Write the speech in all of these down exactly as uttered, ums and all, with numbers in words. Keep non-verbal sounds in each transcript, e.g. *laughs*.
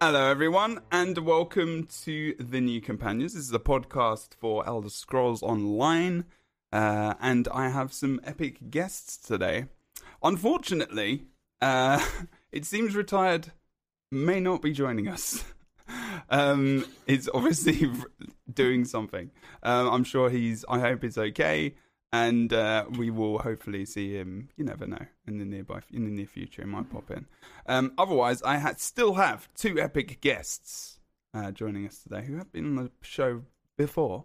Hello everyone and welcome to The New Companions. This is a podcast for Elder Scrolls Online uh, and I have some epic guests today. Unfortunately, uh, it seems Retired may not be joining us. um, he's obviously doing something. Um, I'm sure he's, I hope it's okay and uh, we will hopefully see him, you never know, in the nearby, in the near future, he might pop in. Um, otherwise, I ha- still have two epic guests uh, joining us today who have been on the show before.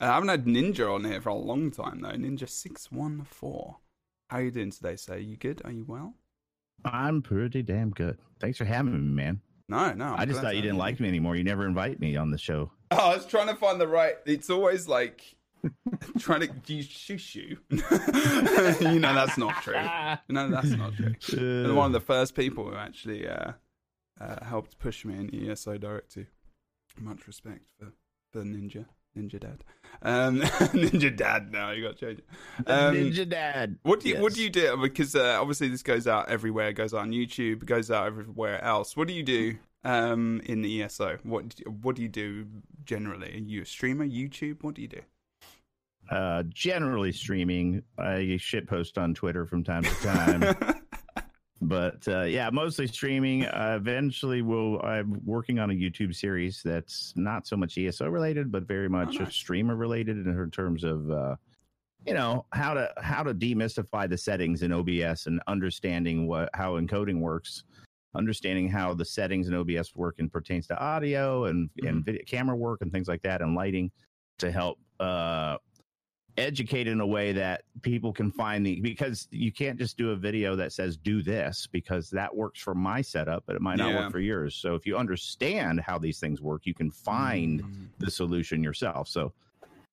Uh, I haven't had Ninja on here for a long time, though. Ninja six one four. How are you doing today, sir? Are you good? Are you well? I'm pretty damn good. Thanks for having me, man. No, no. I'm I just thought you didn't like me anymore. You never invite me on the show. Oh, I was trying to find the right... It's always like... trying to do shoo-shoo. You know, that's not true. You know, that's not true. You're one of the first people who actually uh, uh, helped push me in E S O Direct two. Much respect for, for Ninja. Ninja Dad. Um, Ninja Dad now, you got to change it. Um, Ninja Dad. What do you, yes. what do, you do? Because uh, obviously this goes out everywhere. It goes out on YouTube. It goes out everywhere else. What do you do um, in the E S O? What do, what do you do generally? Are you a streamer? YouTube? What do you do? Uh, generally streaming. I shitpost on Twitter from time to time, but uh, yeah, mostly streaming. Uh, eventually, will I'm working on a YouTube series that's not so much E S O related, but very much oh, nice. streamer related in terms of uh, you know how to how to demystify the settings in O B S and understanding what how encoding works, understanding how the settings in O B S work and pertains to audio and mm-hmm. and video, camera work and things like that and lighting to help. Uh, educate in a way that people can find the, because you can't just do a video that says do this because that works for my setup, but it might not yeah. work for yours. So if you understand how these things work, you can find mm-hmm. the solution yourself. So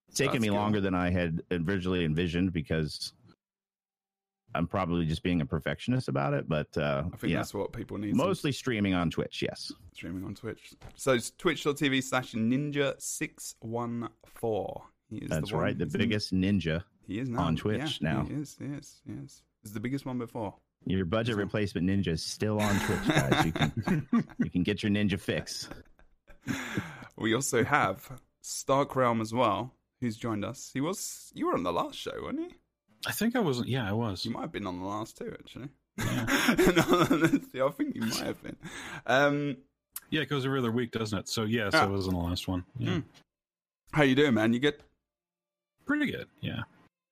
it's taken me good. longer than I had originally envisioned because I'm probably just being a perfectionist about it, but uh, I think yeah. that's what people need. Mostly to... streaming on Twitch. Yes. Streaming on Twitch. So it's twitch dot t v slash ninja six one four. He is That's the one. right, the He's biggest in... ninja he is now. on Twitch yeah, now. He is, he is, he is. He's the biggest one before. Your budget so... replacement ninja is still on Twitch, guys. You can you can get your ninja fix. We also have Stark Realm as well, who's joined us. He was you were on the last show, weren't you? I think I wasn't. Yeah, I was. You might have been on the last two, actually. Yeah. No, honestly, I think you might have been. Um, yeah, it goes every other week, doesn't it? So yes, yeah, so ah. I was on the last one. Yeah. Mm. How you doing, man? You good? Pretty good, yeah.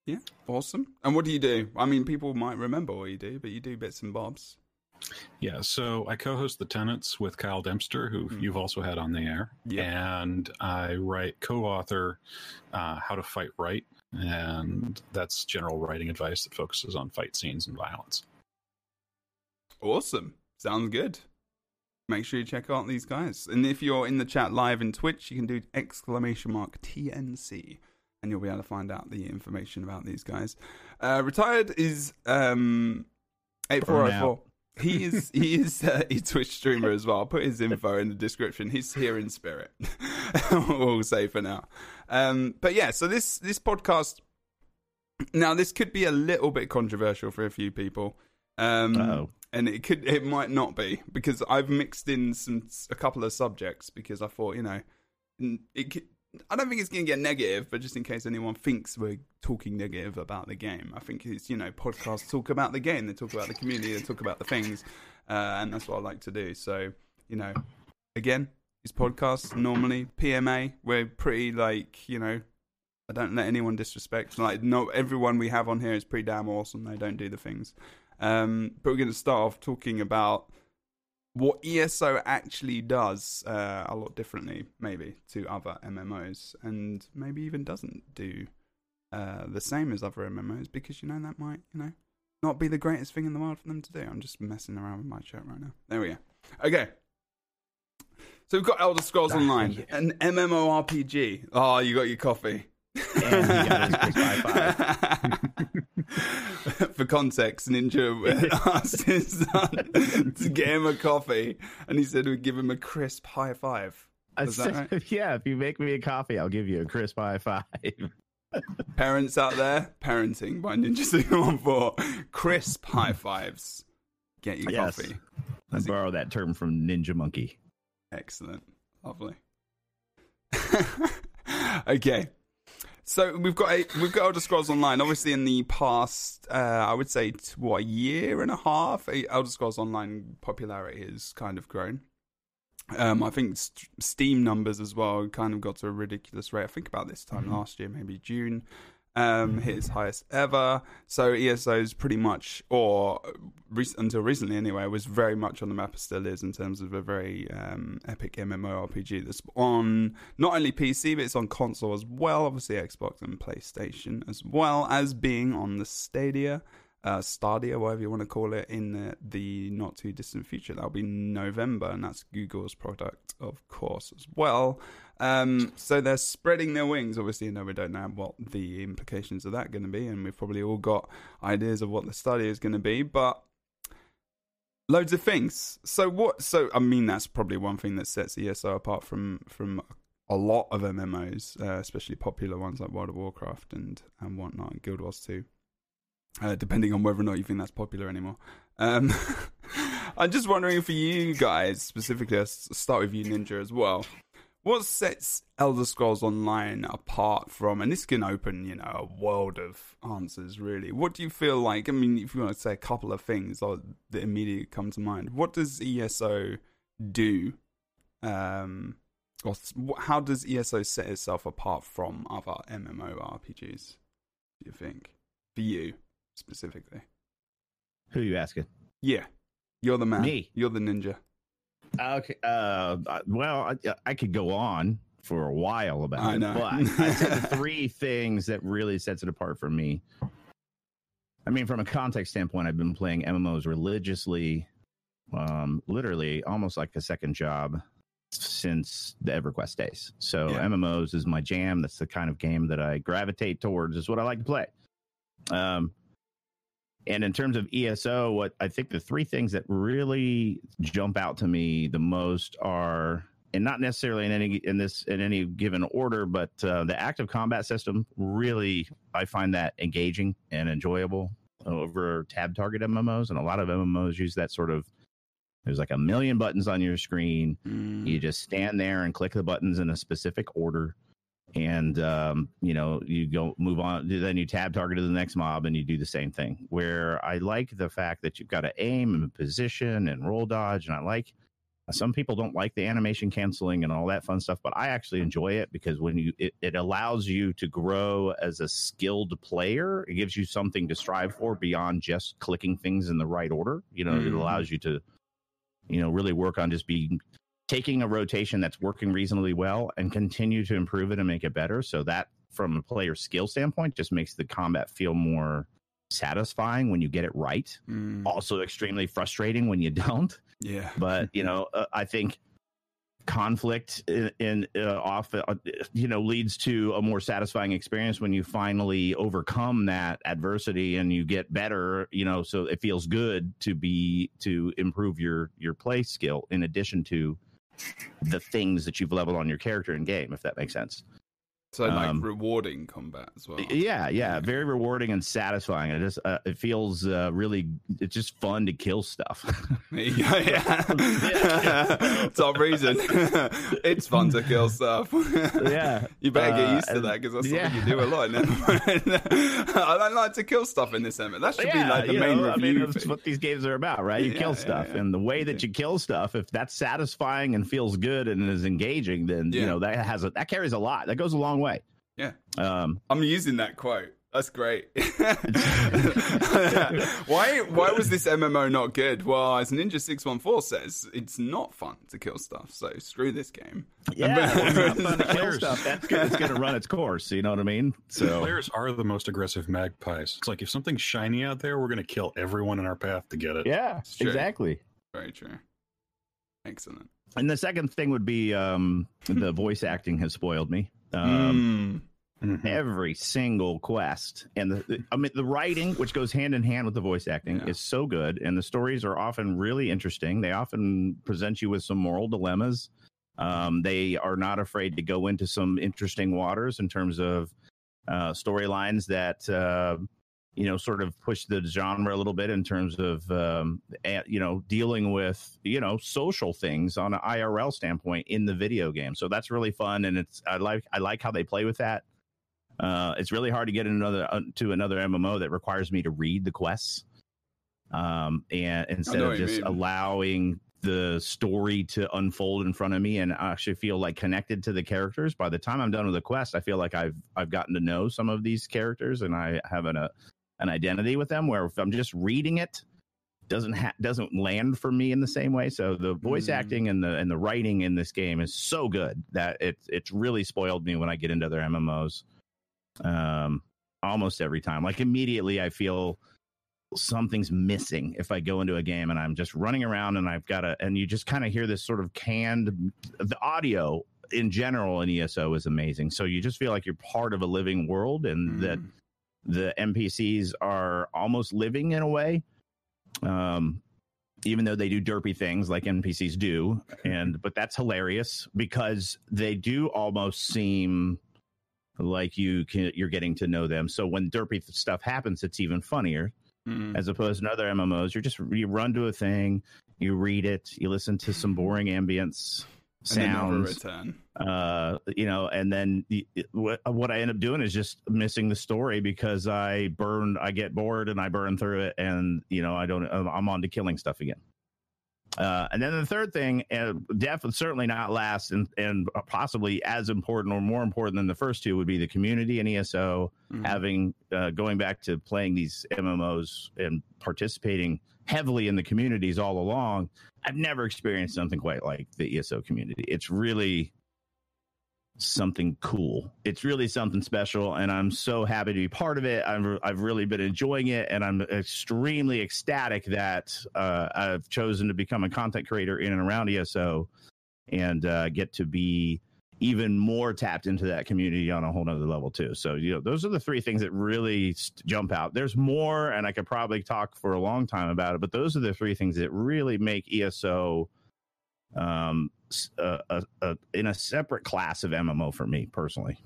Yeah, awesome. And what do you do? I mean, people might remember what you do, but you do bits and bobs. Yeah, so I co-host The Tenants with Kyle Dempster, who mm. you've also had on the air. Yeah. And I write, co-author uh, How to Fight Right, and that's general writing advice that focuses on fight scenes and violence. Awesome. Sounds good. Make sure you check out these guys. And if you're in the chat live in Twitch, you can do exclamation mark T N C. And you'll be able to find out the information about these guys. Uh, Retired is um, eight four oh four. He is he is uh, a Twitch streamer as well. I'll put his info in the description. He's here in spirit. We'll say for now. Um, but yeah, so this this podcast. Now this could be a little bit controversial for a few people. Um, oh. And it could it might not be because I've mixed in some a couple of subjects because I thought you know it could. I don't think it's going to get negative, but just in case anyone thinks we're talking negative about the game, I think it's, you know, podcasts talk about the game, they talk about the community, they talk about the things, uh, and that's what I like to do. So, you know, again, these podcasts, normally, P M A, we're pretty, like, you know, I don't let anyone disrespect. Like, not everyone we have on here is pretty damn awesome. They don't do the things. Um, but we're going to start off talking about what E S O actually does uh, a lot differently, maybe, to other M M Os, and maybe even doesn't do uh, the same as other M M Os, because, you know, that might, you know, not be the greatest thing in the world for them to do. I'm just messing around with my chat right now. There we go. Okay. So we've got Elder Scrolls Online, an MMORPG. Oh, you got your coffee. And he got his high five. For context, Ninja asked his son to get him a coffee, and he said we'd give him a crisp high five. Is that said, right? Yeah, if you make me a coffee, I'll give you a crisp high five. Parents out there, parenting by Ninja six one four. Crisp high fives. Get your yes. coffee. Let's borrow that term from Ninja Monkey. Excellent. Lovely. Okay. So we've got a, we've got Elder Scrolls Online. Obviously, in the past, uh, I would say, what, a year and a half, Elder Scrolls Online popularity has kind of grown. Um, I think st- Steam numbers as well kind of got to a ridiculous rate. I think about this time mm-hmm. last year, maybe June, um, hit its highest ever. So E S O's pretty much, or re- until recently anyway, was very much on the map, still is, in terms of a very um, epic MMORPG that's on not only P C, but it's on console as well, obviously Xbox and PlayStation, as well as being on the Stadia, uh, Stadia, whatever you want to call it, in the, the not-too-distant future. That'll be November, and that's Google's product, of course, as well. Um, so they're spreading their wings. Obviously, you know, we don't know what the implications of that are going to be, and we've probably all got ideas of what the study is going to be, but loads of things. So what? So I mean, that's probably one thing that sets E S O apart from from a lot of M M Os, uh, especially popular ones like World of Warcraft and and whatnot, and Guild Wars two. Uh, depending on whether or not you think that's popular anymore. Um, I'm just wondering for you guys specifically. I'll start with you, Ninja, as well. What sets Elder Scrolls Online apart from, and this can open, you know, a world of answers, really. What do you feel like, I mean, if you want to say a couple of things or that immediately come to mind, what does E S O do, um, or how does E S O set itself apart from other MMORPGs, do you think, for you specifically? Who are you asking? Yeah, you're the man. Me. You're the ninja. Okay. Uh, well, I, I could go on for a while about I it, know. But I said the three things that really sets it apart for me. I mean, from a context standpoint, I've been playing M M Os religiously, um, literally almost like a second job since the EverQuest days. So yeah. M M Os is my jam. That's the kind of game that I gravitate towards. It's what I like to play. Um, And in terms of E S O, what I think the three things that really jump out to me the most are, and not necessarily in any in this in any given order, but uh, the active combat system, really, I find that engaging and enjoyable over tab target M M Os, and a lot of M M Os use that sort of. There's like a million buttons on your screen. Mm. You just stand there and click the buttons in a specific order. And, um, you know, you go move on, then you tab target to the next mob and you do the same thing, where I like the fact that you've got to aim and position and roll dodge. And I like, some people don't like the animation canceling and all that fun stuff, but I actually enjoy it because when you, it, it allows you to grow as a skilled player. It gives you something to strive for beyond just clicking things in the right order. You know, mm-hmm. it allows you to, you know, really work on just being, taking a rotation that's working reasonably well and continue to improve it and make it better. So that, from a player skill standpoint, just makes the combat feel more satisfying when you get it right. Mm. Also extremely frustrating when you don't. Yeah. But, you know, uh, I think conflict in, in uh, off, uh, you know, leads to a more satisfying experience when you finally overcome that adversity and you get better, you know, so it feels good to be, to improve your, your play skill in addition to the things that you've leveled on your character in game, if that makes sense. So like um, rewarding combat as well. Yeah, yeah, very rewarding and satisfying. It just uh, it feels uh, really, it's just fun to kill stuff. yeah, yeah. yeah. Top reason. It's fun to kill stuff. Yeah, you better get used uh, to that because that's yeah. something you do a lot. I don't like to kill stuff in this M M O. That should yeah, be like the main know, review. I mean, that's what these games are about, right? You yeah, kill stuff, yeah, yeah. and the way that you kill stuff, if that's satisfying and feels good and is engaging, then yeah. you know that has a, that carries a lot. That goes a long way. Yeah. Um, I'm using that quote. That's great. why why was this M M O not good? Well, as Ninja six one four says, it's not fun to kill stuff, so screw this game. Yeah, it's not fun to kill stuff. That's good. It's going to run its course, you know what I mean? So players are the most aggressive magpies. It's like, if something's shiny out there, we're going to kill everyone in our path to get it. Yeah, exactly. Very true. Excellent. And the second thing would be um, the voice acting has spoiled me. Um, mm. Every single quest, and the, I mean, the writing, which goes hand in hand with the voice acting, yeah. is so good, and the stories are often really interesting. They often present you with some moral dilemmas. Um, they are not afraid to go into some interesting waters in terms of uh, storylines that uh, you know, sort of push the genre a little bit in terms of, um, at, you know, dealing with, you know, social things on an I R L standpoint in the video game. So that's really fun. And it's, I like, I like how they play with that. Uh, it's really hard to get another uh, to another M M O that requires me to read the quests. Um, and instead of just allowing the story to unfold in front of me, and I actually feel like connected to the characters. By the time I'm done with the quest, I feel like I've, I've gotten to know some of these characters, and I have an, uh, an identity with them, where if I'm just reading it, doesn't ha- doesn't land for me in the same way. So the voice mm. acting and the and the writing in this game is so good that it's it's really spoiled me when I get into their M M Os. Um, almost every time, like immediately I feel something's missing if I go into a game and I'm just running around and I've got a, and you just kind of hear this sort of canned, the audio in general in E S O is amazing. So you just feel like you're part of a living world, and mm. that the N P Cs are almost living in a way. Um, even though they do derpy things like N P Cs do. And, but that's hilarious because they do almost seem like you can, you're getting to know them. So when derpy stuff happens, it's even funnier. Mm-hmm. As opposed to other M M Os, you're just, you run to a thing, you read it, you listen to some boring ambience sounds, uh, you know, and then the, it, what, what I end up doing is just missing the story because I burn, I get bored and I burn through it, and you know, I don't, I'm on to killing stuff again. Uh, and then the third thing, uh, definitely certainly not last, and, and possibly as important or more important than the first two, would be the community in E S O. Mm-hmm. Having uh, going back to playing these M M Os and participating heavily in the communities all along, I've never experienced something quite like the E S O community. It's really something cool. It's really something special, and I'm so happy to be part of it. I'm, I've really been enjoying it, and I'm extremely ecstatic that uh, I've chosen to become a content creator in and around E S O, and uh, get to be even more tapped into that community on a whole nother level too. So, you know, those are the three things that really st- jump out. There's more, and I could probably talk for a long time about it, but those are the three things that really make E S O um Uh, uh, uh, in a separate class of M M O for me personally.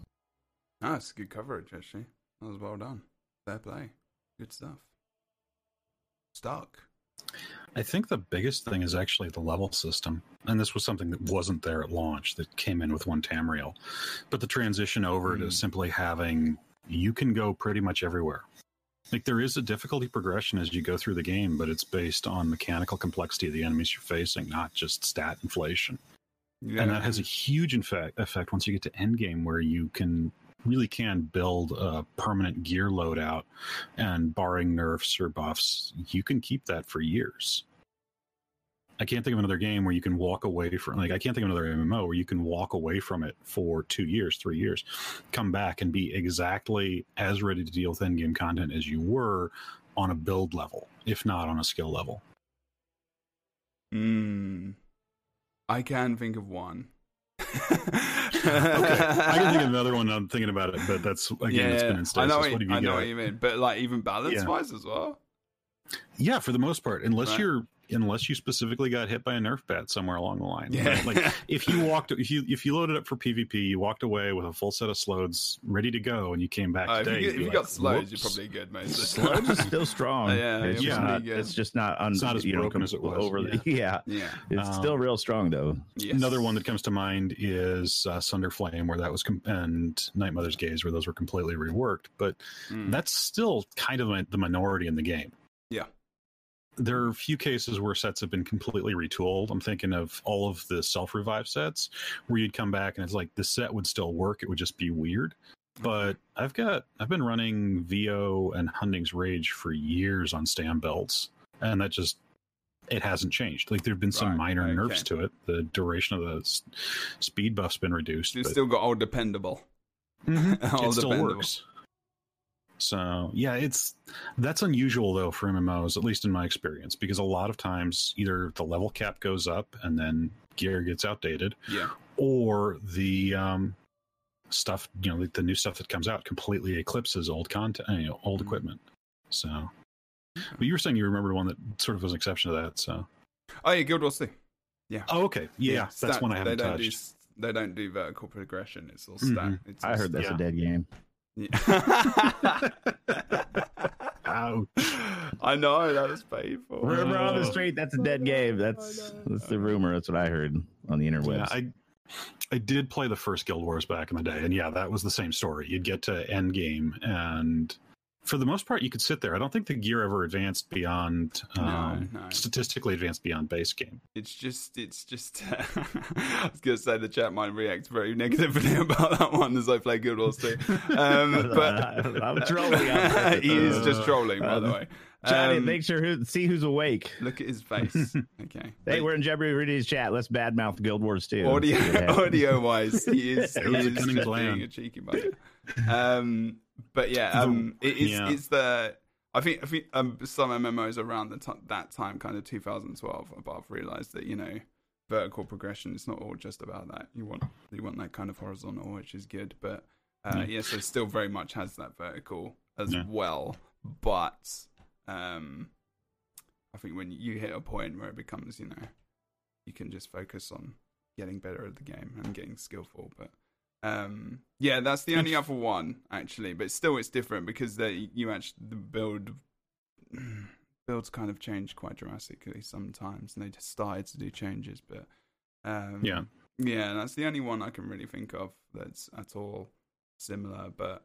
Nice, good coverage actually. That was well done. Fair play, good stuff. Stark. I think the biggest thing is actually the level system, and this was something that wasn't there at launch that came in with One Tamriel. But the transition over mm. to simply having, you can go pretty much everywhere. Like, there is a difficulty progression as you go through the game, but it's based on mechanical complexity of the enemies you're facing, not just stat inflation. Yeah. And that has a huge effect, effect once you get to endgame, where you can really can build a permanent gear loadout, and barring nerfs or buffs, you can keep that for years. I can't think of another game where you can walk away from, like, I can't think of another M M O where you can walk away from it for two years, three years, come back and be exactly as ready to deal with endgame content as you were on a build level, if not on a skill level. Hmm. I can think of one. Okay. I can think of another one. I'm thinking about it, but that's, again, yeah, it's been in stasis. I know, what, what, you I know what you mean, but like even balance-wise yeah. as well? Yeah, for the most part, unless right. you're unless you specifically got hit by a nerf bat somewhere along the line. Yeah. Right? Like if you walked, if you if you loaded up for PvP, you walked away with a full set of slodes ready to go, and you came back uh, today. If you, if you like, got slodes, you're probably good, mate. Slodes is still strong. Uh, yeah, it's, yeah, just not, it's just not un- it's not as broken know, as it was. Over yeah. The, yeah. yeah, it's um, still real strong though. Yes. Another one that comes to mind is uh, Sunder Flame, where that was com- and Night Mother's Gaze, where those were completely reworked. But mm. that's still kind of a, the minority in the game. Yeah. There are a few cases where sets have been completely retooled. I'm thinking of all of the self-revive sets where you'd come back and it's like the set would still work. It would just be weird. But I've got, I've been running V O and Hunding's Rage for years on stand builds, and that just, it hasn't changed. Like, there have been some right, minor right, nerfs okay. to it. The duration of the speed buff's been reduced. It's but... still got all dependable. Mm-hmm. all it still dependable. Works. So, yeah, it's that's unusual, though, for M M Os, at least in my experience, because a lot of times either the level cap goes up and then gear gets outdated, yeah, or the um, stuff, you know, the, the new stuff that comes out completely eclipses old content, you know, old mm-hmm. equipment. So, but you were saying you remembered one that sort of was an exception to that, so. Oh, yeah, Guild Wars two. Yeah. Oh, okay. Yeah, yeah that's stat, one I haven't they touched. Do, they don't do vertical progression. It's all stat. Mm-hmm. It's all I heard stat. That's yeah. a dead game. Yeah. out. I know, that was painful. Rumor on the street, that's a dead game. That's that's the rumor. That's what I heard on the interwebs. Yeah, I, I did play the first Guild Wars back in the day, and yeah, that was the same story. You'd get to endgame, and for the most part, you could sit there. I don't think the gear ever advanced beyond, um, no, no. statistically advanced beyond base game. It's just, it's just, uh, I was going to say the chat might react very negatively about that one as I play Guild Wars two. Um, but I'm trolling. I'm he is just trolling, by the way. Johnny, um, make sure who see who's awake. Look at his face. Okay. Hey, we're in Jeopardy Ready's chat. Let's badmouth Guild Wars two. Audio, audio wise, he is, he is just being a cheeky bugger. Um, but yeah, um, it is. Yeah. It's the I think I think um, some M M Os around the t- that time, kind of two thousand twelve above, realized that you know vertical progression is not all just about that. You want you want that kind of horizontal, which is good. But uh, yeah. yeah, so it still very much has that vertical as yeah. well, but. Um, I think when you hit a point where it becomes, you know, you can just focus on getting better at the game and getting skillful. But um, yeah, that's the only other one actually. But still, it's different because they you actually the build builds kind of change quite drastically sometimes, and they just started to do changes. But um, yeah, yeah, that's the only one I can really think of that's at all similar. But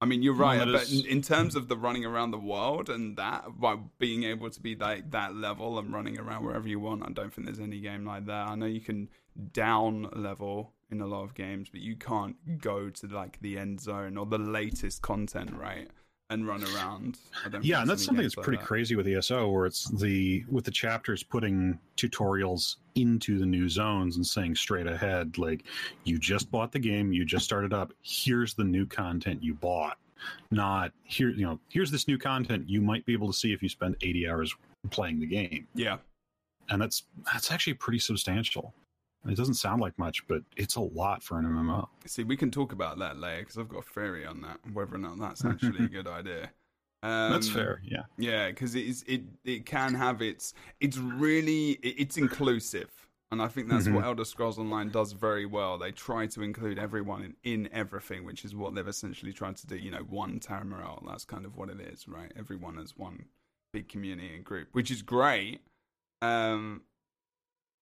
I mean, you're right, but in terms of the running around the world and that, by being able to be like that level and running around wherever you want, I don't think there's any game like that. I know you can down level in a lot of games, but you can't go to like the end zone or the latest content, right, and run around. I don't yeah, and that's something that's like pretty that. crazy with E S O, where it's the with the chapters putting tutorials into the new zones and saying straight ahead, like, you just bought the game, you just started up, here's the new content you bought. Not here, you know, here's this new content you might be able to see if you spend eighty hours playing the game. Yeah. And that's that's actually pretty substantial. It doesn't sound like much, but it's a lot for an M M O. See, we can talk about that later because I've got a theory on that, whether or not that's actually a good idea. Um, that's fair, yeah. Yeah, because it, it it can have its... It's really... It, it's inclusive. And I think that's mm-hmm. what Elder Scrolls Online does very well. They try to include everyone in, in everything, which is what they've essentially tried to do. You know, One Tamriel, that's kind of what it is, right? Everyone is one big community and group, which is great. Um...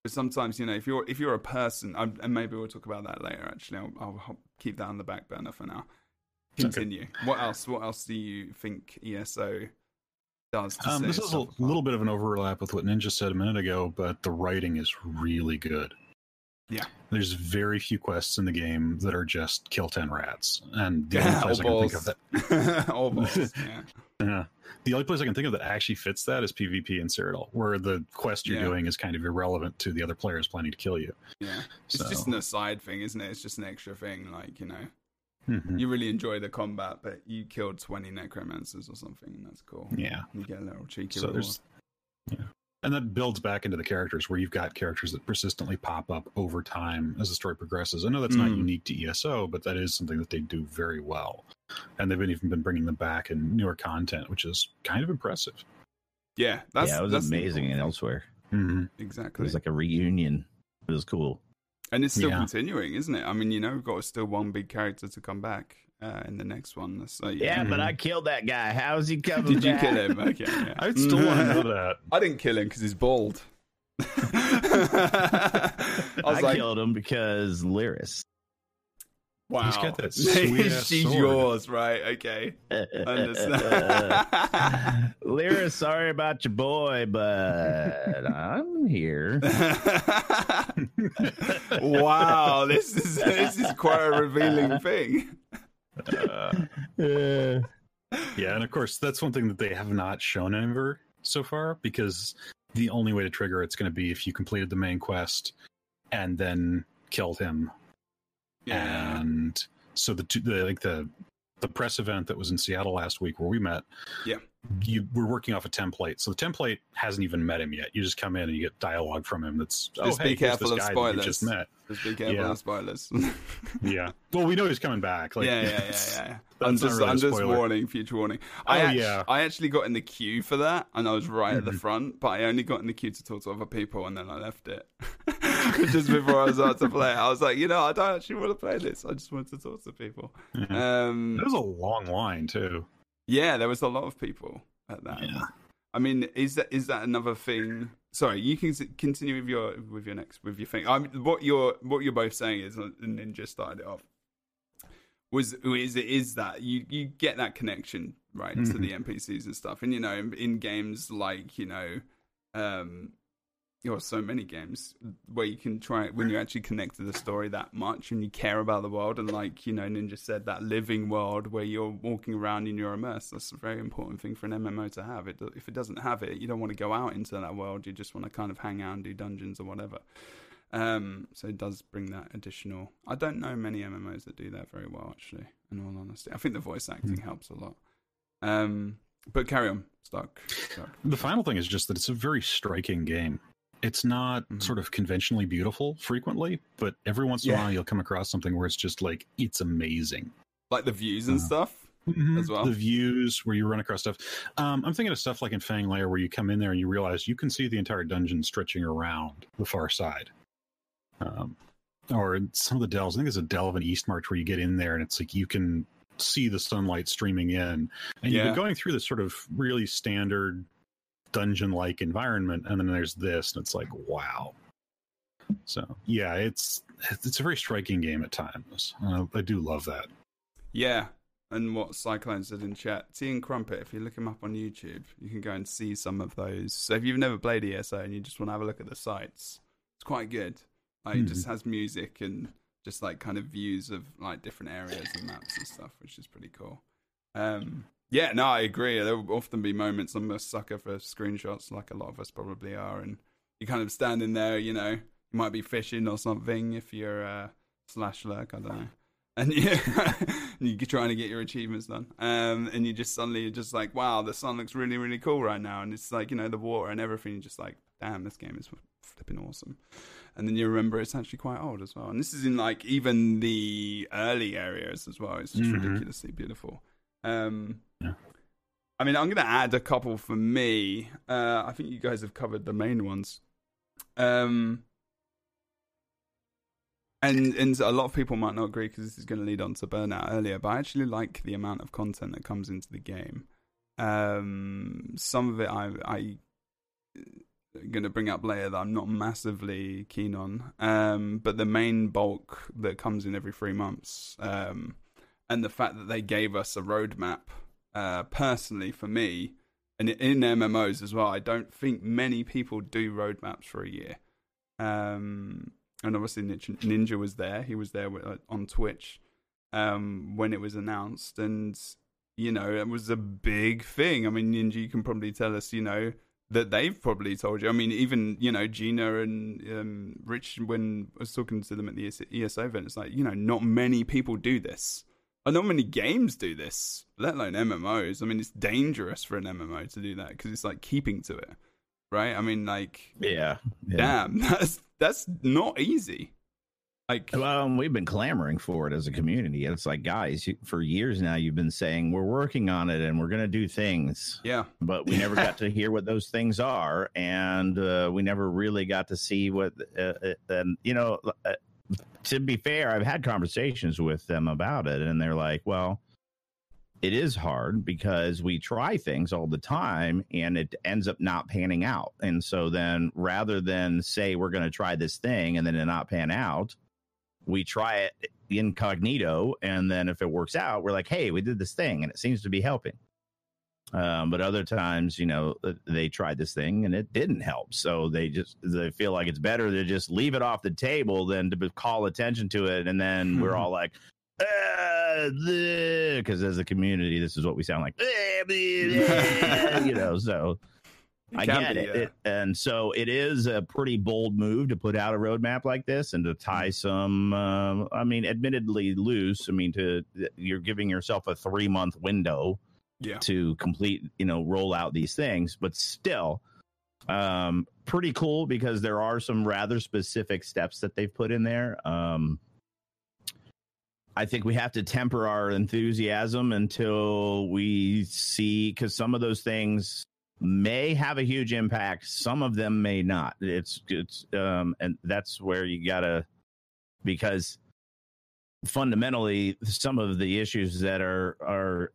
But sometimes, you know, if you're if you're a person, I'm, and maybe we'll talk about that later. Actually, I'll, I'll keep that on the back burner for now. Continue. Okay. What else? What else do you think E S O does? To um, this is a apart? little bit of an overlap with what Ninja said a minute ago, but the writing is really good. Yeah, there's very few quests in the game that are just kill ten rats, and the yeah, only place I can think of that, all balls, yeah. Yeah. The only place I can think of that actually fits that is PvP in Cyrodiil, where the quest you're yeah. doing is kind of irrelevant to the other players planning to kill you. Yeah, so. It's just an aside thing, isn't it? It's just an extra thing, like, you know, mm-hmm. you really enjoy the combat, but you killed twenty necromancers or something, and that's cool. Yeah, you get a little cheeky. So there's, yeah, and that builds back into the characters, where you've got characters that persistently pop up over time as the story progresses. I know that's mm. not unique to E S O, but that is something that they do very well. And they've been, even been bringing them back in newer content, which is kind of impressive. Yeah, that's yeah, it was that's amazing. Cool. And elsewhere, mm-hmm. exactly, it was like a reunion. It was cool, and it's still yeah. continuing, isn't it? I mean, you know, we've got still one big character to come back uh, in the next one. So, yeah, yeah, but I killed that guy. How's he coming? Did back? You kill him? Okay, yeah. I still want to know that. I didn't kill him because he's bald. I, I like, killed him because Lyris. Wow, he's got that sweet she's sword. Yours, right? Okay, understand. Lyra, sorry about your boy, but I'm here. Wow, this is this is quite a revealing thing. Uh, yeah, and of course, that's one thing that they have not shown ever so far, because the only way to trigger it's going to be if you completed the main quest and then killed him. Yeah. And so the, two, the like the the press event that was in Seattle last week where we met, yeah, you were working off a template. So the template hasn't even met him yet. You just come in and you get dialogue from him. That's oh just hey, be careful this of guy spoilers. You just met. Just be careful yeah. of spoilers. Yeah. Well, we know he's coming back. Like, yeah, yeah, yeah, yeah. I'm just, really I'm just warning, future warning. I oh, act- yeah. I actually got in the queue for that, and I was right at the front, but I only got in the queue to talk to other people, and then I left it. Just before I was out to play, I was like, you know, I don't actually want to play this. I just want to talk to people. Yeah. Um, it was a long line, too. Yeah, there was a lot of people at that. Yeah. I mean, is that is that another thing? Sorry, you can continue with your with your next with your thing. I'm what you're what you're both saying is, and Ninja started it off. Was is is that you, you get that connection right mm-hmm. to the N P Cs and stuff, and you know in, in games like you know, um, or so many games where you can try when you actually connect to the story that much and you care about the world, and like you know Ninja said, that living world where you're walking around and you're immersed, that's a very important thing for an M M O to have. It if it doesn't have it, you don't want to go out into that world, you just want to kind of hang out and do dungeons or whatever. Um, so it does bring that additional. I don't know many M M Os that do that very well, actually, in all honesty. I think the voice acting mm. helps a lot. Um, but carry on, Stark. Stark. The final thing is just that it's a very striking game. It's not mm-hmm. sort of conventionally beautiful frequently, but every once in yeah. a while you'll come across something where it's just like, it's amazing. Like the views and uh, stuff mm-hmm, as well. The views where you run across stuff. Um, I'm thinking of stuff like in Fanglair where you come in there and you realize you can see the entire dungeon stretching around the far side. Um, or some of the dells. I think there's a dell of an East March where you get in there and it's like you can see the sunlight streaming in. And yeah. you're going through this sort of really standard dungeon-like environment, and then there's this, and it's like, wow. So yeah, it's it's a very striking game at times. I, I do love that. Yeah, and what Cyclone said in chat, Tea and Crumpet. If you look him up on YouTube, you can go and see some of those. So if you've never played E S O and you just want to have a look at the sites, it's quite good. Like, mm-hmm. it just has music and just like kind of views of like different areas and maps and stuff, which is pretty cool. Um, yeah, no, I agree. There will often be moments. I'm a sucker for screenshots, like a lot of us probably are. And you kind of standing there, you know, you might be fishing or something if you're uh, slash lurk, I don't know. And you, you're trying to get your achievements done. Um, and you just suddenly, you're just like, wow, the sun looks really, really cool right now. And it's like, you know, the water and everything, you're just like, damn, this game is flipping awesome. And then you remember it's actually quite old as well. And this is in like even the early areas as well. It's just mm-hmm. ridiculously beautiful. Um, yeah. I mean, I'm going to add a couple for me. Uh, I think you guys have covered the main ones. Um, and, and a lot of people might not agree because this is going to lead on to Burnout earlier, but I actually like the amount of content that comes into the game. Um, some of it I... I going to bring up later that I'm not massively keen on, um, but the main bulk that comes in every three months, um, and the fact that they gave us a roadmap, uh, personally for me, and in M M Os as well, I don't think many people do roadmaps for a year. Um, and obviously Ninja, Ninja was there; he was there on Twitch um, when it was announced, and you know it was a big thing. I mean, Ninja, you can probably tell us, you know. That they've probably told you. I mean, even, you know, Gina and um, Rich, when I was talking to them at the E S O event, it's like, you know, not many people do this. And not many games do this, let alone M M Os. I mean, it's dangerous for an M M O to do that because it's like keeping to it, right? I mean, like, yeah, yeah. damn, that's that's not easy. Like, well, um, we've been clamoring for it as a community. It's like, guys, you, for years now, you've been saying we're working on it and we're going to do things. Yeah. But we never got to hear what those things are. And uh, we never really got to see what. Uh, uh, and, you know, uh, to be fair, I've had conversations with them about it. And they're like, well, it is hard because we try things all the time and it ends up not panning out. And so then rather than say we're going to try this thing and then it not pan out. We try it incognito, and then if it works out, we're like, hey, we did this thing, and it seems to be helping. Um, but other times, you know, they tried this thing, and it didn't help. So they just they feel like it's better to just leave it off the table than to call attention to it. And then we're all like, because as a community, this is what we sound like, you know, so... I get it. it. And so it is a pretty bold move to put out a roadmap like this and to tie some, um, I mean, admittedly loose. I mean, to you're giving yourself a three month window yeah. to complete, you know, roll out these things, but still um, pretty cool because there are some rather specific steps that they've put in there. Um, I think we have to temper our enthusiasm until we see, because some of those things may have a huge impact. Some of them may not. It's it's um, and that's where you gotta, because fundamentally some of the issues that are are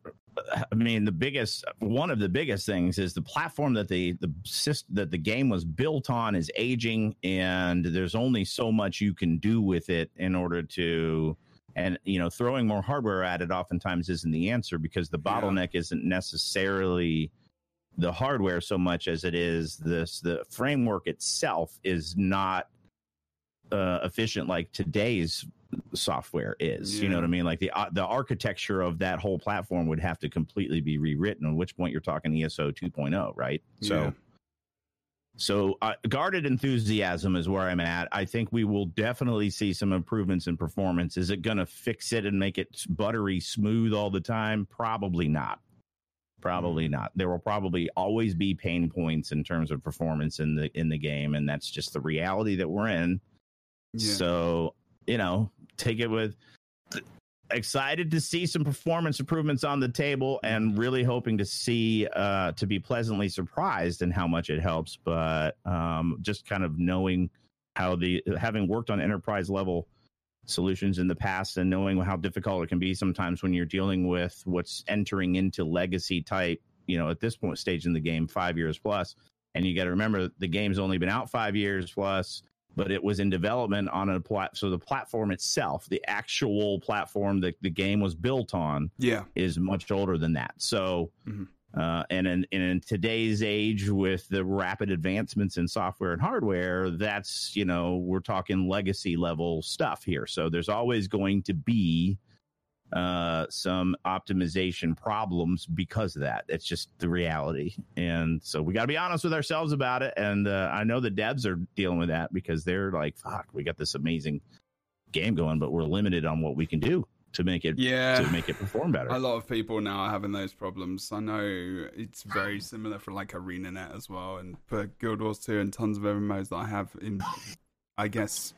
I mean, the biggest one of the biggest things is the platform that the the system that the game was built on is aging, and there's only so much you can do with it in order to, and you know, throwing more hardware at it oftentimes isn't the answer, because the bottleneck yeah. isn't necessarily the hardware so much as it is this the framework itself is not uh, efficient like today's software is. Yeah. You know what I mean? Like the uh, the architecture of that whole platform would have to completely be rewritten, at which point you're talking E S O two point oh, right? So yeah. so uh, guarded enthusiasm is where I'm at. I think we will definitely see some improvements in performance. Is it going to fix it and make it buttery smooth all the time? Probably not. Probably not. There will probably always be pain points in terms of performance in the in the game, and that's just the reality that we're in. Yeah. So, you know, take it with excited to see some performance improvements on the table, and really hoping to see uh, to be pleasantly surprised in how much it helps. But um, just kind of knowing how the having worked on enterprise level solutions in the past and knowing how difficult it can be sometimes when you're dealing with what's entering into legacy type, you know, at this point stage in the game, five years plus. And you got to remember the game's only been out five years plus, but it was in development on a plat. So the platform itself, the actual platform that the game was built on yeah. is much older than that. So, mm-hmm. Uh, and in, and in today's age, with the rapid advancements in software and hardware, that's, you know, we're talking legacy level stuff here. So there's always going to be uh, some optimization problems because of that. It's just the reality. And so we got to be honest with ourselves about it. And uh, I know the devs are dealing with that because they're like, fuck, we got this amazing game going, but we're limited on what we can do to make it yeah. to make it perform better. A lot of people now are having those problems. I know it's very similar for like ArenaNet as well, and for Guild Wars two and tons of M M Os that I have in, I guess,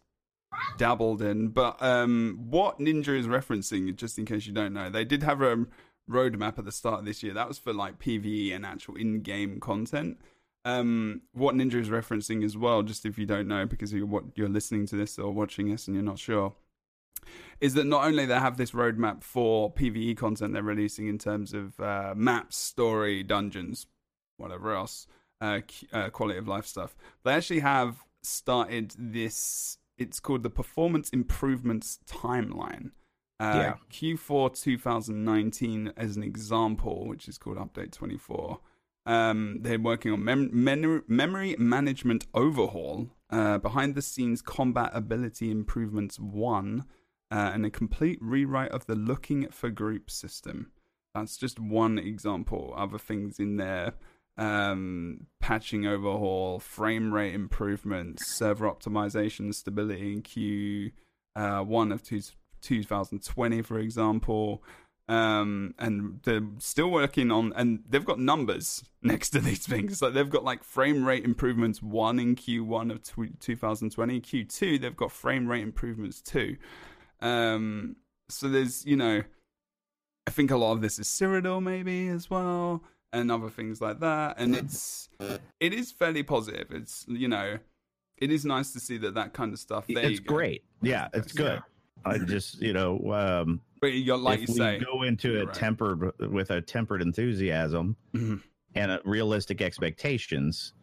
dabbled in. But um, what Ninja is referencing, just in case you don't know, they did have a roadmap at the start of this year. That was for like P V E and actual in-game content. Um, what Ninja is referencing as well, just if you don't know, because you're, what, you're listening to this or watching this and you're not sure, is that not only they have this roadmap for P V E content they're releasing in terms of uh, maps, story, dungeons, whatever else, uh, uh, quality of life stuff, they actually have started this, it's called the Performance Improvements Timeline. Uh, yeah. Q four twenty nineteen as an example, which is called Update twenty-four. Um, they're working on mem- men- memory management overhaul, uh, behind-the-scenes combat ability improvements one, Uh, and a complete rewrite of the looking for group system. That's just one example. Other things in there, um, patching overhaul, frame rate improvements, server optimization, stability in Q one uh, of two, twenty twenty, for example. Um, and they're still working on, and they've got numbers next to these things. Like they've got like frame rate improvements one in Q one of t- twenty twenty. Q two, they've got frame rate improvements two. Um, so there's, you know, I think a lot of this is Cyrodiil maybe as well, and other things like that. And it's, it is fairly positive. It's, you know, it is nice to see that that kind of stuff. There it's great. Yeah, it's, it's good. Yeah. I just, you know, um, but you're, like if you say, go into it right. tempered with a tempered enthusiasm mm-hmm. and a realistic expectations,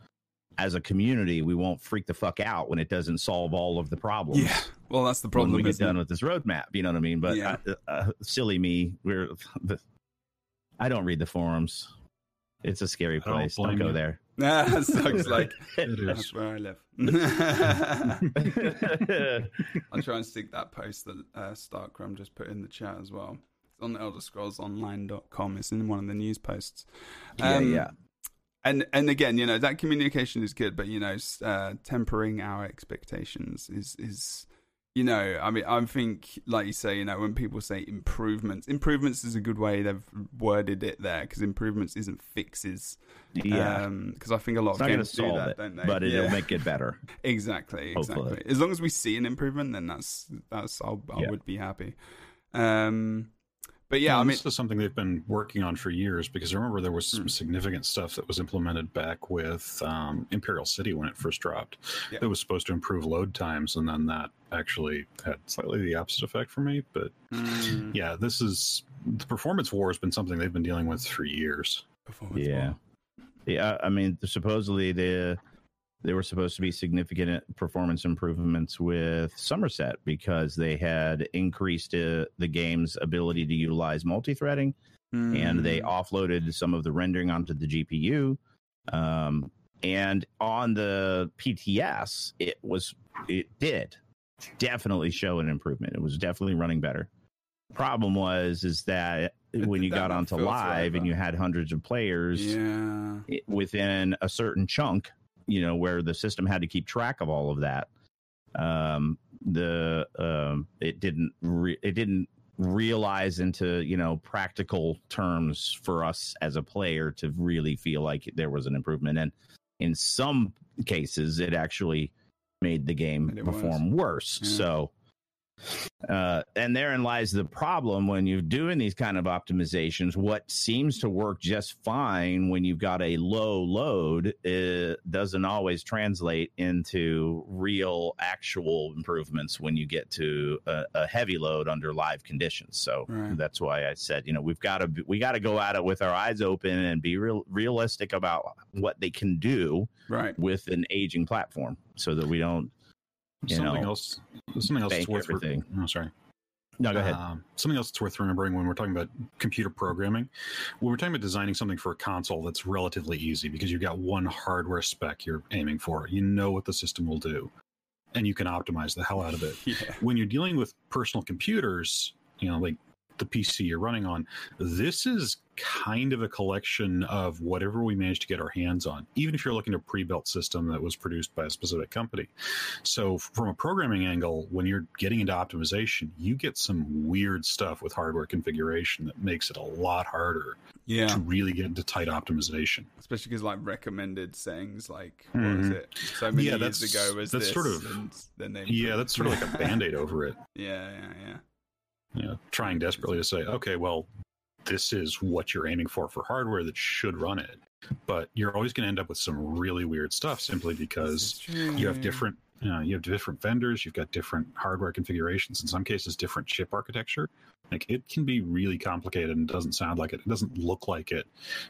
as a community, we won't freak the fuck out when it doesn't solve all of the problems. Yeah, well, that's the problem. When we get done it? with this roadmap, you know what I mean? But yeah. I, uh, silly me, we're. I don't read the forums. It's a scary place. Don't, don't go you. there. Nah, that sucks. Like that's where I live. I'll try and stick that post that uh, Starkram just put in the chat as well. It's on the elder scrolls online dot com. It's in one of the news posts. Um, yeah, yeah. And and again, you know, that communication is good, but, you know, uh, tempering our expectations is, is, you know, I mean, I think, like you say, you know, when people say improvements, improvements is a good way they've worded it there, because improvements isn't fixes. Yeah. Because um, I think a lot it's of games do that, it, don't they? But it'll yeah. make it better. exactly, exactly. Hopefully. As long as we see an improvement, then that's, that's I'll, I yeah. would be happy. Um But yeah, and I mean, this is something they've been working on for years, because I remember there was some significant stuff that was implemented back with um, Imperial City when it first dropped. Yep. It was supposed to improve load times, and then that actually had slightly the opposite effect for me. But mm. yeah, this is the performance war has been something they've been dealing with for years. Performance yeah. War. Yeah, I mean, supposedly the there were supposed to be significant performance improvements with Somerset because they had increased uh, the game's ability to utilize multi-threading, mm. and they offloaded some of the rendering onto the G P U. Um, and on the P T S, it was it did definitely show an improvement. It was definitely running better. Problem was is that when you got onto live and you had hundreds of players yeah. it, within a certain chunk, you know, where the system had to keep track of all of that, um, the um, it didn't re- it didn't realize into, you know, practical terms for us as a player to really feel like there was an improvement. And in some cases, it actually made the game perform worse. Yeah. So. Uh, and therein lies the problem when you're doing these kind of optimizations. What seems to work just fine when you've got a low load uh, doesn't always translate into real, actual improvements when you get to a, a heavy load under live conditions. So right. that's why I said, you know, we've got to we got to go at it with our eyes open and be real, realistic about what they can do right. with an aging platform, so that we don't. You something know, else something else that's worth re- oh, sorry. No, go ahead. Um, something else that's worth remembering when we're talking about computer programming, when we're talking about designing something for a console, that's relatively easy because you've got one hardware spec you're aiming for. You know what the system will do, and you can optimize the hell out of it. Yeah. When you're dealing with personal computers, you know, like the P C you're running on, this is kind of a collection of whatever we managed to get our hands on, even if you're looking at a pre-built system that was produced by a specific company. So from a programming angle, when you're getting into optimization, you get some weird stuff with hardware configuration that makes it a lot harder yeah. to really get into tight optimization. Especially because like recommended sayings, like, what mm-hmm. was it? So many yeah, years ago was that's this. Sort of, and then they yeah, that's sort of like a Band-Aid over it. Yeah, yeah, yeah. You know, trying desperately to say, okay, well, this is what you're aiming for for hardware that should run it. But you're always going to end up with some really weird stuff simply because you have different, you know, you have different vendors, you've got different hardware configurations, in some cases, different chip architecture. Like, it can be really complicated and doesn't sound like it. It doesn't look like it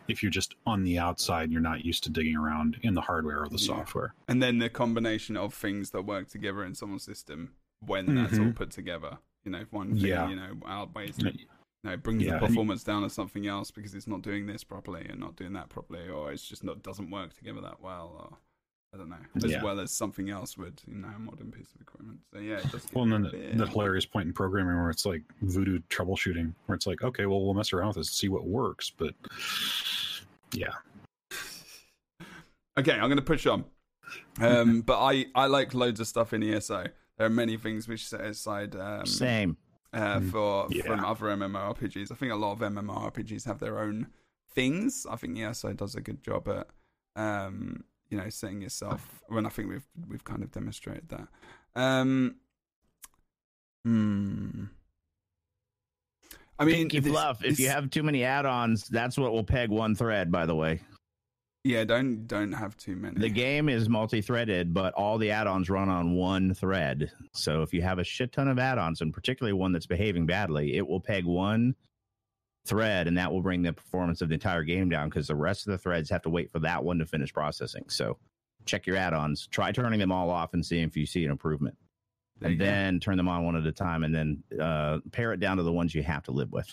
if you're just on the outside and you're not used to digging around in the hardware or the yeah. software. And then the combination of things that work together in someone's system when mm-hmm. that's all put together. You know, if one thing, yeah. you know, outweighs it, you know, it brings yeah. the performance down to something else because it's not doing this properly and not doing that properly, or it's just not doesn't work together that well, or I don't know, as yeah. well as something else would, you know, a modern piece of equipment. So yeah, it does. Well, and then the, the hilarious point in programming where it's like voodoo troubleshooting, where it's like, okay, well, we'll mess around with this and see what works, but yeah. Okay, I'm going to push on. Um, but I, I like loads of stuff in E S O. There are many things which set aside um, Same. Uh, for yeah. from other MMORPGs. I think a lot of MMORPGs have their own things. I think E S O does a good job at um, you know, setting yourself. When I think we've we've kind of demonstrated that. Um, hmm. I mean, Pinky Bluff. If you have too many add-ons, that's what will peg one thread. By the way. Yeah, don't don't have too many. The game is multi-threaded, but all the add-ons run on one thread. So if you have a shit ton of add-ons, and particularly one that's behaving badly, it will peg one thread, and that will bring the performance of the entire game down because the rest of the threads have to wait for that one to finish processing. So check your add-ons. Try turning them all off and see if you see an improvement. There and then go. Turn them on one at a time, and then uh, pare it down to the ones you have to live with.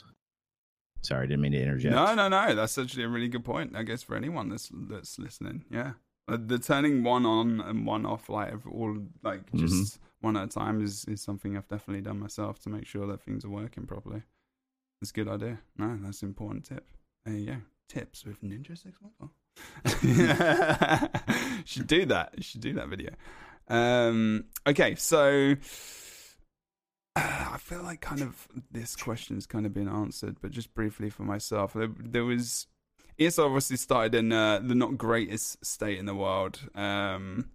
Sorry, I didn't mean to interject. No, no, no. That's actually a really good point, I guess, for anyone that's that's listening. Yeah. The turning one on and one off, like, all, like just mm-hmm. one at a time is, is something I've definitely done myself to make sure that things are working properly. That's a good idea. No, that's an important tip. There you go. Tips with Ninja six one four. Should do that. Should do that video. Um, okay, so... I feel like kind of this question's kind of been answered, but just briefly for myself, there, there was E S O obviously started in uh, the not greatest state in the world, um,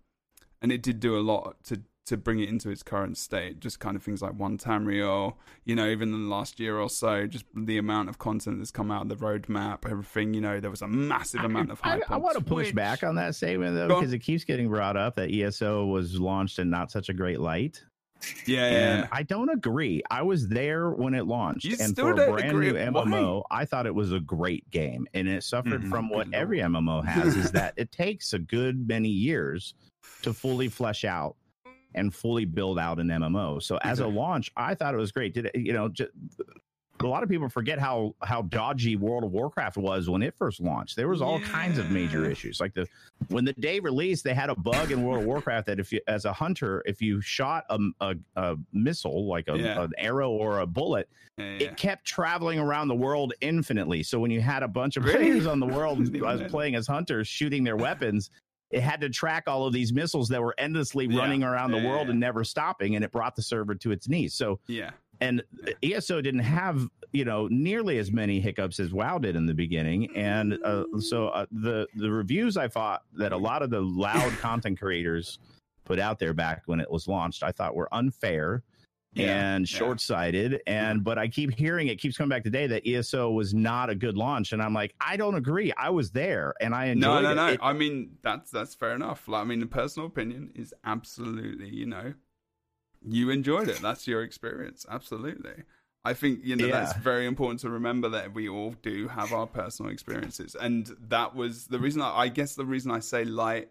and it did do a lot to to bring it into its current state. Just kind of things like One Tamriel, you know, even in the last year or so, just the amount of content that's come out, the roadmap, everything. You know, there was a massive I, amount of hype. I, I want to push back on that statement though, because it keeps getting brought up that E S O was launched in not such a great light. Yeah, and yeah, I don't agree. I was there when it launched, you and for a brand agree. new M M O, Why? I thought it was a great game, and it suffered mm, from what Lord. every M M O has, is that it takes a good many years to fully flesh out and fully build out an M M O. So as exactly. a launch, I thought it was great. Did it, you know? Just, a lot of people forget how how dodgy World of Warcraft was when it first launched. There was all yeah. kinds of major issues. Like the when the day released, they had a bug in World of Warcraft that if you, as a hunter, if you shot a a, a missile, like a, yeah. an arrow or a bullet, yeah, yeah. it kept traveling around the world infinitely. So when you had a bunch of really? players on the world as playing as hunters shooting their weapons, it had to track all of these missiles that were endlessly yeah. running around yeah, the world yeah. and never stopping, and it brought the server to its knees. So yeah. And E S O didn't have, you know, nearly as many hiccups as WoW did in the beginning. And uh, so uh, the, the reviews I thought that a lot of the loud content creators put out there back when it was launched, I thought were unfair yeah, and yeah. short-sighted. And but I keep hearing it keeps coming back today that E S O was not a good launch. And I'm like, I don't agree. I was there and I enjoyed it. No, no, no. It. I mean, that's, that's fair enough. Like, I mean, the personal opinion is absolutely, you know, you enjoyed it. That's your experience. Absolutely. I think, you know, yeah. that's very important to remember, that we all do have our personal experiences. And that was the reason, I, I guess the reason I say light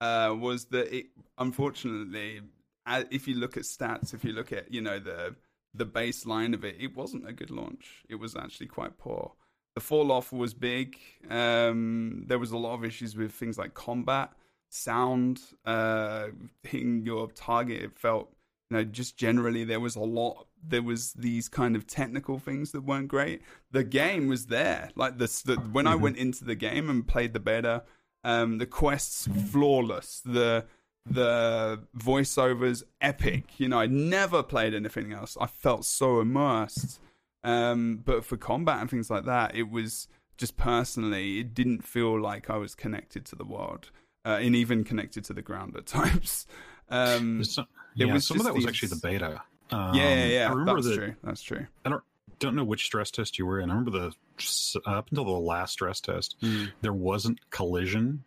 uh, was that it, unfortunately, if you look at stats, if you look at, you know, the, the baseline of it, it wasn't a good launch. It was actually quite poor. The fall off was big. Um, there was a lot of issues with things like combat, sound, uh, hitting your target. It felt, you know, just generally there was a lot, there was these kind of technical things that weren't great. The game was there. Like this, the, when mm-hmm. I went into the game and played the beta, um, the quests flawless, the, the voiceovers epic, you know, I never played anything else. I felt so immersed. Um, but for combat and things like that, it was just personally, it didn't feel like I was connected to the world, uh, and even connected to the ground at times. Um, so, it yeah, was some of that these... was actually the beta. Um, yeah, yeah, yeah. I remember that's the, true. That's true. I don't don't know which stress test you were in. I remember the up until the last stress test, mm. there wasn't collision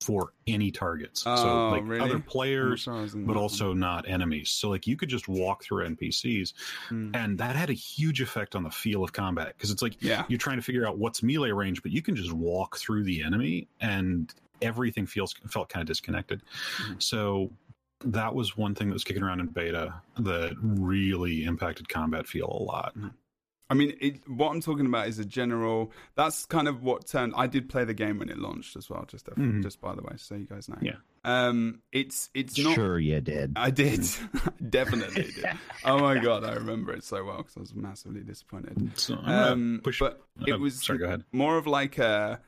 for any targets. Oh, so like really? Other players, but also one. not enemies. So like you could just walk through N P Cs, mm. and that had a huge effect on the feel of combat, because it's like yeah. you're trying to figure out what's melee range, but you can just walk through the enemy, and everything feels felt kind of disconnected. Mm. So. That was one thing that was kicking around in beta that really impacted combat feel a lot. I mean, it, what I'm talking about is a general... That's kind of what turned... I did play the game when it launched as well, just mm-hmm. just by the way, so you guys know. Yeah. Um, it's it's not... Sure you did. I did. Definitely did. Oh my God, I remember it so well because I was massively disappointed. So um, push... But it oh, was sorry, go ahead. More of like a...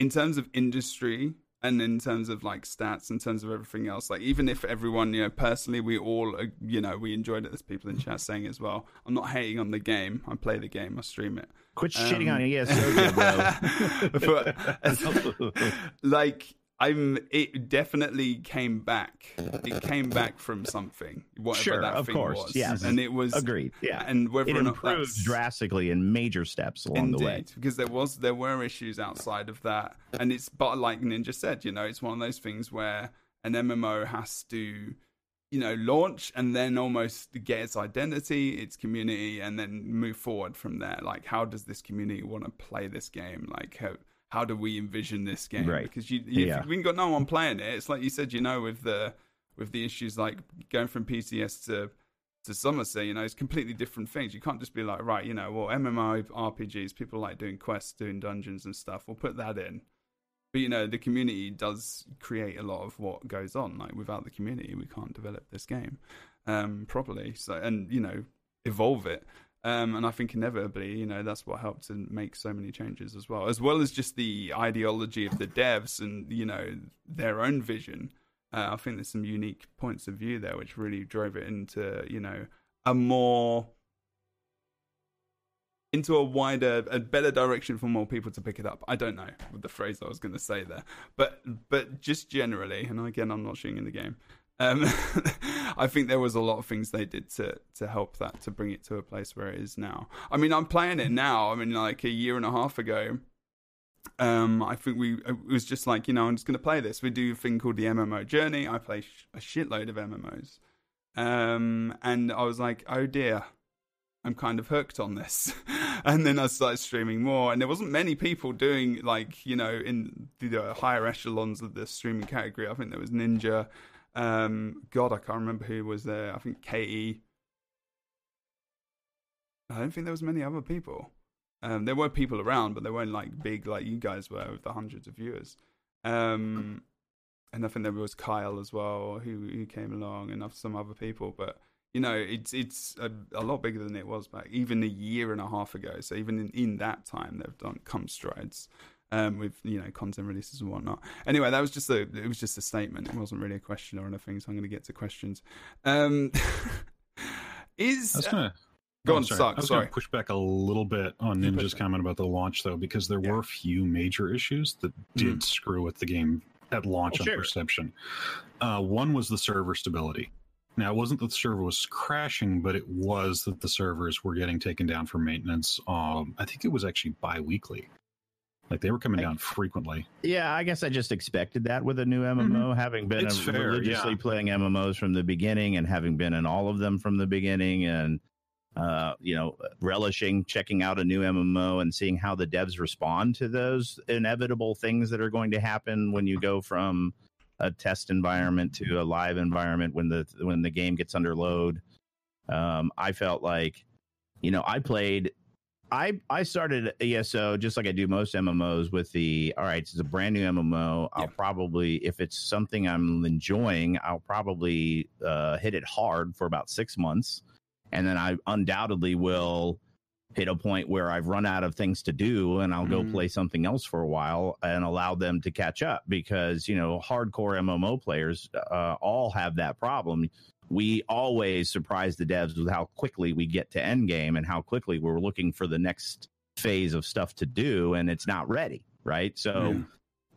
In terms of industry... And in terms of like stats, in terms of everything else, like even if everyone, you know, personally, we all, uh, you know, we enjoyed it. There's people in chat saying as well, I'm not hating on the game. I play the game. I stream it. Quit um, shitting on E S O, bro. But, like I'm, it definitely came back. It came back from something. Whatever sure, that of thing course. Was. Yes. And it was agreed. Yeah. And whether it or not improved that's... drastically in major steps along Indeed, the way. Because there was there were issues outside of that. And it's but like Ninja said, you know, it's one of those things where an M M O has to, you know, launch and then almost get its identity, its community, and then move forward from there. Like, how does this community want to play this game? Like how How do we envision this game? Right. Because you, you, yeah. if we've got no one playing it. It's like you said, you know, with the with the issues like going from P C S to to Somerset, you know, it's completely different things. You can't just be like, right, you know, well, M M O R P Gs, people like doing quests, doing dungeons and stuff. We'll put that in. But, you know, the community does create a lot of what goes on. Like, without the community, we can't develop this game um, properly. So, and, you know, evolve it. Um, and I think inevitably, you know, that's what helped to make so many changes as well, as well as just the ideology of the devs and, you know, their own vision. Uh, I think there's some unique points of view there, which really drove it into, you know, a more, into a wider, a better direction for more people to pick it up. I don't know what the phrase I was going to say there, but, but just generally, and again, I'm not shooting in the game. Um, I think there was a lot of things they did to, to help that, to bring it to a place where it is now. I mean, I'm playing it now. I mean, like a year and a half ago, um, I think we it was just like, you know, I'm just going to play this. We do a thing called the M M O Journey. I play sh- a shitload of M M Os. Um, and I was like, oh dear, I'm kind of hooked on this. And then I started streaming more, and there wasn't many people doing, like, you know, in the higher echelons of the streaming category. I think there was Ninja. Um, God, I can't remember who was there. I think K E. I don't think there was many other people. Um, there were people around, but they weren't like big like you guys were with the hundreds of viewers. Um, and I think there was Kyle as well who, who came along, and some other people. But you know, it's it's a, a lot bigger than it was back even a year and a half ago. So even in, in that time, they've done come strides um, with you know content releases and whatnot. Anyway, that was just a it was just a statement. It wasn't really a question or anything. So I'm going to get to questions. Um, is I was gonna- Go on, sorry. Suck, I was sorry. going to push back a little bit on Ninja's comment about the launch, though, because there yeah. were a few major issues that did mm. screw with the game at launch oh, on sure. perception. Uh, one was the server stability. Now, it wasn't that the server was crashing, but it was that the servers were getting taken down for maintenance. Um, I think it was actually bi-weekly. Like, they were coming down I, frequently. Yeah, I guess I just expected that with a new M M O, mm-hmm. having been a, fair, religiously yeah. playing M M Os from the beginning and having been in all of them from the beginning, and... Uh, you know, relishing checking out a new M M O and seeing how the devs respond to those inevitable things that are going to happen when you go from a test environment to a live environment when the when the game gets under load. Um, I felt like, you know, I played, I I started E S O just like I do most M M Os with the, all right, it's a brand new M M O. I'll yeah. probably, if it's something I'm enjoying, I'll probably uh, hit it hard for about six months. And then I undoubtedly will hit a point where I've run out of things to do, and I'll mm. go play something else for a while and allow them to catch up, because, you know, hardcore M M O players uh, all have that problem. We always surprise the devs with how quickly we get to endgame and how quickly we're looking for the next phase of stuff to do, and it's not ready, right? So... Yeah.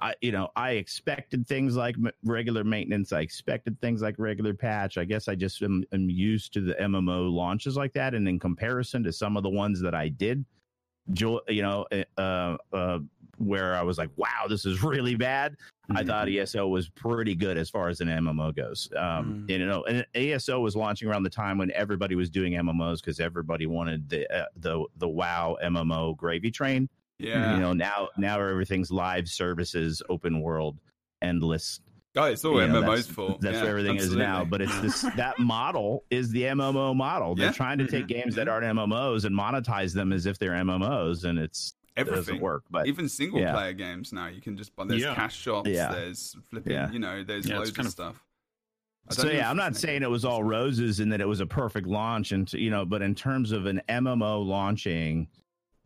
I, you know, I expected things like regular maintenance. I expected things like regular patch. I guess I just am, am used to the M M O launches like that. And in comparison to some of the ones that I did, you know, uh, uh, where I was like, wow, this is really bad. Mm-hmm. I thought E S O was pretty good as far as an M M O goes. Um, mm-hmm. You know, and E S O was launching around the time when everybody was doing M M Os because everybody wanted the, uh, the, the WoW M M O gravy train. Yeah, you know, now now everything's live services, open world, endless. Oh, it's all you know, M M O's fault. That's, that's yeah, what everything absolutely. is now. But it's this that model is the M M O model. They're yeah. trying to take games that aren't M M Os and monetize them as if they're M M Os, and it's everything it doesn't work. But even single yeah. player games now, you can just buy. There's yeah. cash shops. Yeah. There's flipping. Yeah. You know, there's yeah, loads of stuff. So yeah, I'm not saying it was all roses and that it was a perfect launch, and you know, but in terms of an M M O launching.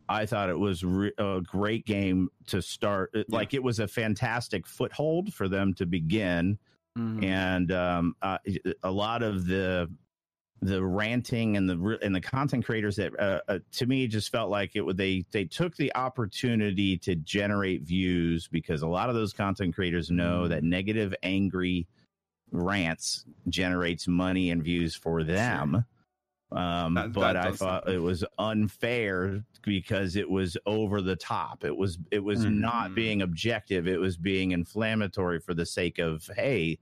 I thought it was re- a great game to start. Yeah. Like, it was a fantastic foothold for them to begin. Mm-hmm. And um, uh, a lot of the the ranting and the and the content creators that uh, uh, to me just felt like it would they they took the opportunity to generate views, because a lot of those content creators know that negative, angry rants generates money and views for them. Sure. Um, that, but that I thought happen. It was unfair because it was over the top. It was it was mm-hmm. not being objective. It was being inflammatory for the sake of, hey,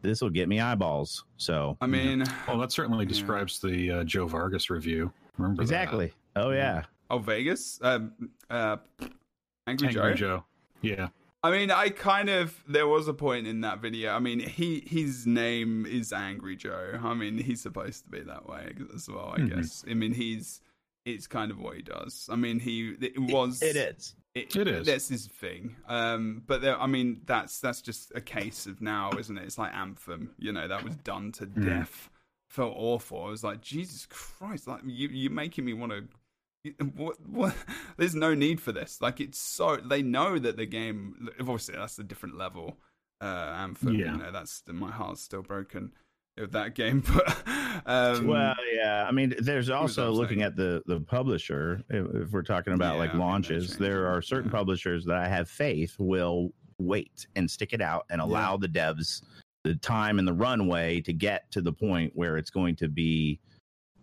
this will get me eyeballs. So I mean, yeah. well, that certainly yeah. describes the uh, Joe Vargas review. Remember exactly? That? Oh yeah. Oh Vegas. Um. Uh. Angry, Angry Joe. Joe. Yeah. I mean, I kind of, there was a point in that video. I mean, he his name is Angry Joe. I mean, he's supposed to be that way as well, I mm-hmm. guess. I mean, he's, it's kind of what he does. I mean, he, it was. It, it is. It, it is. That's his thing. Um, but there, I mean, that's, that's just a case of now, isn't it? It's like Anthem, you know, that was done to mm. death. Felt awful. I was like, Jesus Christ, like you, you're making me want to. What, what? There's no need for this. Like, it's so they know that the game. Obviously, that's a different level. Uh, Anthem, yeah. you know, that's my heart's still broken with that game. But um, well, yeah. I mean, there's also looking at the the publisher. If we're talking about yeah, like launches, there are certain yeah. publishers that I have faith will wait and stick it out and allow yeah. the devs the time and the runway to get to the point where it's going to be.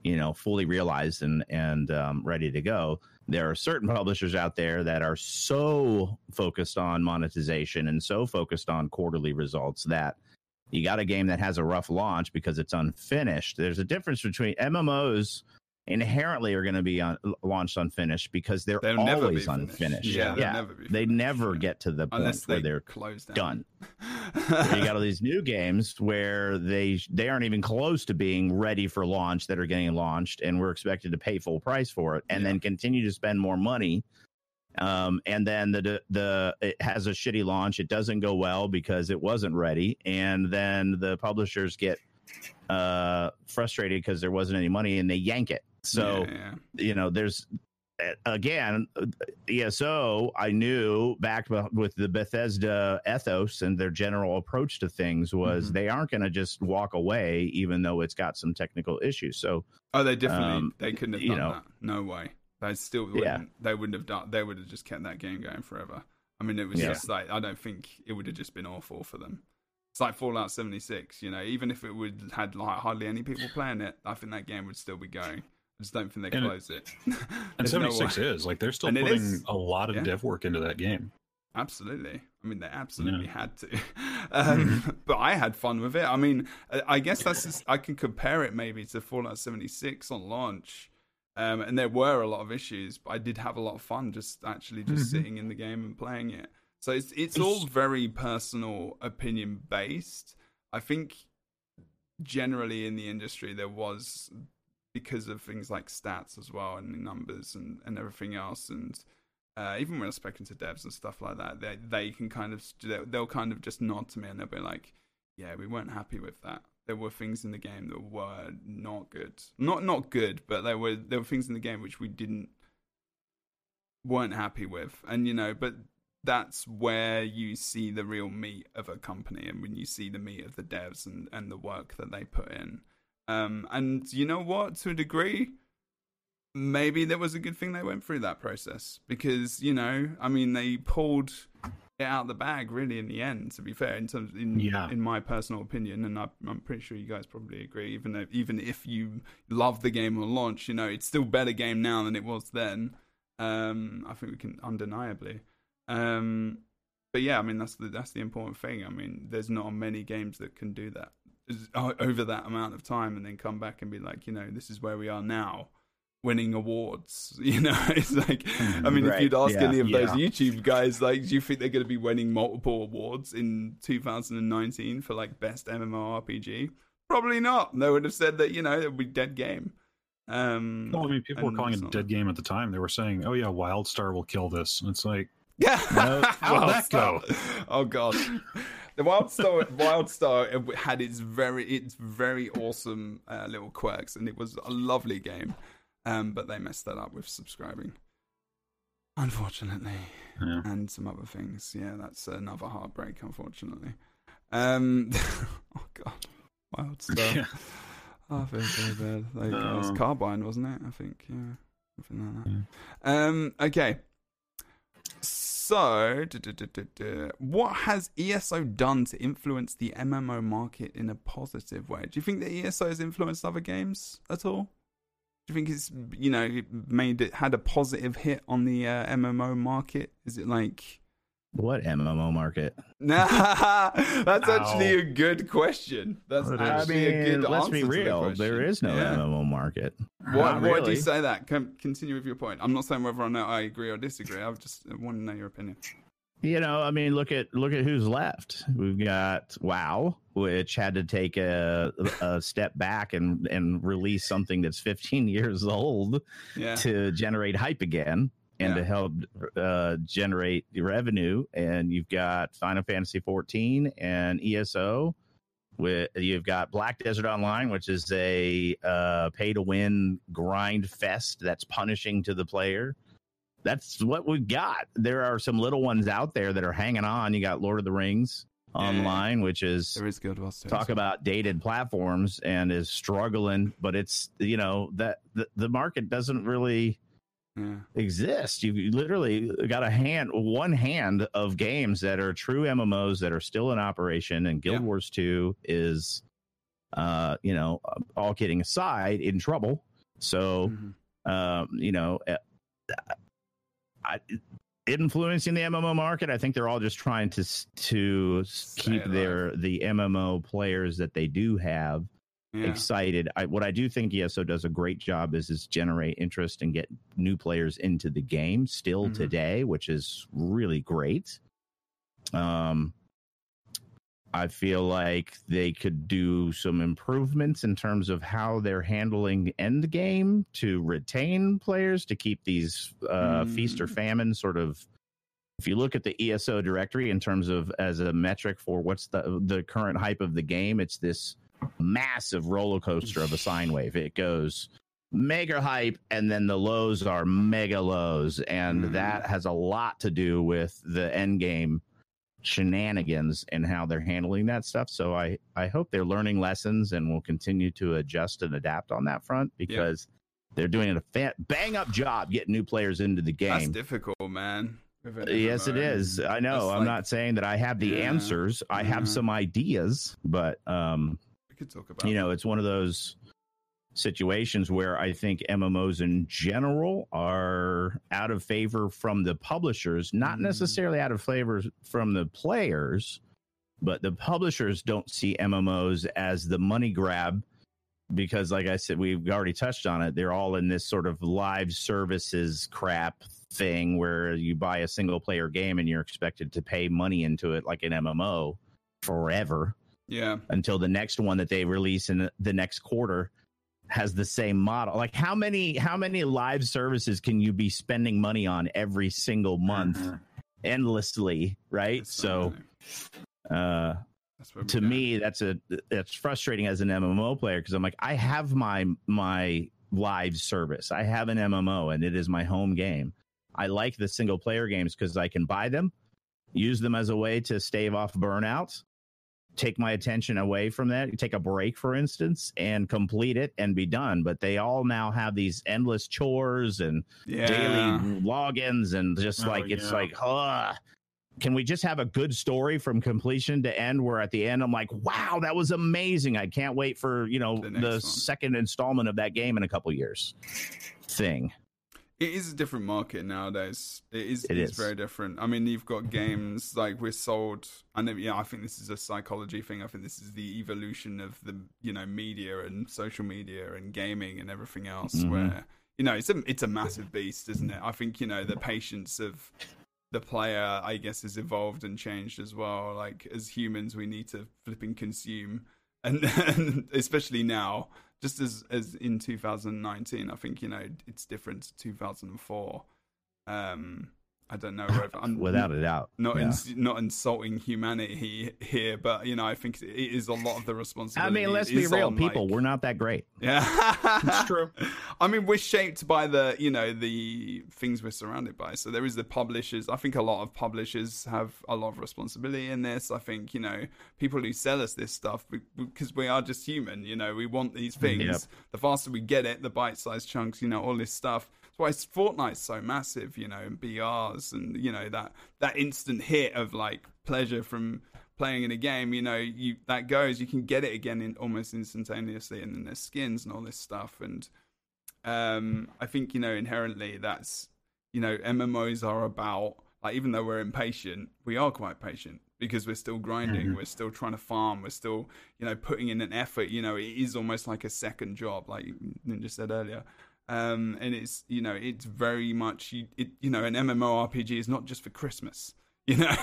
You know, fully realized and and um, ready to go. There are certain publishers out there that are so focused on monetization and so focused on quarterly results that you got a game that has a rough launch because it's unfinished. There's a difference between M M Os inherently are going to be on, launched unfinished because they're they'll always never unfinished. Finished. Yeah, yeah. Never be they never get to the point Unless where they they're closed down. Done. So you got all these new games where they they aren't even close to being ready for launch that are getting launched, and we're expected to pay full price for it, and yeah. then continue to spend more money. Um, and then the the it has a shitty launch. It doesn't go well because it wasn't ready, and then the publishers get uh, frustrated because there wasn't any money, and they yank it. So, yeah. you know, there's, again, E S O, I knew, backed with the Bethesda ethos and their general approach to things was mm-hmm. they aren't going to just walk away, even though it's got some technical issues. So, oh, they definitely, um, they couldn't have done you know, that. No way. They still wouldn't, yeah. they wouldn't have done, they would have just kept that game going forever. I mean, it was yeah. just like, I don't think it would have just been awful for them. It's like Fallout seventy-six, you know, even if it would had like hardly any people playing it, I think that game would still be going. I just don't think they close it. it. And seventy-six no is like they're still and putting a lot of yeah. dev work into that game. Absolutely. I mean, they absolutely yeah. had to. Um, mm-hmm. But I had fun with it. I mean, I guess that's just, I can compare it maybe to Fallout seventy-six on launch. Um, and there were a lot of issues, but I did have a lot of fun just actually just mm-hmm. sitting in the game and playing it. So it's it's all very personal, opinion based. I think generally in the industry there was. Because of things like stats as well and numbers and, and everything else. And uh, even when I'm speaking to devs and stuff like that, they they can kind of, they'll kind of just nod to me and they'll be like, yeah, we weren't happy with that. There were things in the game that were not good. Not not good, but there were there were things in the game which we didn't, weren't happy with. And, you know, but that's where you see the real meat of a company and when you see the meat of the devs and, and the work that they put in. Um, and you know what, to a degree, maybe there was a good thing they went through that process because, you know, I mean, they pulled it out of the bag really in the end, to be fair, in terms, in, yeah. in my personal opinion. And I, I'm pretty sure you guys probably agree, even though, even if you love the game on launch, you know, it's still a better game now than it was then. Um, I think we can undeniably. Um, but yeah, I mean, that's the, that's the important thing. I mean, there's not many games that can do that over that amount of time and then come back and be like, you know, this is where we are now, winning awards, you know. It's like, I mean, right. if you'd ask yeah. any of yeah. those YouTube guys, like, do you think they're going to be winning multiple awards in two thousand nineteen for like best MMORPG? Probably not. They would have said that, you know, it would be dead game. Um well, I mean, people were calling it a dead game at the time. They were saying, oh yeah, WildStar will kill this, and it's like, yeah, how'd that go? Oh god. The WildStar, WildStar had its very, its very awesome uh, little quirks, and it was a lovely game. Um, but they messed that up with subscribing, unfortunately, yeah. and some other things. Yeah, that's another heartbreak, unfortunately. Um, oh god, WildStar. Yeah. Oh, I feel so bad. Like, um, it was Carbine, wasn't it? I think, yeah, something like that. Yeah. Um, okay. So, duh, duh, duh, duh, duh. What has E S O done to influence the M M O market in a positive way? Do you think that E S O has influenced other games at all? Do you think it's, you know, made it, had a positive hit on the uh, M M O market? Is it like... What M M O market? Nah, that's Ow. actually a good question. That's I actually mean, a good let's answer. Let's be real. To the there is no yeah. M M O market. Why, really. Why do you say that? Can, continue with your point. I'm not saying whether or not I agree or disagree. I just want to know your opinion. You know, I mean, look at look at who's left. We've got WoW, which had to take a, a step back and, and release something that's fifteen years old yeah. to generate hype again. And yeah. to help uh, generate the revenue. And you've got Final Fantasy fourteen and E S O. With, you've got Black Desert Online, which is a uh, pay-to-win grind fest that's punishing to the player. That's what we've got. There are some little ones out there that are hanging on. You got Lord of the Rings Online, yeah. which is, there is Guild Wars two, talk so. about dated platforms and is struggling. But it's, you know, that the, the market doesn't really... Yeah. exist. You've literally got a hand, one hand of games that are true M M Os that are still in operation, and Guild yeah. Wars two is, uh, you know, all kidding aside, in trouble. So, mm-hmm. um, you know, I, influencing the M M O market. I think they're all just trying to to keep their the M M O players that they do have yeah. excited. I, what I do think E S O does a great job is is generate interest and get new players into the game still mm-hmm. today, which is really great. Um, I feel like they could do some improvements in terms of how they're handling end game to retain players, to keep these uh, mm. feast or famine sort of. If you look at the E S O directory in terms of as a metric for what's the the current hype of the game, it's this massive roller coaster of a sine wave. It goes mega hype, and then the lows are mega lows, and mm. that has a lot to do with the end game shenanigans and how they're handling that stuff. So I, I hope they're learning lessons and will continue to adjust and adapt on that front, because yep. they're doing a fa- bang up job getting new players into the game. That's difficult, man. Yes, it is. I know. It's I'm like, not saying that I have the yeah, answers. I yeah. have some ideas, but um, we could talk about you know, it's one of those situations where I think M M Os in general are out of favor from the publishers, not necessarily out of favor from the players, but the publishers don't see M M Os as the money grab because, like I said, we've already touched on it. They're all in this sort of live services crap thing where you buy a single player game and you're expected to pay money into it like an M M O forever. Yeah. Until the next one that they release in the next quarter has the same model. Like how many how many live services can you be spending money on every single month mm-hmm. endlessly, right? That's so uh to me at. that's a that's frustrating as an M M O player, because I'm like, I have my my live service. I have an M M O and it is my home game. I like the single player games because I can buy them, use them as a way to stave off burnout, take my attention away from that, take a break, for instance, and complete it and be done. But they all now have these endless chores and yeah. daily logins and just oh, like, it's yeah. like, ugh. Can we just have a good story from completion to end where at the end I'm like, wow, that was amazing. I can't wait for, you know, the, the second installment of that game in a couple years thing. It is a different market nowadays. It is, it is. It's very different. I mean, you've got games like we're sold. I know. Yeah, I think this is a psychology thing. I think this is the evolution of the you know media and social media and gaming and everything else. Mm-hmm. Where you know it's a it's a massive beast, isn't it? I think you know the patience of the player, I guess, has evolved and changed as well. Like as humans, we need to flipping consume, and, and especially now. Just as, as in two thousand nineteen, I think, you know, it's different to two thousand four. Um, I don't know. Whether I'm, Without a doubt. Not yeah. ins- not insulting humanity here, but, you know, I think it is a lot of the responsibility. I mean, let's be real, on, people. Like, we're not that great. Yeah. It's true. I mean, we're shaped by the, you know, the things we're surrounded by. So there is the publishers. I think a lot of publishers have a lot of responsibility in this. I think, you know, people who sell us this stuff, because we, we are just human, you know, we want these things. Yep. The faster we get it, the bite-sized chunks, you know, all this stuff. Why Fortnite's so massive, you know, and B Rs and, you know, that that instant hit of like pleasure from playing in a game, you know, you that goes, you can get it again in almost instantaneously, and then there's skins and all this stuff. And um I think, you know, inherently that's, you know, M M Os are about, like, even though we're impatient, we are quite patient because we're still grinding, mm-hmm. we're still trying to farm, we're still, you know, putting in an effort. You know, it is almost like a second job, like Ninja said earlier. Um, and it's, you know, it's very much, it, you know, an MMORPG is not just for Christmas, you know,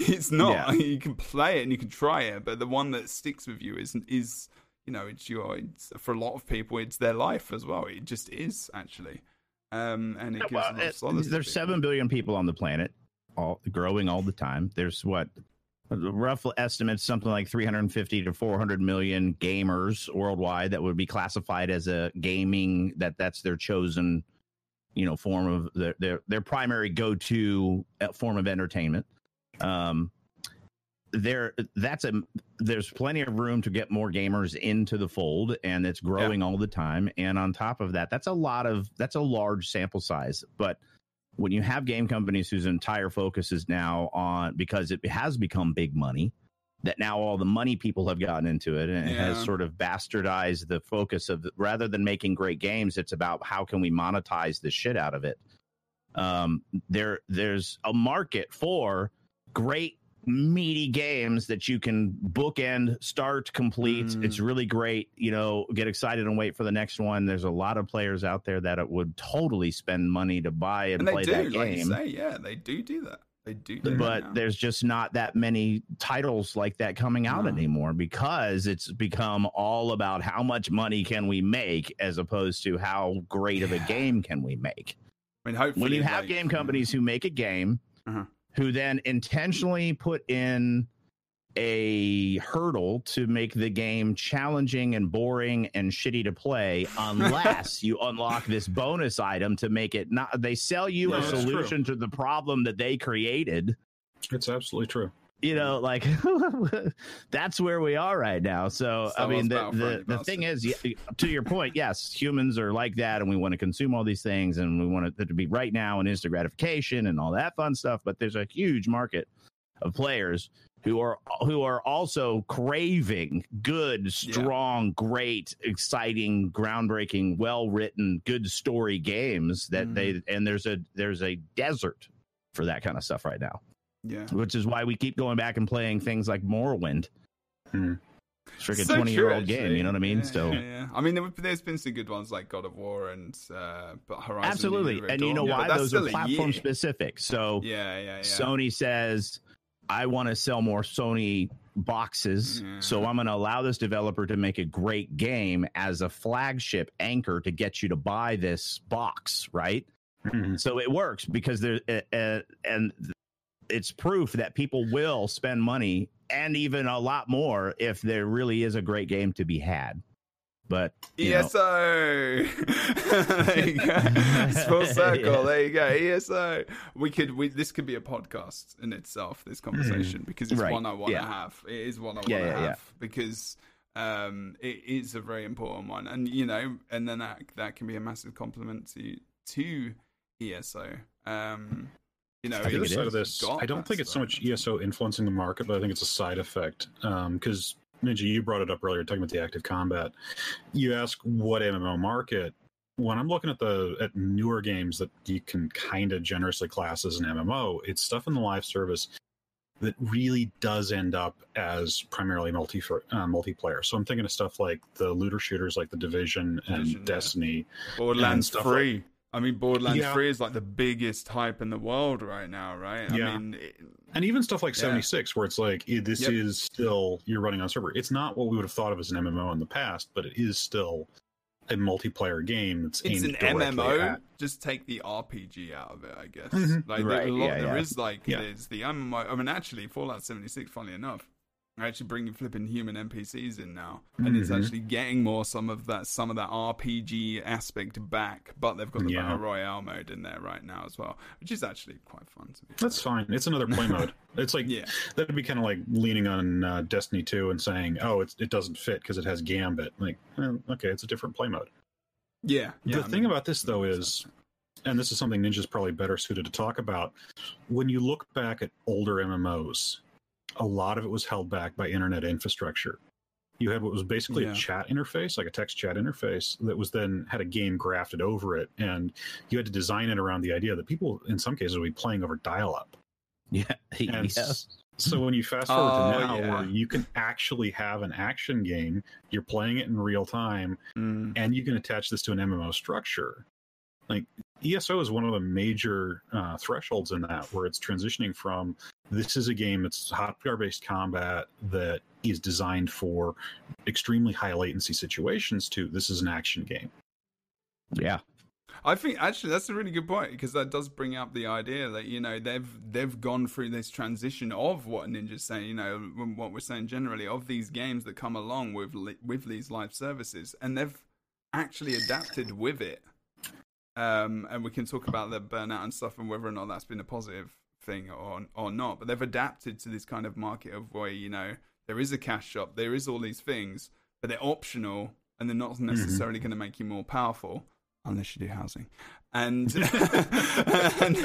it's not, yeah. I mean, you can play it and you can try it, but the one that sticks with you is, is, you know, it's your, it's, for a lot of people, it's their life as well. It just is, actually. Um, and it gives well, it, solace. There's seven billion people on the planet, all growing all the time. There's what, rough estimates, something like three hundred fifty to four hundred million gamers worldwide that would be classified as a gaming, that that's their chosen, you know, form of their, their, their primary go-to form of entertainment. Um, there, that's a, there's plenty of room to get more gamers into the fold, and it's growing yeah. all the time. And on top of that, that's a lot of, that's a large sample size, but when you have game companies whose entire focus is now on, because it has become big money, that now all the money people have gotten into it, and yeah. it has sort of bastardized the focus of, rather than making great games, it's about how can we monetize the shit out of it. Um, there, there's a market for great meaty games that you can bookend, start, complete. Mm. It's really great. You know, get excited and wait for the next one. There's a lot of players out there that it would totally spend money to buy and, and play do, that game. Like you say, yeah, they do do that. They do, do but right there's just not that many titles like that coming out no. anymore, because it's become all about how much money can we make as opposed to how great yeah. of a game can we make. I mean, hopefully, when you have like, game companies yeah. who make a game, uh-huh. who then intentionally put in a hurdle to make the game challenging and boring and shitty to play, unless you unlock this bonus item to make it not, they sell you no, a solution true. to the problem that they created. It's absolutely true. You know, like that's where we are right now. So, so I mean, the the, the thing is, to your point, yes, humans are like that, and we want to consume all these things, and we want it to be right now and instant gratification and all that fun stuff. But there's a huge market of players who are who are also craving good, strong, yeah. great, exciting, groundbreaking, well-written, good story games that mm. they and there's a there's a desert for that kind of stuff right now. Yeah, which is why we keep going back and playing things like Morrowind. Hmm. It's like a so twenty-year-old game, you know what I mean? Yeah, so, yeah, yeah. I mean, there, there's been some good ones like God of War and uh, but Horizon. Absolutely, and, and you know yeah, why? Those are platform-specific. So, yeah, yeah, yeah. Sony says, I want to sell more Sony boxes, yeah. so I'm going to allow this developer to make a great game as a flagship anchor to get you to buy this box, right? Mm-hmm. So it works because there uh, and. It's proof that people will spend money and even a lot more if there really is a great game to be had. But E S O, there you go. It's full circle. Yeah. There you go. E S O. We could. We this could be a podcast in itself. This conversation, because it's right. one I want to yeah. have. It is one I want to yeah, yeah, have yeah. because um, it is a very important one. And you know, and then that that can be a massive compliment to to E S O. Um, You know, I think it is. This, I don't think it's so much E S O influencing the market, but I think it's a side effect. Because, um, Ninja, you brought it up earlier, talking about the active combat. You ask what M M O market. When I'm looking at the at newer games that you can kind of generously class as an M M O, it's stuff in the live service that really does end up as primarily multi uh, multiplayer. So I'm thinking of stuff like the looter shooters, like the Division and Division, Destiny, yeah. Borderlands three. Like, I mean, Borderlands yeah. three is like the biggest hype in the world right now, right? I yeah. mean, it, and even stuff like yeah. seventy-six, where it's like, this yep. is still, you're running on server. It's not what we would have thought of as an M M O in the past, but it is still a multiplayer game. That's it's aimed an M M O. At. Just take the R P G out of it, I guess. Mm-hmm. Like, right. there, a lot, yeah, there yeah. is like, yeah. there's the M M O. I mean, actually, Fallout seventy-six, funnily enough, I actually bringing flipping human N P Cs in now, and mm-hmm. it's actually getting more some of that some of that R P G aspect back. But they've got the yeah. battle royale mode in there right now as well, which is actually quite fun. To be That's fair. Fine. It's another play mode. It's like yeah. that'd be kind of like leaning on uh, Destiny two and saying, "Oh, it's, it doesn't fit because it has Gambit." Like, well, okay, it's a different play mode. Yeah. yeah the I thing mean, about this though is. And this is something Ninja's probably better suited to talk about. When you look back at older M M Os, a lot of it was held back by internet infrastructure. You had what was basically yeah. a chat interface, like a text chat interface, that was then had a game grafted over it, and you had to design it around the idea that people, in some cases, would be playing over dial-up. Yeah. yeah. So when you fast forward oh, to now, yeah. where you can actually have an action game, you're playing it in real time, mm. and you can attach this to an M M O structure. Like E S O is one of the major uh, thresholds in that, where it's transitioning from this is a game that's hotbar-based combat that is designed for extremely high latency situations to this is an action game. Yeah, I think actually that's a really good point, because that does bring up the idea that, you know, they've they've gone through this transition of what Ninja's saying, you know, what we're saying generally of these games that come along with with these live services, and they've actually adapted with it. Um, and we can talk about the burnout and stuff and whether or not that's been a positive thing or or not, but they've adapted to this kind of market of where, you know, there is a cash shop, there is all these things, but they're optional and they're not necessarily mm-hmm. going to make you more powerful unless you do housing and and,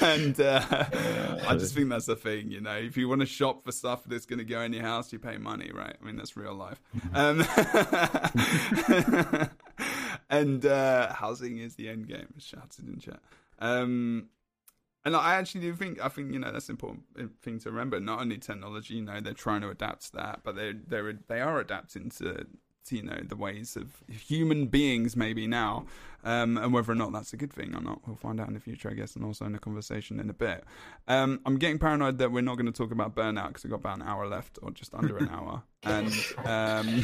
and uh, I just think that's the thing, you know, if you want to shop for stuff that's going to go in your house, you pay money, right? I mean, that's real life. Mm-hmm. um And uh, housing is the end game, shouted in chat. Um, and I actually do think, I think, you know, that's an important thing to remember. Not only technology, you know, they're trying to adapt to that, but they're, they're, they are adapting to, to, you know, the ways of human beings maybe now. Um, and whether or not that's a good thing or not, we'll find out in the future, I guess, and also in the conversation in a bit. Um, I'm getting paranoid that we're not going to talk about burnout because we've got about an hour left, or just under an hour. And um,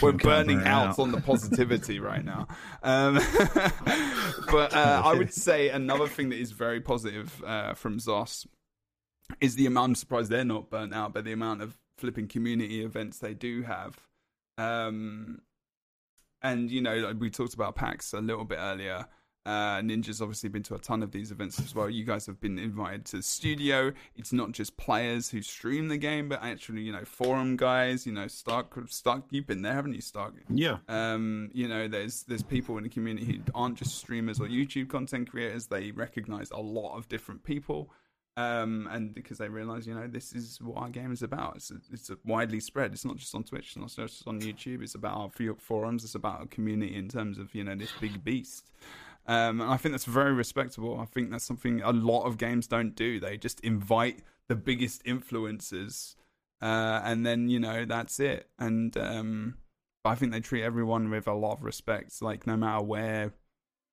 we're burning burn out, out on the positivity right now. Um, but uh, I would say another thing that is very positive uh, from Z O S is the amount, I'm surprised they're not burnt out, but the amount of flipping community events they do have. Um, and, you know, we talked about PAX a little bit earlier. Uh, Ninja's obviously been to a ton of these events as well. You guys have been invited to the studio. It's not just players who stream the game, but actually, you know, forum guys, you know, Stark, Stark, you've been there, haven't you, Stark? Yeah. Um, you know, there's there's people in the community who aren't just streamers or YouTube content creators. They recognize a lot of different people. Um, and because they realise, you know, this is what our game is about. It's a, it's a widely spread. It's not just on Twitch. It's not just on YouTube. It's about our forums. It's about our community in terms of, you know, this big beast. Um, and I think that's very respectable. I think that's something a lot of games don't do. They just invite the biggest influencers, uh, and then, you know, that's it. And um, I think they treat everyone with a lot of respect, like no matter where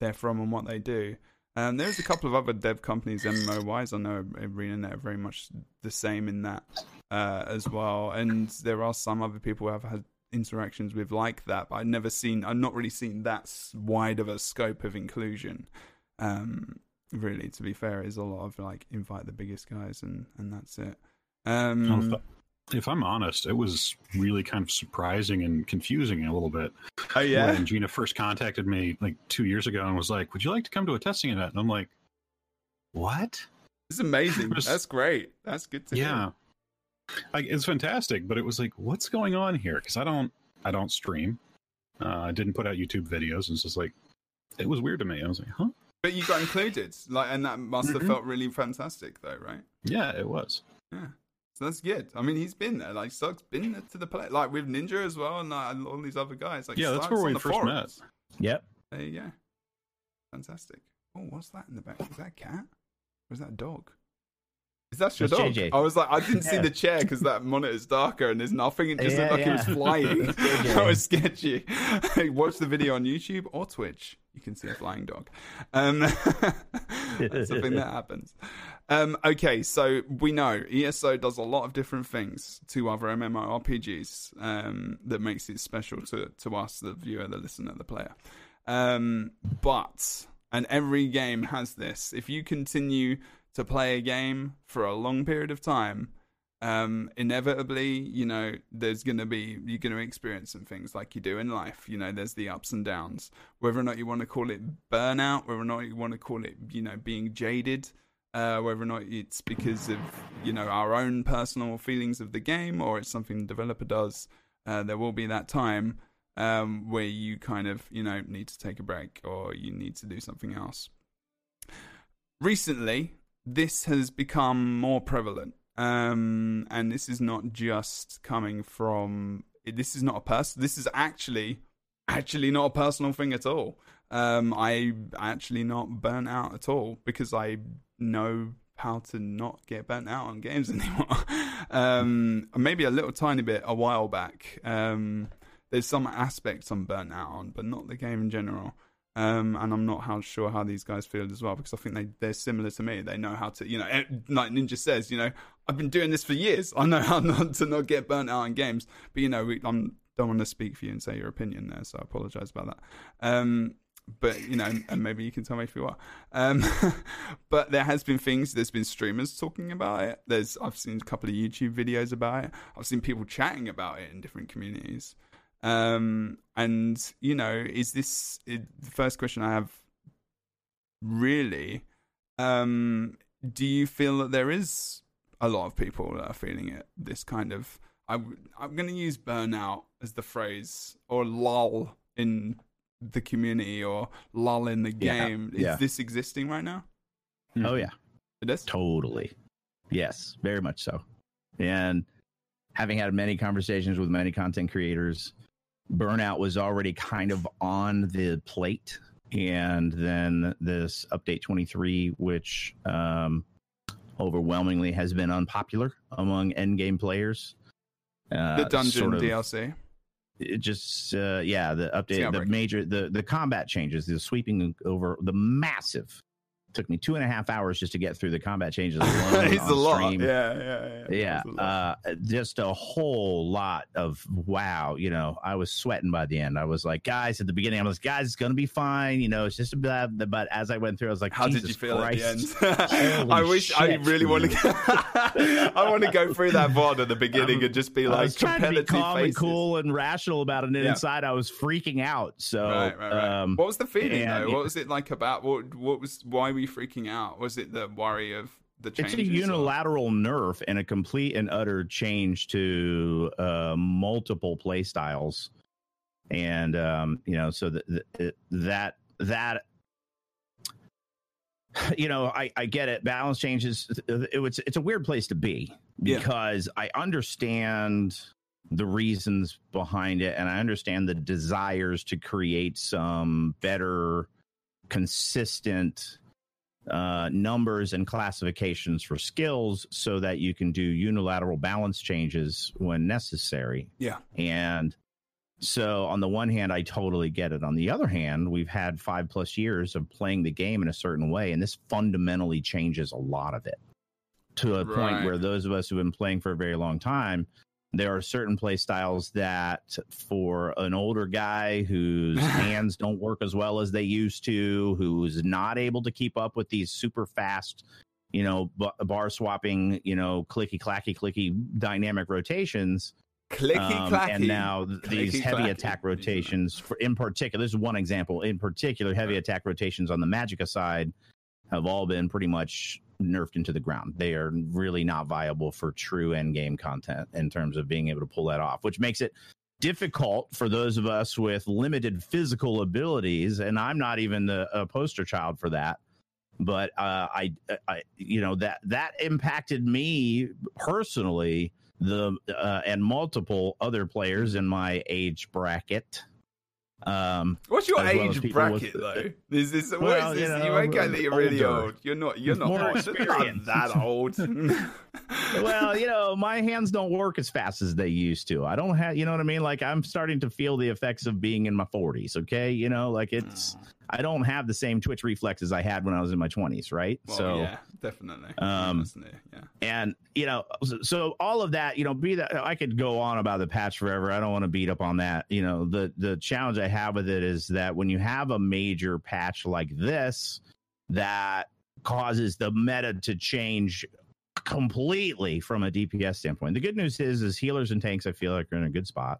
they're from and what they do. Um, there's a couple of other dev companies, M M O-wise. I know ArenaNet are very much the same in that uh, as well. And there are some other people I've had interactions with like that, but I've never seen, I've not really seen that wide of a scope of inclusion. Um, really, to be fair, is a lot of like invite the biggest guys and, and that's it. Um, if I'm honest, it was really kind of surprising and confusing a little bit. Oh yeah. When Gina first contacted me like two years ago and was like, "Would you like to come to a testing event?" And I'm like, "What? This is amazing. Just, that's great. That's good to yeah. hear." Like, it's fantastic, but it was like, "What's going on here?" Because I don't, I don't stream. Uh, I didn't put out YouTube videos, and it's just like, it was weird to me. I was like, "Huh?" But you got included, like, and that must mm-hmm. have felt really fantastic, though, right? Yeah, it was. Yeah. So that's good. I mean, he's been there. Like, Stark's been there to the play, like with Ninja as well, and like, all these other guys. Like, yeah, that's Stark's where we first forums. met. Yep. There you go. Fantastic. Oh, what's that in the back? Is that a cat? Or is that a dog? Is that your it's dog? J J. I was like, I didn't yeah. see the chair because that monitor's darker and there's nothing. It just yeah, looked yeah. like it was flying. That was sketchy. Hey, watch the video on YouTube or Twitch. You can see a flying dog. Um, that's something that happens. Um, okay, so we know E S O does a lot of different things to other MMORPGs um, that makes it special to, to us, the viewer, the listener, the player. Um, but, and every game has this, if you continue to play a game for a long period of time, um, inevitably, you know, there's going to be, you're going to experience some things like you do in life. You know, there's the ups and downs, whether or not you want to call it burnout, whether or not you want to call it, you know, being jaded, uh, whether or not it's because of, you know, our own personal feelings of the game, or it's something the developer does. Uh, there will be that time um, where you kind of, you know, need to take a break or you need to do something else. Recently, this has become more prevalent, um, and this is not just coming from. This is not a person. This is actually, actually not a personal thing at all. Um, I actually not burnt out at all because I know how to not get burnt out on games anymore. um, maybe a little tiny bit a while back. Um, there's some aspects I'm burnt out on, but not the game in general. Um, and I'm not how sure how these guys feel as well, because I think they, they're similar to me. They know how to, you know, like Ninja says, you know, I've been doing this for years. I know how not to not get burnt out in games. But, you know, we, I don't want to speak for you and say your opinion there, so I apologize about that. Um, but, you know, and maybe you can tell me if you are. Um, but there has been things, there's been streamers talking about it. There's I've seen a couple of YouTube videos about it. I've seen people chatting about it in different communities. Um, and you know, is this it, the first question I have really, um, do you feel that there is a lot of people that are feeling it? This kind of, I, I'm going to use burnout as the phrase, or lull in the community, or lull in the game. Yeah, yeah. Is this existing right now? Oh yeah. It is? Totally. Yes, very much so. And having had many conversations with many content creators, burnout was already kind of on the plate and then this update twenty-three, which um, overwhelmingly has been unpopular among endgame players. Uh, the dungeon sort of, D L C. It just uh, yeah, the update, the major, the the combat changes, the sweeping over the massive. Took me two and a half hours just to get through the combat changes alone. It's a lot. Stream. Yeah, yeah, yeah. yeah. Uh, a just a whole lot of wow. You know, I was sweating by the end. I was like, guys, at the beginning, I was like, guys, it's gonna be fine. You know, it's just a blah. But as I went through, I was like, how Jesus did you feel Christ. At the end? I wish shit, I really want to. I want to go through that V O D at the beginning um, and just be like, I was trying to be calm faces. And cool and rational about it. And yeah. Inside, I was freaking out. So, right, right, right. Um, what was the feeling and, though? What was it like about? What what was why were freaking out? Was it the worry of the changes? It's a unilateral or? nerf and a complete and utter change to uh multiple play styles, and um you know, so the, the, that that you know, I I get it, balance changes. It, it's it's a weird place to be, because yeah. I understand the reasons behind it, and I understand the desires to create some better consistent uh numbers and classifications for skills so that you can do unilateral balance changes when necessary. Yeah. And so on the one hand, I totally get it. On the other hand, we've had five plus years of playing the game in a certain way, and this fundamentally changes a lot of it to a right. point where those of us who've been playing for a very long time, there are certain play styles that for an older guy whose hands don't work as well as they used to, who's not able to keep up with these super fast, you know, bar swapping, you know, clicky, clacky, clicky dynamic rotations. Clicky, um, clacky. And now clicky, these heavy clacky. Attack rotations for, in particular, this is one example, in particular, heavy attack rotations on the Magicka side have all been pretty much nerfed into the ground. They are really not viable for true end game content in terms of being able to pull that off, which makes it difficult for those of us with limited physical abilities. And I'm not even the, a poster child for that, but uh, I, I, you know, that that impacted me personally. The uh, and multiple other players in my age bracket. Um, What's your age bracket with, though? Is this well, what is this? You, know, you ain't getting that you're older. Really old. You're not. You're not, not that old. Well, you know, my hands don't work as fast as they used to. I don't have. You know what I mean? Like, I'm starting to feel the effects of being in my forties. Okay, you know, like it's. I don't have the same twitch reflexes I had when I was in my twenties, right? Well, so yeah, definitely. Um, yeah. And you know, so, so all of that, you know, be that I could go on about the patch forever. I don't want to beat up on that. You know, the the challenge I have with it is that when you have a major patch like this that causes the meta to change completely from a D P S standpoint. The good news is, is healers and tanks I feel like are in a good spot.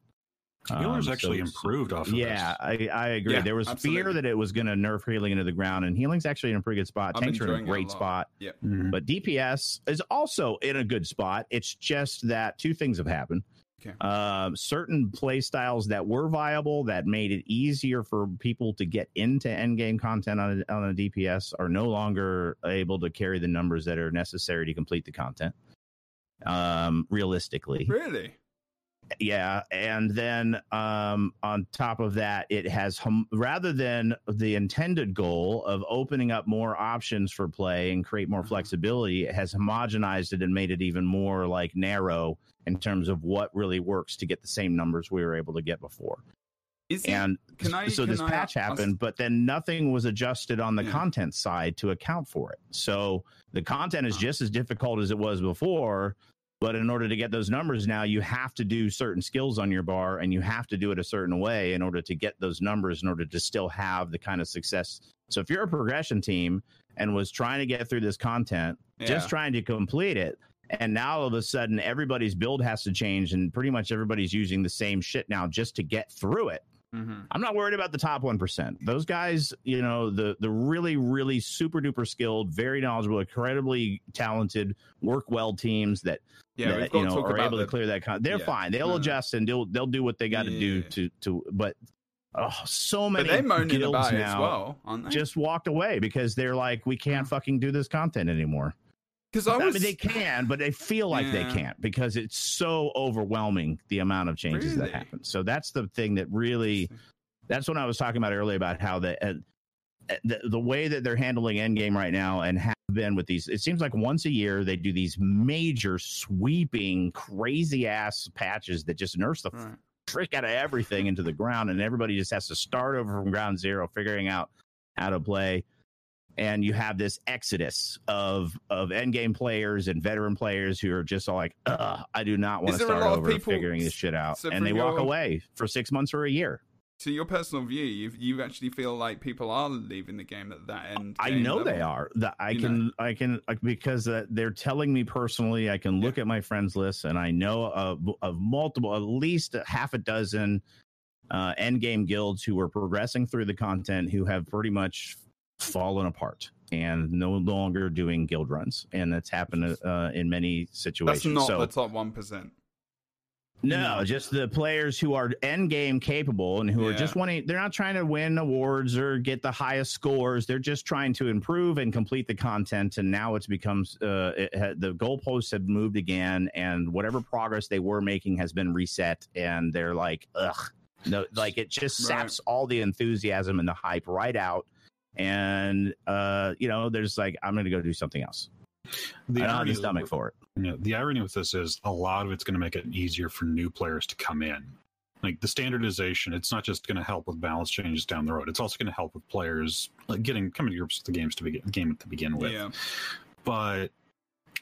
Healers um, actually so, improved off of yeah, this. Yeah, I, I agree. Yeah, there was absolutely. Fear that it was going to nerf healing into the ground, and healing's actually in a pretty good spot. I'm Tanks are in a great a spot. Yeah. Mm-hmm. But D P S is also in a good spot. It's just that two things have happened. Okay. Uh, certain play styles that were viable that made it easier for people to get into endgame content on a, on a D P S are no longer able to carry the numbers that are necessary to complete the content, um, realistically. Really? Yeah, and then um, on top of that, it has hum- rather than the intended goal of opening up more options for play and create more mm-hmm. flexibility, it has homogenized it and made it even more like narrow in terms of what really works to get the same numbers we were able to get before. Is and it, can I, so can this I, patch happened, I'll... but then nothing was adjusted on the yeah. content side to account for it. So the content is just as difficult as it was before. But in order to get those numbers now, you have to do certain skills on your bar, and you have to do it a certain way in order to get those numbers in order to still have the kind of success. So if you're a progression team and was trying to get through this content, yeah. just trying to complete it, and now all of a sudden everybody's build has to change and pretty much everybody's using the same shit now just to get through it. Mm-hmm. I'm not worried about the top one percent. Those guys, you know, the the really, really super duper skilled, very knowledgeable, incredibly talented, work well teams that, yeah, that we've got you know, to talk are about able the, to clear that. Con- they're yeah, fine. They'll no. adjust and they'll they'll do what they got to yeah. do to to. But oh, so many but guilds about it now as well, aren't they? Just walked away because they're like, we can't fucking do this content anymore. Because I, I mean, they can, but they feel like yeah. they can't because it's so overwhelming the amount of changes really? That happen. So that's the thing that really, that's what I was talking about earlier about how the uh, the, the way that they're handling Endgame right now and have been with these, it seems like once a year they do these major sweeping crazy ass patches that just nurse the right. frick out of everything into the ground, and everybody just has to start over from ground zero figuring out how to play. And you have this exodus of of endgame players and veteran players who are just all like, ugh, I do not want to start over figuring this shit out. So and they your, walk away for six months or a year. So your personal view, you you actually feel like people are leaving the game at that end. I know level. They are. That I you can know? I can because uh, they're telling me personally. I can look yeah. at my friends list, and I know of, of multiple, at least a half a dozen uh, endgame guilds who were progressing through the content who have pretty much fallen apart and no longer doing guild runs, and that's happened uh, in many situations. That's not so, the top one percent. No, no, just the players who are end game capable and who yeah. are just wanting. They're not trying to win awards or get the highest scores. They're just trying to improve and complete the content. And now it's becomes uh, it ha- the goalposts have moved again, and whatever progress they were making has been reset. And they're like, ugh, no, like it just saps right. all the enthusiasm and the hype right out. And uh you know, there's like, I'm gonna go do something else. The I don't have the stomach for it. You know, the irony with this is a lot of it's going to make it easier for new players to come in. Like the standardization, it's not just going to help with balance changes down the road, it's also going to help with players like getting coming to grips with the games to begin game to begin with. Yeah. But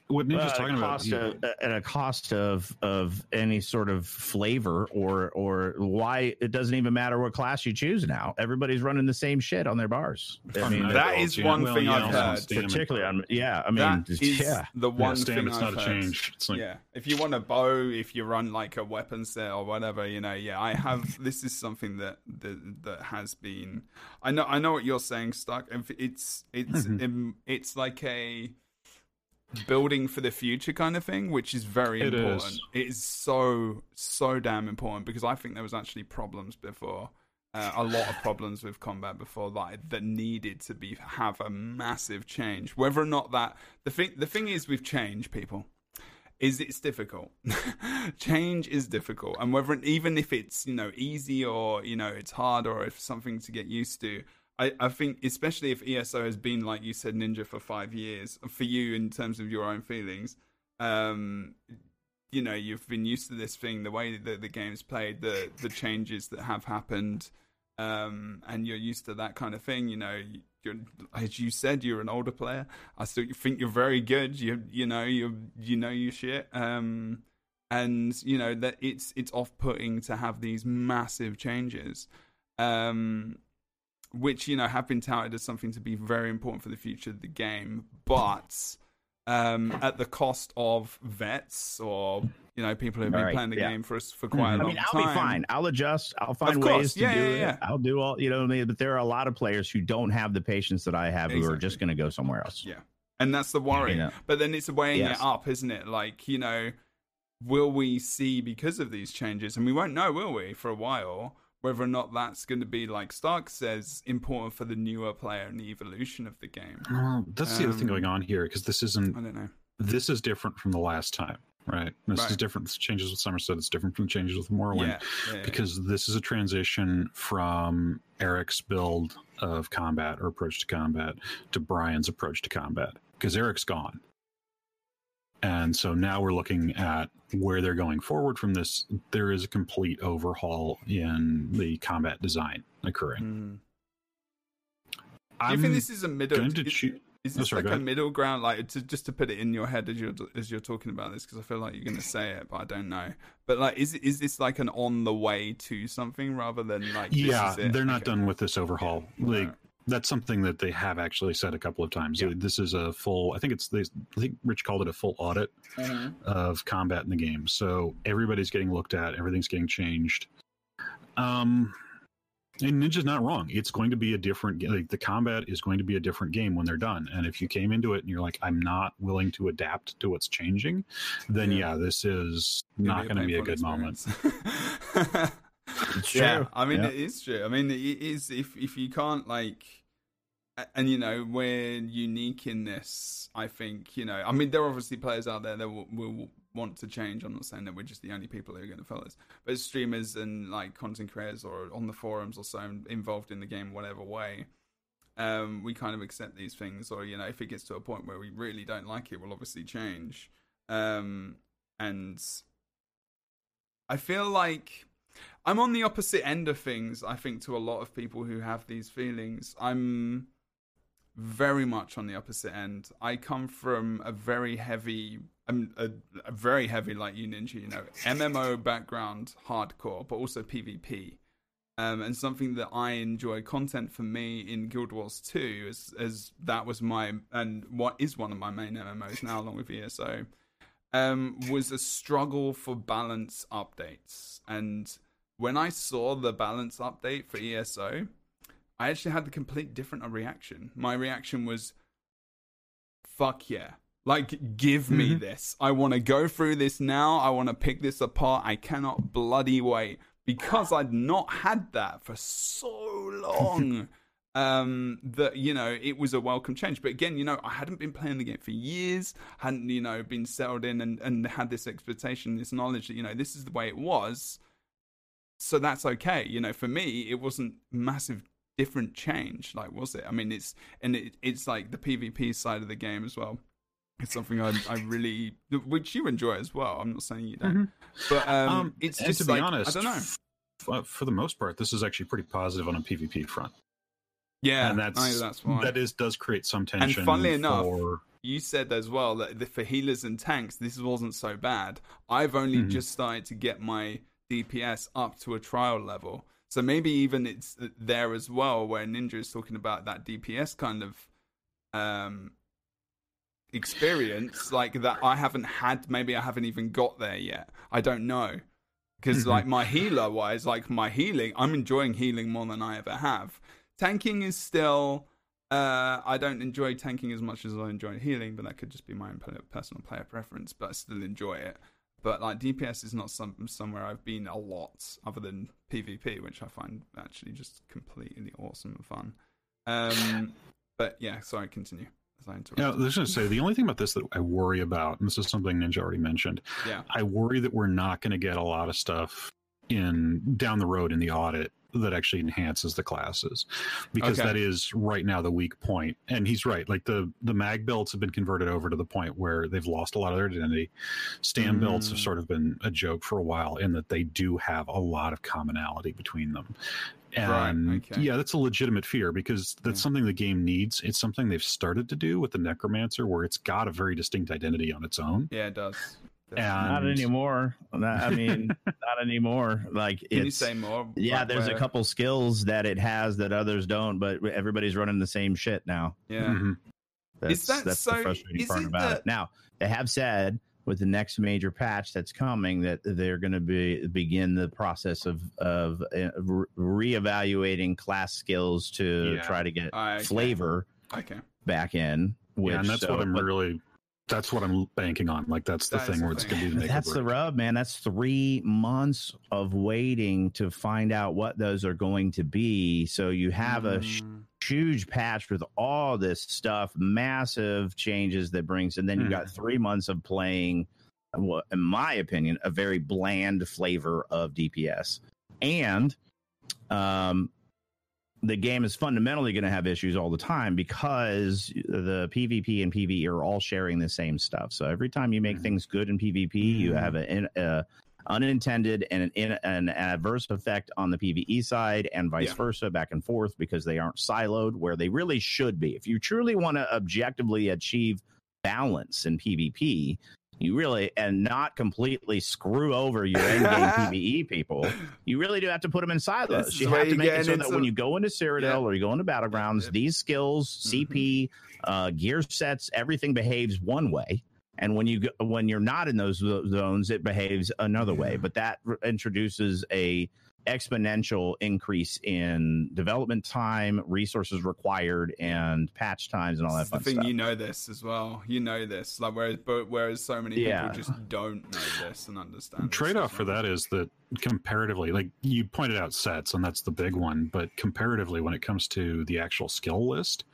what Ninja's well, talking about, you know, of, at a cost of of any sort of flavor or or why it doesn't even matter what class you choose now. Everybody's running the same shit on their bars. I mean, that is one thing I've heard, particularly on yeah. I mean, yeah, the one thing it's not a change. It's like, yeah, if you want a bow, if you run like a weapon set or whatever, you know, yeah, I have. This is something that that, that has been. I know, I know what you're saying, Stark. It's it's mm-hmm. it's like a building for the future kind of thing, which is very it important is. It is so so damn important, because I think there was actually problems before uh, a lot of problems with combat before that that needed to be have a massive change. Whether or not that the thing the thing is with change, people, is it's difficult. Change is difficult, and whether even if it's, you know, easy or, you know, it's hard or if something to get used to, I, I think, especially if E S O has been, like you said, Ninja, for five years, for you in terms of your own feelings, um, you know, you've been used to this thing, the way that the game's played, the, the changes that have happened, um, and you're used to that kind of thing. You know, you're, as you said, you're an older player. I still think you're very good. You you know you you know your shit. Um, and you know that it's it's off-putting to have these massive changes. Um, which, you know, have been touted as something to be very important for the future of the game, but um, at the cost of vets or, you know, people who've been right, playing the yeah. game for us for quite mm-hmm. a long time. I mean, I'll time. be fine. I'll adjust. I'll find of ways yeah, to do yeah, yeah. it. I'll do all, you know what I mean? But there are a lot of players who don't have the patience that I have exactly. who are just going to go somewhere else. Yeah. And that's the worry. Yeah. But then it's weighing yes. it up, isn't it? Like, you know, will we see because of these changes? And we won't know, will we, for a while, whether or not that's going to be, like Stark says, important for the newer player and the evolution of the game. Well, that's um, the other thing going on here, because this isn't... I don't know. This is different from the last time, right? This right. is different. This changes with Somerset. It's different from changes with Morrowind, yeah, yeah, because yeah. this is a transition from Eric's build of combat or approach to combat to Brian's approach to combat, because Eric's gone. And so now we're looking at where they're going forward from this. There is a complete overhaul in the combat design occurring. Mm. I think this is a middle. Is, cho- is this oh, sorry, like a middle ground? Like to, just to put it in your head as you're as you're talking about this, because I feel like you're going to say it, but I don't know. But like, is is this like an on the way to something rather than like? Yeah, this is it. They're not okay. done with this overhaul. Yeah. Like. No. That's something that they have actually said a couple of times. Yeah. This is a full, I think it's, they, I think Rich called it a full audit mm-hmm. of combat in the game. So everybody's getting looked at, everything's getting changed. Um, and Ninja's not wrong. It's going to be a different, like the combat is going to be a different game when they're done. And if you came into it and you're like, I'm not willing to adapt to what's changing, then yeah, yeah this is It'll not going to be a good experience. moment. It's true. Yeah, I mean, yeah. it is true. I mean, it is, if, if you can't, like, and, you know, we're unique in this, I think, you know, I mean, there are obviously players out there that will, will want to change. I'm not saying that we're just the only people who are going to follow this, but streamers and, like, content creators or on the forums or so involved in the game, whatever way, um, we kind of accept these things, or, you know, if it gets to a point where we really don't like it, we'll obviously change. Um, and I feel like I'm on the opposite end of things, I think, to a lot of people who have these feelings. I'm very much on the opposite end. I come from a very heavy, I'm a, a very heavy, like you, Ninja, you know, M M O background, hardcore, but also PvP. Um, and something that I enjoy, content for me in Guild Wars two, is, is that was my, and what is one of my main M M Os now, along with E S O, um, was a struggle for balance updates. And when I saw the balance update for E S O, I actually had the complete different reaction. My reaction was, fuck yeah. Like, give me mm-hmm. this. I want to go through this now. I want to pick this apart. I cannot bloody wait. Because I'd not had that for so long, um, that, you know, it was a welcome change. But again, you know, I hadn't been playing the game for years, hadn't, you know, been settled in and, and had this expectation, this knowledge that, you know, this is the way it was. So that's okay. You know, for me, it wasn't massive different change, like, was it? I mean, it's, and it, it's like the PvP side of the game as well. It's something I, I really, which you enjoy as well. I'm not saying you don't, mm-hmm. but um, um, it's just to be like, honest, I don't know. F- for the most part, this is actually pretty positive on a PvP front. Yeah, and that's, I, that's why. that is does create some tension. And funnily enough, for... you said as well that the, for healers and tanks, this wasn't so bad. I've only mm-hmm. just started to get my D P S up to a trial level, so maybe even it's there as well where Ninja is talking about that D P S kind of. Um, experience like that I haven't had, maybe I haven't even got there yet, I don't know, because like my healer wise, like my healing, I'm enjoying healing more than I ever have. Tanking is still uh I don't enjoy tanking as much as I enjoy healing, but that could just be my own personal player preference, but I still enjoy it. But like D P S is not some somewhere I've been a lot, other than PvP, which I find actually just completely awesome and fun. Um but yeah, sorry, continue. Yeah, I was going to say, the only thing about this that I worry about, and this is something Ninja already mentioned, yeah. I worry that we're not going to get a lot of stuff in down the road in the audit that actually enhances the classes, because okay. that is right now the weak point. And he's right, like the, the mag belts have been converted over to the point where they've lost a lot of their identity. Stam mm. belts have sort of been a joke for a while, in that they do have a lot of commonality between them. And right, okay. yeah, that's a legitimate fear, because that's yeah. something the game needs. It's something they've started to do with the Necromancer, where it's got a very distinct identity on its own. Yeah, it does. It does. And... Not anymore. Not, I mean, not anymore. Like, Can it's, you say more? Yeah, there's where... a couple skills that it has that others don't, but everybody's running the same shit now. Yeah. Mm-hmm. That's, is that that's so, the frustrating part about that... it. Now, they have said with the next major patch that's coming, that they're going to be begin the process of of reevaluating class skills to yeah. try to get I, flavor okay. back in. Which, yeah, and that's so, what I'm but, really that's what I'm banking on. Like that's the that thing where it's going to be. The that's the rub, man. That's three months of waiting to find out what those are going to be. So you have mm. a. Sh- huge patch with all this stuff, massive changes that brings, and then you got three months of playing, well, in my opinion, a very bland flavor of D P S. And um, the game is fundamentally going to have issues all the time, because the PvP and PvE are all sharing the same stuff. So every time you make mm-hmm. things good in PvP, you have an unintended and an, an adverse effect on the PvE side, and vice yeah. versa, back and forth, because they aren't siloed where they really should be. If you truly want to objectively achieve balance in PvP, you really, and not completely screw over your end game PvE people, you really do have to put them in silos. You have to make it so that when you go into Cyrodiil yeah. or you go into Battlegrounds, yeah. these skills, mm-hmm. C P, uh, gear sets, everything behaves one way. And when you go, when you're not in those zones, it behaves another way. But that re- introduces a exponential increase in development time, resources required, and patch times, and all that. It's fun the thing stuff. You know this as well. You know this. Like whereas, but whereas so many yeah. people just don't know this and understand. Trade off for that is that comparatively, like you pointed out, sets, and that's the big one. But comparatively, when it comes to the actual skill list,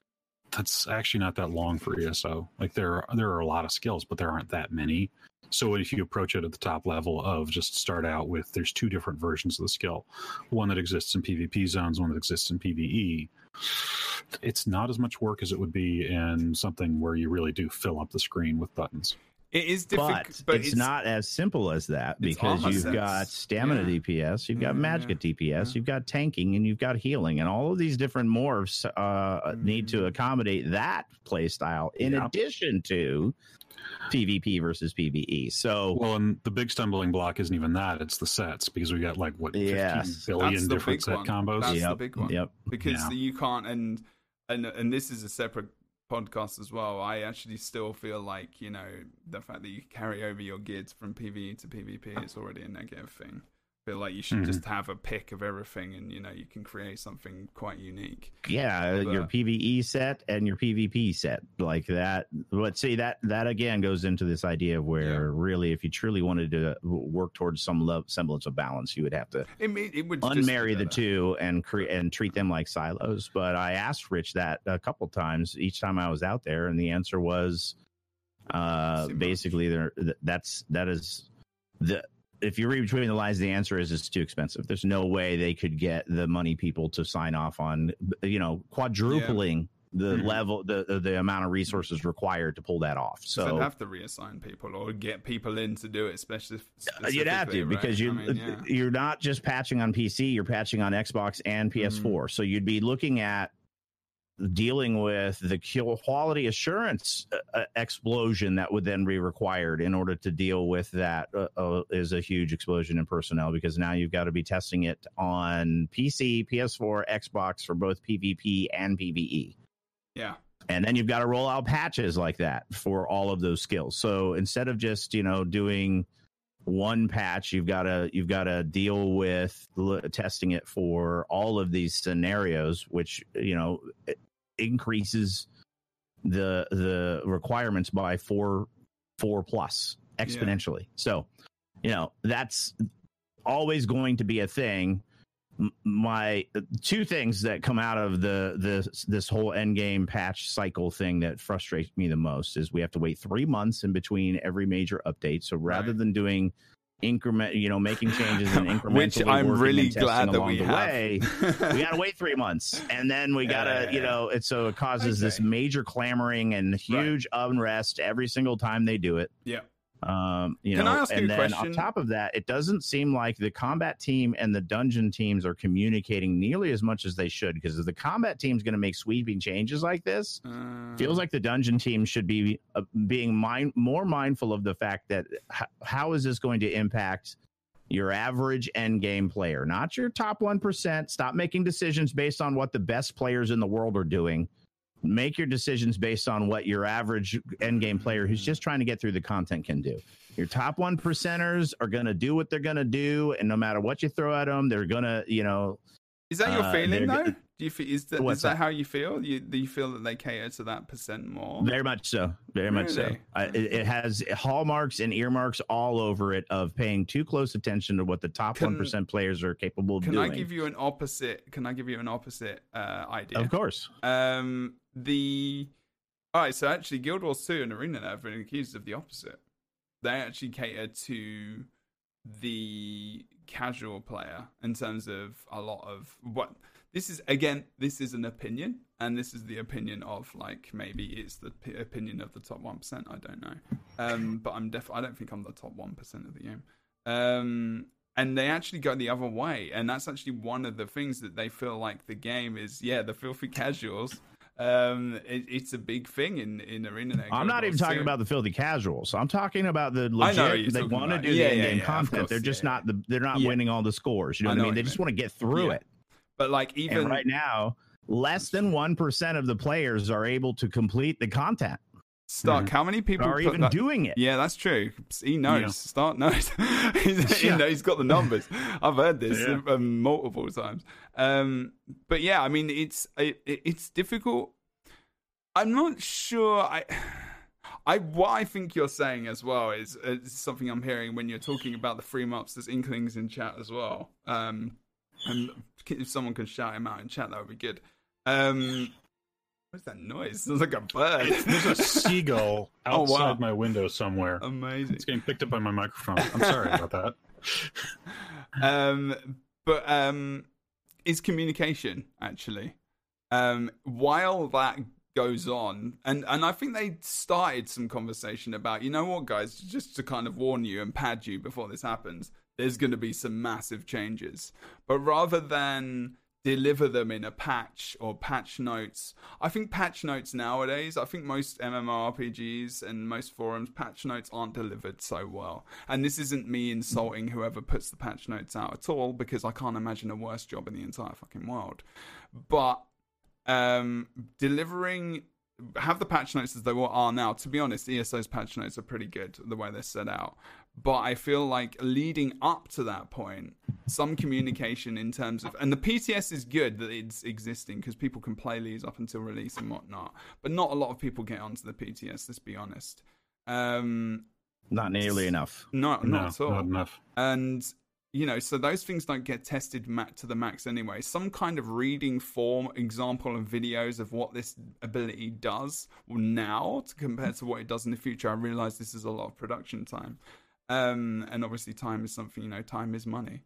that's actually not that long for E S O. Like there are, there are a lot of skills, but there aren't that many. So if you approach it at the top level of just start out with, there's two different versions of the skill, one that exists in PvP zones, one that exists in PvE. It's not as much work as it would be in something where you really do fill up the screen with buttons. It is difficult, but, but it's, it's not as simple as that, because you've sense. got stamina yeah. D P S, you've got mm-hmm. magicka D P S, yeah. you've got tanking, and you've got healing, and all of these different morphs uh, mm-hmm. need to accommodate that play style in yeah. addition to PvP versus PvE. So, well, and the big stumbling block isn't even that; it's the sets, because we got like what fifteen yes. billion different set one. combos. That's yep. the big one. Yep. Because yeah. you can't, and and and this is a separate podcast as well. I actually still feel like, you know, the fact that you carry over your gear from PvE to PvP is already a negative thing. I feel like you should mm-hmm. just have a pick of everything, and you know, you can create something quite unique. Yeah, but your PvE set and your PvP set, like that. Let's see, that that again goes into this idea where yeah. really, if you truly wanted to work towards some love, semblance of balance, you would have to it may, it would unmarry the two and create and treat them like silos. But I asked Rich that a couple times each time I was out there, and the answer was uh, basically there. That's that is the. If you read between the lines, the answer is it's too expensive. There's no way they could get the money people to sign off on, you know, quadrupling yeah. the mm-hmm. level, the, the the amount of resources required to pull that off. So they'd have to reassign people or get people in to do it, especially. You'd have to, right? because you, I mean, yeah. you're not just patching on P C, you're patching on Xbox and P S four. Mm-hmm. So you'd be looking at dealing with the quality assurance uh, explosion that would then be required in order to deal with that. Uh, uh, is a huge explosion in personnel, because now you've got to be testing it on P C, P S four, Xbox for both PvP and PvE. Yeah, and then you've got to roll out patches like that for all of those skills. So instead of just, you know, doing one patch, you've got to you've got to deal with l- testing it for all of these scenarios, which, you know, It, increases the the requirements by four four plus exponentially. Yeah. So, you know, that's always going to be a thing. My two things that come out of the the this whole endgame patch cycle thing that frustrates me the most is we have to wait three months in between every major update. So rather right. than doing increment, you know, making changes and incrementally which I'm really glad that we have way, we gotta wait three months, and then we gotta yeah. you know, it so it causes okay. this major clamoring and huge right. unrest every single time they do it. Yeah um you Can know I ask and you then a question? On top of that, it doesn't seem like the combat team and the dungeon teams are communicating nearly as much as they should, because if the combat team's going to make sweeping changes like this, uh... feels like the dungeon team should be uh, being mind- more mindful of the fact that h- how is this going to impact your average end game player, not your top one percent. Stop making decisions based on what the best players in the world are doing. Make your decisions based on what your average end game player who's just trying to get through the content can do. Your top one percenters are going to do what they're going to do, and no matter what you throw at them, they're going to, you know. Is that your uh, feeling, though? Do you feel, is that, is that, that how you feel? You, do you feel that they cater to that percent more? Very much so. Very really? much so. Uh, it, it has hallmarks and earmarks all over it of paying too close attention to what the top can, one percent players are capable of can doing. Can I give you an opposite? Can I give you an opposite uh, idea? Of course. Um, the all right. So actually, Guild Wars two and ArenaNet have been accused of the opposite. They actually cater to the casual player in terms of a lot of what. This is, again, this is an opinion, and this is the opinion of, like, maybe it's the p- opinion of the top one percent, I don't know. Um, but I'm def- I don't think I'm the top one percent of the game. Um, and they actually go the other way, and that's actually one of the things that they feel like the game is, yeah, the filthy casuals. Um, it, it's a big thing in in ArenaNet. I'm not even talking soon. about the filthy casuals. I'm talking about the legit. They want to do yeah, the yeah, in-game yeah, content. Course, they're just yeah. not the. They're not yeah. winning all the scores. You know I what I mean? What they just want to get through yeah. it. But like even and right now, less than one percent of the players are able to complete the content. Stark, mm-hmm. how many people are even that? doing it? Yeah, that's true. He knows. Yeah. Stark knows. he's, yeah. you know, he's got the numbers. I've heard this yeah. um, multiple times. Um, but yeah, I mean, it's it, it's difficult. I'm not sure. I, I what I think you're saying as well is, is something I'm hearing when you're talking about the free maps. There's inklings in chat as well. Um, and if someone could shout him out in chat, that would be good. Um, What's that noise? Sounds like a bird. There's a seagull outside oh, wow. my window somewhere. Amazing. It's getting picked up by my microphone. I'm sorry about that. Um, but um, is communication actually um, while that goes on, and and I think they started some conversation about, you know what, guys, just to kind of warn you and pad you before this happens, there's going to be some massive changes. But rather than deliver them in a patch or patch notes, I think patch notes nowadays, I think most MMORPGs and most forums, patch notes aren't delivered so well. And this isn't me insulting whoever puts the patch notes out at all, because I can't imagine a worse job in the entire fucking world. But um, delivering, have the patch notes as they are now. To be honest, E S O's patch notes are pretty good, the way they're set out. But I feel like leading up to that point, some communication in terms of... And the P T S is good that it's existing because people can play leaves up until release and whatnot. But not a lot of people get onto the P T S, let's be honest. Um, not nearly enough. No, not no, at all. Not enough. And, you know, so those things don't get tested to the max anyway. Some kind of reading form, example and videos of what this ability does now to compare to what it does in the future. I realize this is a lot of production time. Um, and obviously time is something, you know, time is money.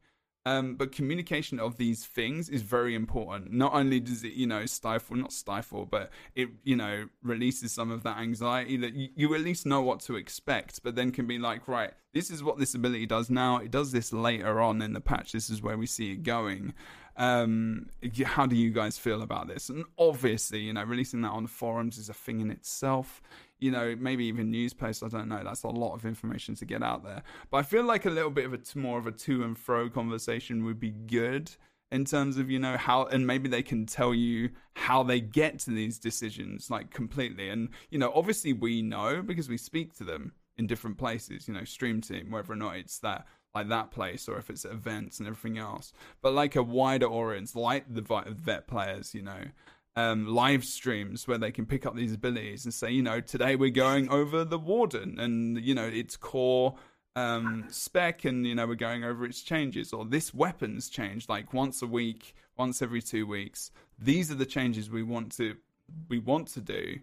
Um, but communication of these things is very important. Not only does it, you know, stifle, not stifle, but it, you know, releases some of that anxiety that you, you at least know what to expect, but then can be like, right, this is what this ability does now. It does this later on in the patch. This is where we see it going. Um, how do you guys feel about this? And obviously, you know, releasing that on the forums is a thing in itself. You know, maybe even news posts, I don't know. That's a lot of information to get out there. But I feel like a little bit of a t- more of a to and fro conversation would be good in terms of, you know, how, and maybe they can tell you how they get to these decisions, like completely. And, you know, obviously we know because we speak to them in different places, you know, stream team, whether or not it's that, like that place, or if it's at events and everything else. But like a wider audience, like the vet players, you know. Um, live streams where they can pick up these abilities and say, you know, today we're going over the Warden and, you know, its core um, spec, and, you know, we're going over its changes, or this weapon's changed like once a week, once every two weeks. These are the changes we want to we want to do.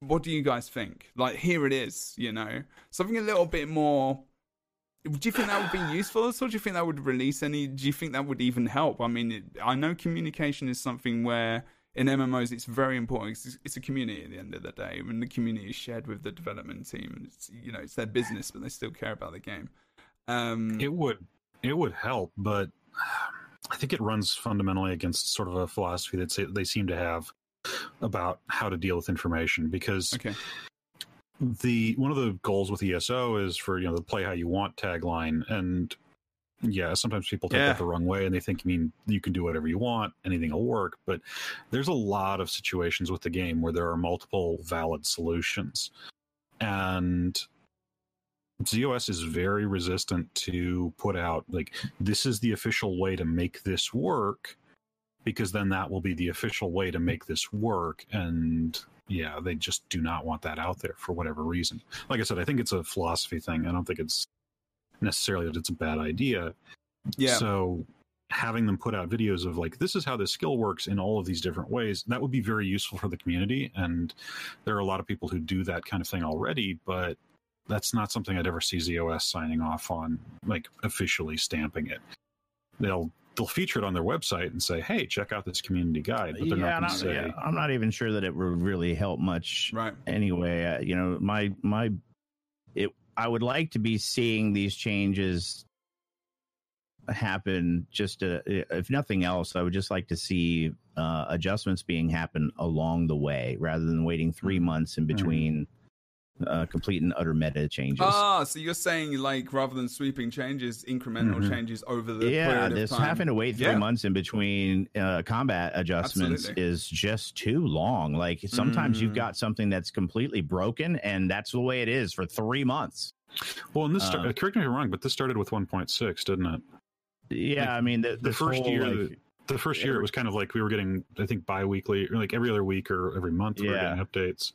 What do you guys think? Like, here it is, you know, something a little bit more. Do you think that would be useful? Or do you think that would release any? Do you think that would even help? I mean, it, I know communication is something where in M M Os it's very important. It's, it's a community at the end of the day, and the community is shared with the development team. It's, you know, it's their business, but they still care about the game. Um, it would, it would help, but I think it runs fundamentally against sort of a philosophy that they seem to have about how to deal with information, because. Okay. The one of the goals with E S O is for, you know, the play how you want tagline, and yeah, sometimes people take yeah. that the wrong way and they think, I mean, you can do whatever you want, anything will work. But there's a lot of situations with the game where there are multiple valid solutions, and Z O S is very resistant to put out like, this is the official way to make this work, because then that will be the official way to make this work. And yeah, they just do not want that out there for whatever reason. Like I said, I think it's a philosophy thing. I don't think it's necessarily that it's a bad idea. Yeah. So having them put out videos of like, this is how this skill works in all of these different ways, that would be very useful for the community. And there are a lot of people who do that kind of thing already, but that's not something I'd ever see Z O S signing off on, like officially stamping it. They'll They'll feature it on their website and say, "Hey, check out this community guide." But they're yeah, not going to say. Yeah, I'm not even sure that it would really help much. Right. Anyway, uh, you know, my my, it. I would like to be seeing these changes happen. Just to, if nothing else, I would just like to see uh, adjustments being happen along the way, rather than waiting three months in between. Mm-hmm. Uh, complete and utter meta changes. Ah, so you're saying like rather than sweeping changes, incremental mm-hmm. changes over the yeah, period of this time. Having to wait three yeah. months in between uh, combat adjustments Absolutely. Is just too long. Like sometimes mm. you've got something that's completely broken, and that's the way it is for three months. Well, and this um, start, correct me if I'm wrong, but this started with one point six, didn't it? Yeah, like, I mean the, the first whole, year. Like, the first year, it was kind of like we were getting, I think, bi-weekly, or like every other week or every month, we yeah. were getting updates.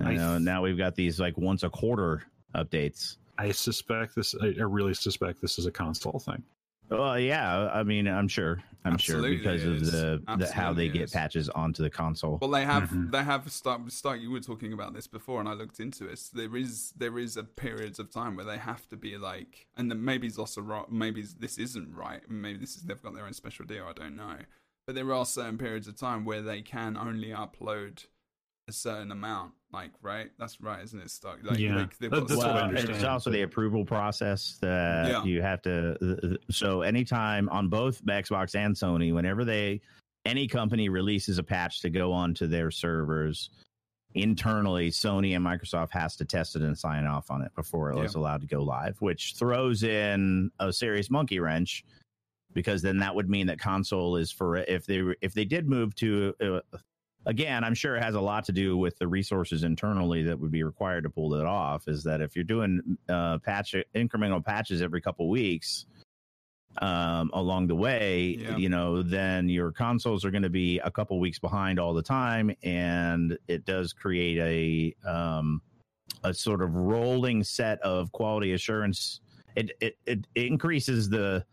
I know, now we've got these like once a quarter updates. I suspect this. I really suspect this is a console thing. Well, yeah, I mean, I'm sure, I'm Absolutely sure because of the, the how they get patches onto the console. Well, they have, mm-hmm. they have. Start, start. You were talking about this before, and I looked into it. So there is, there is a periods of time where they have to be like, and then maybe Zos are, maybe this isn't right. Maybe this is they've got their own special deal. I don't know, but there are certain periods of time where they can only upload a certain amount, like, right? That's right, isn't it, Stark? Like, yeah. Like they've got, that's well, what I understand. It's also the approval process that yeah. you have to. So anytime on both Xbox and Sony, whenever they, any company releases a patch to go onto their servers internally, Sony and Microsoft has to test it and sign off on it before it yeah. was allowed to go live, which throws in a serious monkey wrench, because then that would mean that console is for, if they if they did move to. Uh, Again, I'm sure it has a lot to do with the resources internally that would be required to pull that off, is that if you're doing uh, patch incremental patches every couple weeks um, along the way, yeah. you know, then your consoles are going to be a couple weeks behind all the time. And it does create a um, a sort of rolling set of quality assurance. It it, it increases the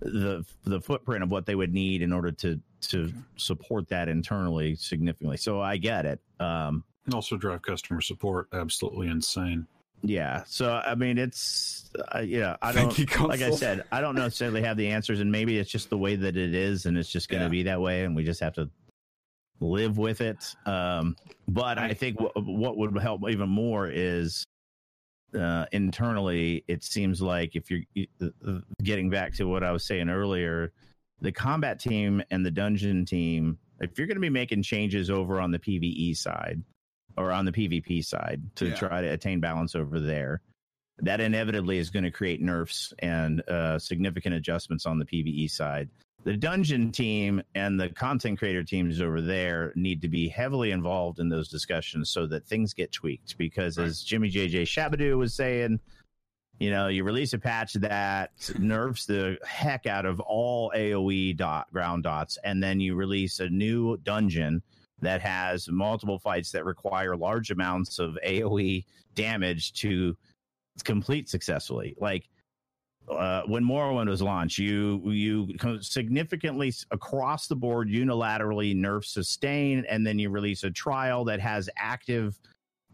the the footprint of what they would need in order to to support that internally significantly. So I get it. Um, and also drive customer support absolutely insane. Yeah. So, I mean, it's, uh, yeah, I don't, you, like I said, I don't necessarily have the answers, and maybe it's just the way that it is, and it's just going to yeah. be that way, and we just have to live with it. Um, but I think w- what would help even more is uh, internally, it seems like if you're uh, getting back to what I was saying earlier, the combat team and the dungeon team, if you're going to be making changes over on the PvE side or on the PvP side to yeah. try to attain balance over there, that inevitably is going to create nerfs and uh, significant adjustments on the PvE side. The dungeon team and the content creator teams over there need to be heavily involved in those discussions so that things get tweaked. Because right. as Jimmy J J Shabadoo was saying, you know, you release a patch that nerfs the heck out of all AoE dot ground dots, and then you release a new dungeon that has multiple fights that require large amounts of AoE damage to complete successfully. Like uh, when Morrowind was launched, you you significantly across the board unilaterally nerf sustain, and then you release a trial that has active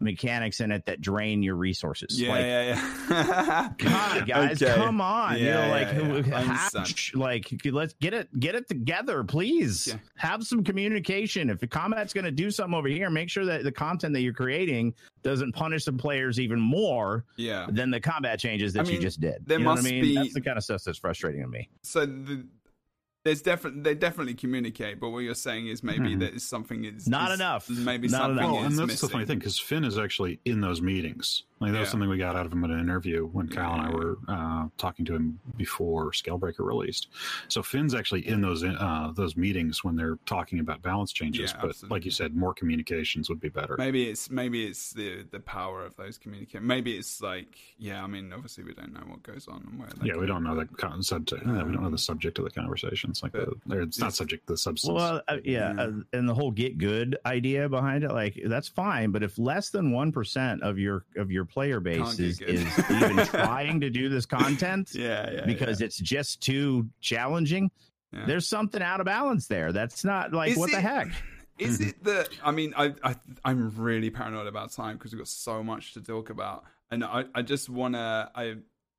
mechanics in it that drain your resources. Yeah, like, yeah, yeah. God, guys, okay. come on. Yeah, you know, like, yeah, yeah. Hatch, like, let's get it, get it together, please. Yeah. Have some communication. If the combat's going to do something over here, make sure that the content that you're creating doesn't punish the players even more yeah. than the combat changes that I mean, you just did. There you know must what I mean? Be... That's the kind of stuff that's frustrating to me. So the. There's definitely they definitely communicate, but what you're saying is maybe mm-hmm. that is something is not is, enough. Maybe not something enough. Is and that's missing. The funny thing, because Finn is actually in those meetings. Like that was yeah. something we got out of him in an interview when Kyle yeah. and I were uh, talking to him before Scalebreaker released. So Finn's actually in those uh, those meetings when they're talking about balance changes. Yeah, but absolutely. Like you said, more communications would be better. Maybe it's maybe it's the, the power of those communications. Maybe it's like yeah. I mean, obviously we don't know what goes on and where. Yeah, we don't know the con- subject. Um, we don't know the subject of the conversations. Like the, it's not subject to the substance. Well, uh, yeah, yeah. Uh, and the whole get good idea behind it, like that's fine. But if less than one percent of your of your player base is, is even trying to do this content yeah, yeah, because yeah. it's just too challenging. Yeah. There's something out of balance there. That's not like, is what it, the heck? Is it that, I mean, I, I, I'm really paranoid about time because we've got so much to talk about. And I, I just want to, I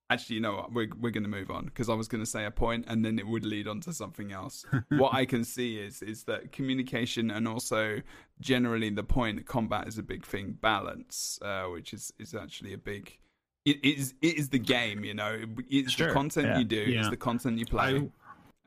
actually, you know what, we're, we're going to move on because I was going to say a point and then it would lead on to something else. What I can see is, is that communication and also generally the point combat is a big thing, balance, uh, which is, is actually a big, it, it is, it is the game, you know, it's sure. the content yeah. you do, yeah. it's the content you play. I,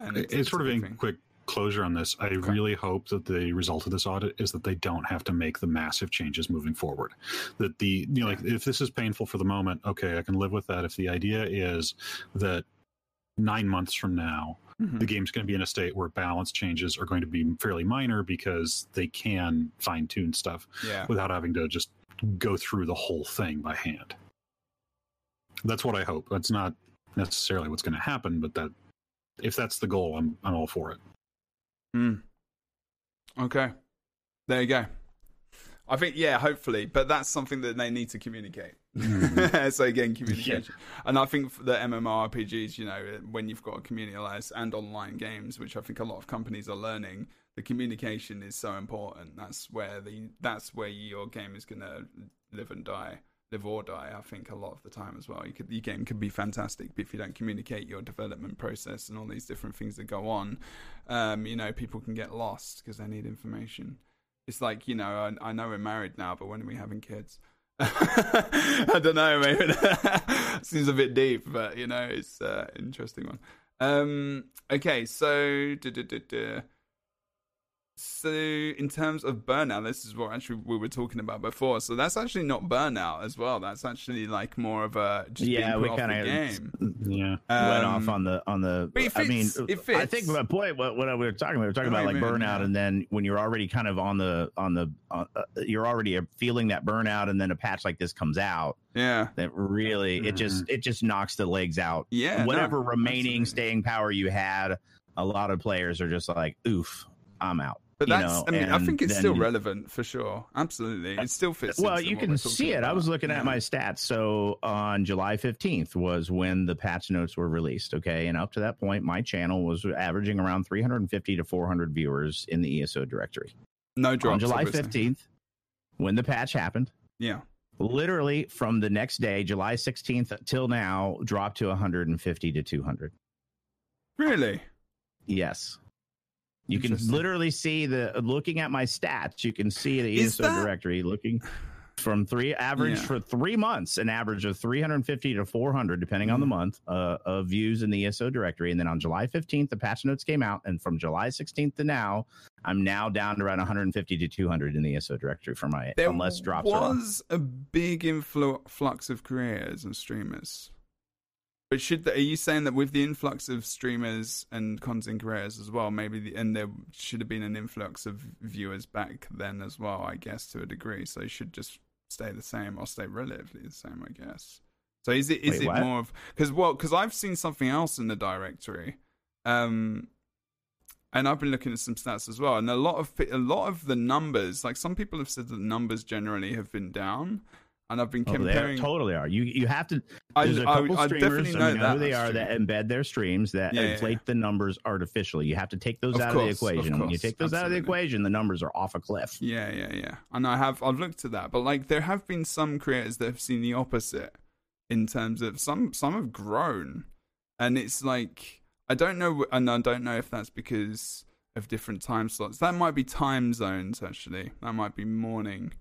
and it's, it's, it's sort of a thing. Quick closure on this. I okay. really hope that the result of this audit is that they don't have to make the massive changes moving forward. That the, you know, like if this is painful for the moment, okay, I can live with that. If the idea is that nine months from now, mm-hmm. the game's going to be in a state where balance changes are going to be fairly minor because they can fine tune stuff yeah. without having to just go through the whole thing by hand. That's what I hope. That's not necessarily what's going to happen, but that if that's the goal, I'm I'm all for it. Mm. Okay, there you go. I think, yeah, hopefully. But that's something that they need to communicate. Mm-hmm. So again, communication. Yeah. And I think for the MMORPGs, you know, when you've got community-less and online games, which I think a lot of companies are learning, the communication is so important. That's where the that's where your game is going to live and die, live or die, I think, a lot of the time as well. You could, your game could be fantastic, but if you don't communicate your development process and all these different things that go on, um, you know, people can get lost because they need information. It's like, you know, I, I know we're married now, but when are we having kids? I don't know, maybe that seems a bit deep, but, you know, it's an uh, interesting one. Um, okay, so... Duh, duh, duh, duh. So in terms of burnout, this is what actually we were talking about before. So that's actually not burnout as well. That's actually like more of a just yeah, being put off the game. Yeah, um, went off on the on the. But it fits, I mean, it fits. I think my point. What what we were talking about, we were talking about like burnout, yeah. And then when you're already kind of on the on the, on, uh, you're already feeling that burnout, and then a patch like this comes out. Yeah, that really mm. it just it just knocks the legs out. Yeah, whatever no, remaining absolutely. staying power you had, a lot of players are just like, oof, I'm out. But that's, you know, I mean, I think it's then, still relevant for sure. Absolutely. It still fits. Well, you can see it. About. I was looking at yeah. my stats. So on July fifteenth was when the patch notes were released. Okay. And up to that point, my channel was averaging around three hundred fifty to four hundred viewers in the E S O directory. No drops. On July fifteenth, when the patch happened. Yeah. Literally from the next day, July sixteenth till now, dropped to one hundred fifty to two hundred. Really? Yes. You can literally see the looking at my stats. You can see the E S O that... directory looking from three average yeah. for three months, an average of three hundred fifty to four hundred, depending mm. on the month uh, of views in the E S O directory. And then on July fifteenth, the patch notes came out. And from July sixteenth to now, I'm now down to around one hundred fifty to two hundred in the E S O directory for my there unless drops. There was a big influx of creators and streamers. But should the, are you saying that with the influx of streamers and content creators as well, maybe the, and there should have been an influx of viewers back then as well, I guess, to a degree. So it should just stay the same or stay relatively the same, I guess. So is it is Wait, it what? more of because well because I've seen something else in the directory, um, and I've been looking at some stats as well, and a lot of a lot of the numbers, like some people have said that numbers generally have been down. And I've been comparing. Oh, they totally are. You you have to. There's I, a couple I, I streamers know, know that who they are stream. that embed their streams that yeah, inflate yeah. the numbers artificially. You have to take those of out course, of the equation. Of when you take those Absolutely. out of the equation, the numbers are off a cliff. Yeah, yeah, yeah. And I have I've looked at that, but like there have been some creators that have seen the opposite in terms of some some have grown, and it's like I don't know, and I don't know if that's because of different time slots. That might be time zones actually. That might be morning.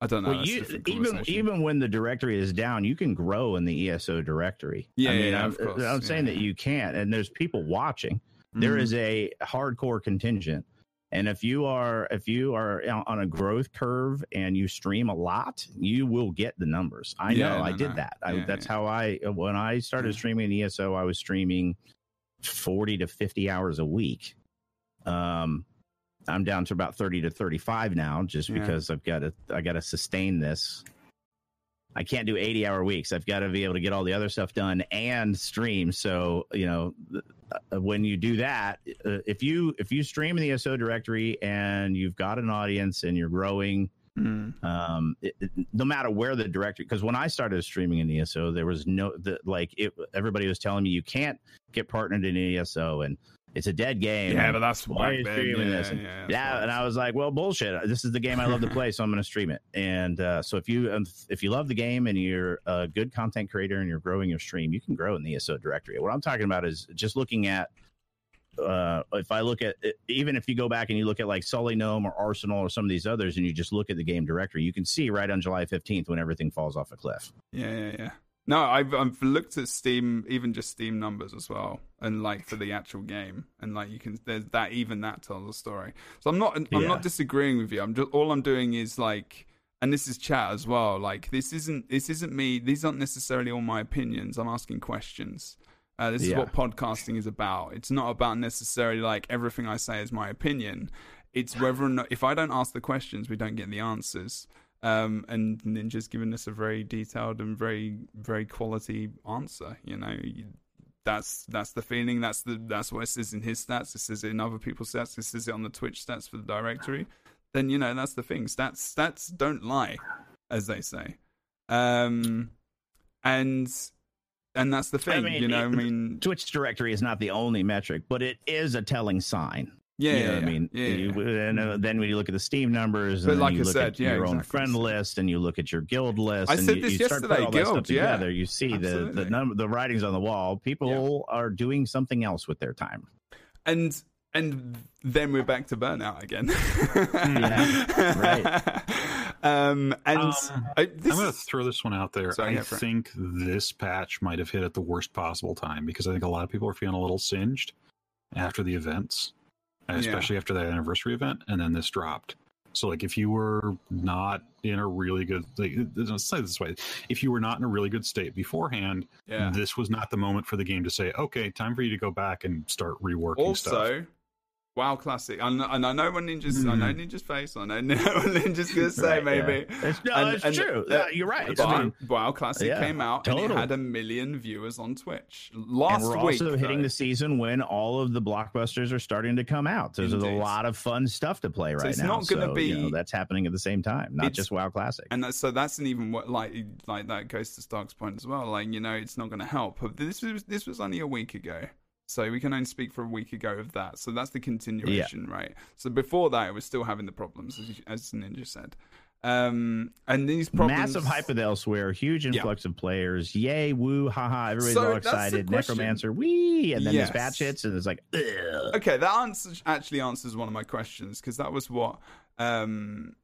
I don't know. Well, you, even even when the directory is down, you can grow in the E S O directory. Yeah, I mean, yeah, I'm, of course. I'm saying yeah. that you can't, and there's people watching. Mm-hmm. There is a hardcore contingent, and if you are if you are on a growth curve and you stream a lot, you will get the numbers. I yeah, know, no, I did no. that. I, yeah, that's yeah. how I when I started yeah. streaming E S O, I was streaming forty to fifty hours a week. Um. I'm down to about thirty to thirty-five now, just yeah. because I've got to. I got to sustain this. I can't do eighty-hour weeks. I've got to be able to get all the other stuff done and stream. So you know, when you do that, uh, if you if you stream in the E S O directory and you've got an audience and you're growing, mm. um, it, it, no matter where the directory. Because when I started streaming in the E S O, there was no the, like it, everybody was telling me you can't get partnered in E S O and. It's a dead game. Yeah, but that's why you're streaming yeah, this. And, yeah, yeah and I was like, well, bullshit. This is the game I love to play, so I'm going to stream it. And uh, so if you um, if you love the game and you're a good content creator and you're growing your stream, you can grow in the E S O directory. What I'm talking about is just looking at, uh, if I look at, even if you go back and you look at like Sully Gnome or Arsenal or some of these others and you just look at the game directory, you can see right on July fifteenth when everything falls off a cliff. Yeah, yeah, yeah. No, I've, I've looked at Steam, even just Steam numbers as well, and like for the actual game, and like you can, there's that even that tells a story. So I'm not, I'm yeah. not disagreeing with you. I'm just all I'm doing is like, and this is chat as well. Like this isn't, this isn't me. These aren't necessarily all my opinions. I'm asking questions. Uh, this yeah. is what podcasting is about. It's not about necessarily like everything I say is my opinion. It's whether or not if I don't ask the questions, we don't get the answers. Um, and Ninja's given us a very detailed and very, very quality answer. You know, you, that's that's the feeling. That's the that's what it says in his stats. It says it in other people's stats. It says it on the Twitch stats for the directory. then, you know, that's the thing. Stats, stats don't lie, as they say. Um, and and that's the thing, I mean, you know. It, I mean, Twitch directory is not the only metric, but it is a telling sign. Yeah, you know yeah, what I mean, yeah, you, yeah. And uh, then when you look at the Steam numbers, and but then like you I look said, at yeah, your exactly. own friend list, and you look at your guild list. I and said you, this you yesterday. Start all guild, that stuff together, yeah. You see Absolutely. the the number, the writings on the wall. People yeah. are doing something else with their time, and and then we're back to burnout again. yeah, right. Um, and um, I, this... I'm going to throw this one out there. Sorry, I think it. this patch might have hit at the worst possible time, because I think a lot of people are feeling a little singed after the events. Especially yeah. after that anniversary event, and then this dropped. So, like, if you were not in a really good, like, let's say this way, if you were not in a really good state beforehand, yeah. this was not the moment for the game to say, "Okay, time for you to go back and start reworking." Also, stuff. Also, WoW Classic, and, and I know what Ninja's, mm. I know Ninja's face, I know what Ninja's gonna say, right, maybe. Yeah. It's, no, and, it's and, true. Uh, You're right. But, I mean, WoW Classic yeah, came out totally. and it had a million viewers on Twitch last week. And we're week, also though. hitting the season when all of the blockbusters are starting to come out. So there's Indeed. a lot of fun stuff to play right so it's now. It's not gonna so, be. You know, that's happening at the same time, not just WoW Classic. And that, so that's an even like like that goes to Stark's point as well. Like, you know, it's not gonna help. This was this was only a week ago. So we can only speak for a week ago of that. So that's the continuation, yeah. right? So before that, it was still having the problems, as, as Ninja said. Um, and these problems... Massive hype of elsewhere, huge influx yeah. of players. Yay, woo, haha, everybody's so all excited. Necromancer, wee! And then yes. this batch hits, and it's like... Ugh. Okay, that answers, actually answers one of my questions, because that was what... Um,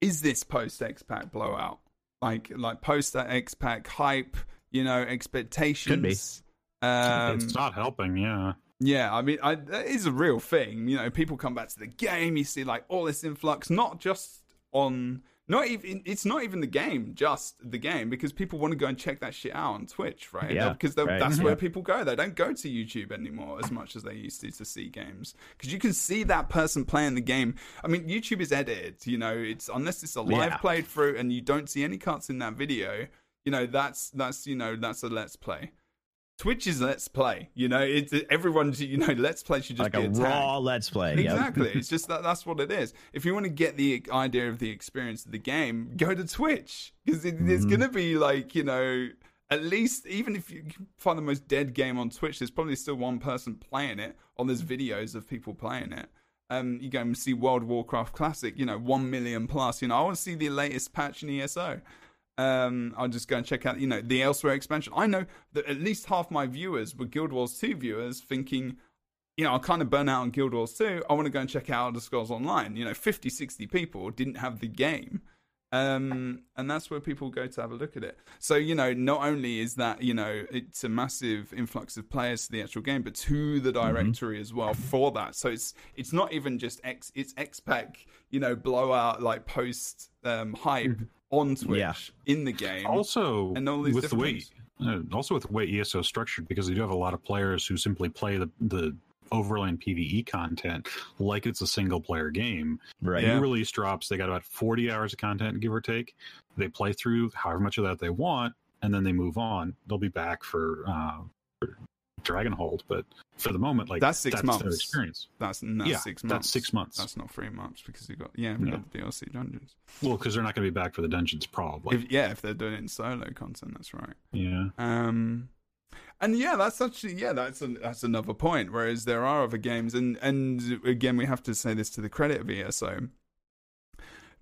is this post-X PAC blowout? Like, like post-X PAC hype, you know, expectations... Could be. Um, it's not helping, yeah. Yeah, I mean, I, that is a real thing. You know, people come back to the game. You see, like, all this influx, not just on, not even. It's not even the game, just the game, because people want to go and check that shit out on Twitch, right? Yeah, because right. that's where people go. They don't go to YouTube anymore as much as they used to to see games, because you can see that person playing the game. I mean, YouTube is edited. You know, it's unless it's a live yeah. playthrough and you don't see any cuts in that video. You know, that's that's you know that's a let's play. Twitch is let's play, you know. It's everyone's, you know, let's play should just like be a, a raw let's play. Exactly, yeah. It's just that that's what it is. If you want to get the idea of the experience of the game, go to Twitch, because it, mm-hmm. it's going to be like, you know, at least even if you find the most dead game on Twitch, there's probably still one person playing it, or there's videos of people playing it. Um, you go and see World of Warcraft Classic, you know, one million plus. You know, I want to see the latest patch in E S O. Um, I'll just go and check out, you know, the Elsewhere expansion. I know that at least half my viewers were Guild Wars two viewers thinking, you know, I'll kind of burn out on Guild Wars two. I want to go and check out Elder Scrolls Online. You know, fifty, sixty people didn't have the game. Um, and that's where people go to have a look at it. So, you know, not only is that, you know, it's a massive influx of players to the actual game, but to the directory mm-hmm. as well for that. So it's it's not even just X, it's X PAC, you know, blowout, like post um, hype. on Twitch yeah. in the game also, and all these with the way, uh, also with the way E S O is structured, because they do have a lot of players who simply play the the overland PvE content like it's a single player game, right? New yeah. release drops, they got about forty hours of content, give or take. They play through however much of that they want, and then they move on. They'll be back for uh for Dragonhold, but for the moment, like, that's six that's months experience. That's, that's yeah, six months. That's six months. That's not three months because you got yeah, we yeah. got the D L C dungeons. Well, because they're not going to be back for the dungeons, probably. If, yeah, if they're doing it in solo content, that's right. Yeah. Um, and yeah, that's actually yeah, that's a, that's another point. Whereas there are other games, and and again, we have to say this to the credit of E S O.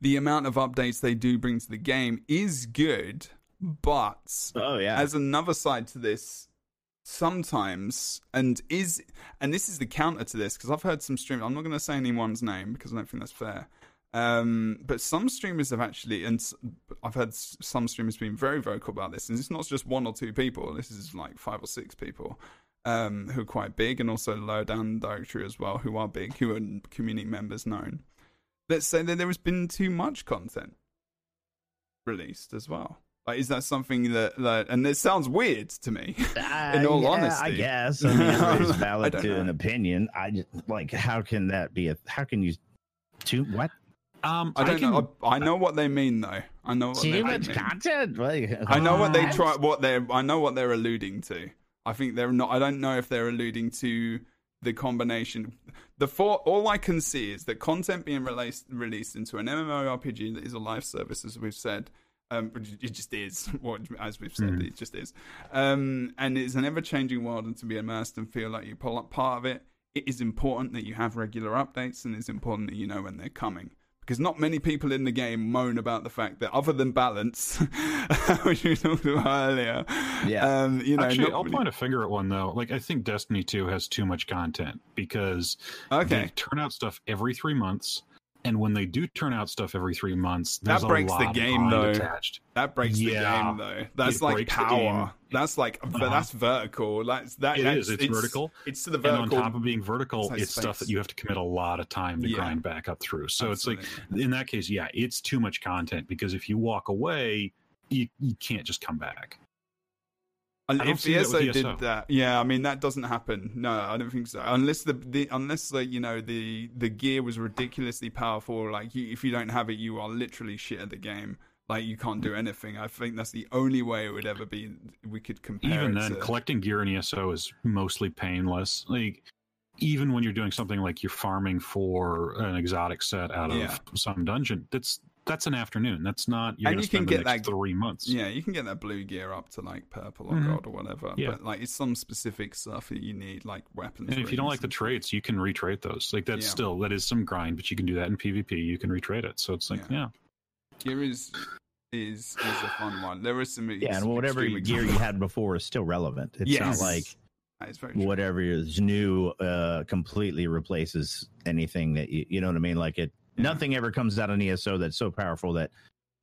The amount of updates they do bring to the game is good, but oh yeah, as another side to this. Sometimes, and is and this is the counter to this, because I've heard some streamers, I'm not going to say anyone's name because I don't think that's fair, um but some streamers have actually, and I've heard some streamers being very vocal about this, and it's not just one or two people, this is like five or six people um who are quite big, and also low down directory as well, who are big, who are community members known, that say that there has been too much content released as well. Like, is that something that, that, and it sounds weird to me, in all uh, yeah, honesty. I guess. I mean, it's valid to know. an opinion. I just, like, how can that be a, how can you, to, what? Um, I don't I can, know. I, I know what they mean, though. I know what too they much mean. content? Like, I know what they try, what they're, I know what they're alluding to. I think they're not, I don't know if they're alluding to the combination. The four, all I can see is that content being released released into an MMORPG that is a live service, as we've said. Um, it just is, what as we've said, mm. it just is. Um, and it's an ever-changing world, and to be immersed and feel like you're part of it, it is important that you have regular updates, and it's important that you know when they're coming. Because not many people in the game moan about the fact that, other than balance, which we talked about earlier, yeah. um, you know, actually, I'll really... point a finger at one though. Like, I think Destiny two has too much content because okay. they turn out stuff every three months, and when they do turn out stuff every three months, there's that breaks a lot the game though. Attached. That breaks yeah. the game though. That's it like power. That's like uh-huh. that's vertical. That's that. It is. It's, it's vertical. It's to the vertical. And on top of being vertical, it's, like it's stuff that you have to commit a lot of time to yeah. grind back up through. So Absolutely. It's like in that case, yeah, it's too much content because if you walk away, you, you can't just come back. I don't if see E S O that with did that, yeah, I mean that doesn't happen. No, I don't think so. Unless the, the unless like you know the the gear was ridiculously powerful. Like you, if you don't have it, you are literally shit at the game. Like you can't do anything. I think that's the only way it would ever be. We could compare. Even it then, to... collecting gear in E S O is mostly painless. Like even when you're doing something like you're farming for an exotic set out of yeah. some dungeon, that's. That's an afternoon. That's not you're and gonna you spend can get the next that, three months. Yeah, you can get that blue gear up to like purple or mm-hmm. gold or whatever. Yeah. But like it's some specific stuff that you need, like weapons. And if you don't like the traits, you can retrade those. Like that's yeah. still that is some grind, but you can do that in PvP. You can retrade it. So it's like yeah. yeah. Gear is is is a fun one. There is some yeah, and whatever gear example. you had before is still relevant. It's yes. not like it's very whatever is new uh, completely replaces anything that you you know what I mean. Like it. Yeah. Nothing ever comes out on E S O that's so powerful that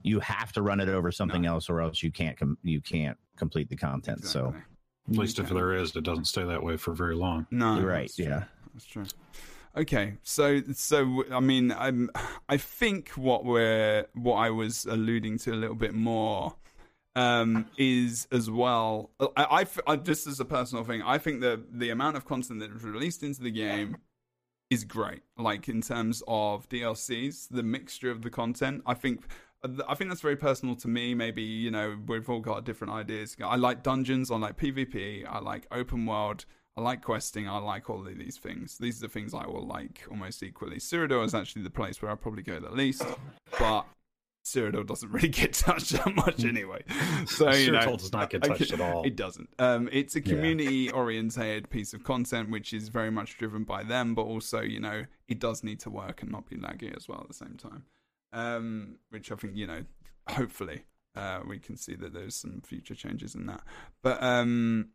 you have to run it over something no. else, or else you can't com- you can't complete the content. Exactly. So, at least if there is, it doesn't stay that way for very long. No, You're right? That's yeah, true. That's true. Okay, so so I mean, I I think what we're what I was alluding to a little bit more um, is as well. I, I, I just as a personal thing, I think that the amount of content that is released into the game. Is great, like in terms of D L Cs, the mixture of the content. I think, I think that's very personal to me. Maybe you know we've all got different ideas. I like dungeons, I like PvP, I like open world, I like questing, I like all of these things. These are the things I will like almost equally. Cyrodiil is actually the place where I probably go the least, but. Cyrodiil doesn't really get touched that much anyway. So, you know, does not get touched at all. It doesn't. Um, it's a community-oriented yeah. piece of content, which is very much driven by them, but also, you know, it does need to work and not be laggy as well at the same time. Um, which I think, you know, hopefully uh, we can see that there's some future changes in that. But um,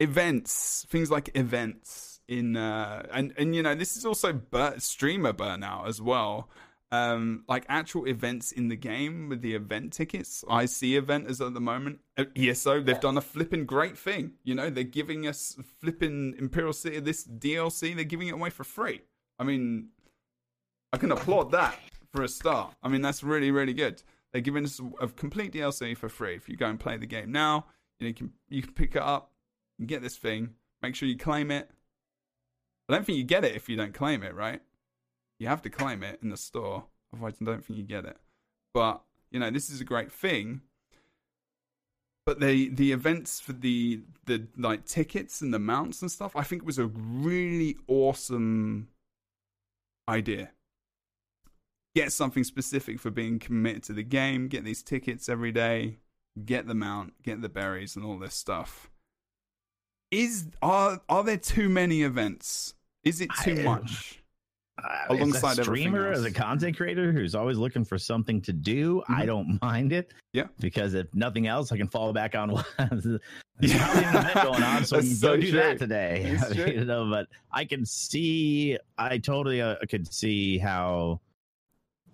events, things like events in... Uh, and, and, you know, this is also bur- streamer burnout as well. Um, like actual events in the game with the event tickets. I see eventers at the moment. E S O, they've done a flipping great thing. You know, they're giving us flipping Imperial City, this D L C, they're giving it away for free. I mean, I can applaud that for a start. I mean, that's really, really good. They're giving us a complete D L C for free. If you go and play the game now, you know, you can, you can pick it up and get this thing. Make sure you claim it. I don't think you get it if you don't claim it, right? You have to claim it in the store, otherwise I don't think you get it. But, you know, this is a great thing. But the the events for the, the like tickets and the mounts and stuff, I think it was a really awesome idea. Get something specific for being committed to the game, get these tickets every day, get the mount, get the berries and all this stuff. Is are are there too many events? Is it too I, much? Uh, alongside a streamer as a content creator who's always looking for something to do, mm-hmm. I don't mind it. Yeah, because if nothing else, I can fall back on what there's yeah. probably an event going on, so we can so go do true. that today. I mean, you know, but I can see, I totally uh, could see how,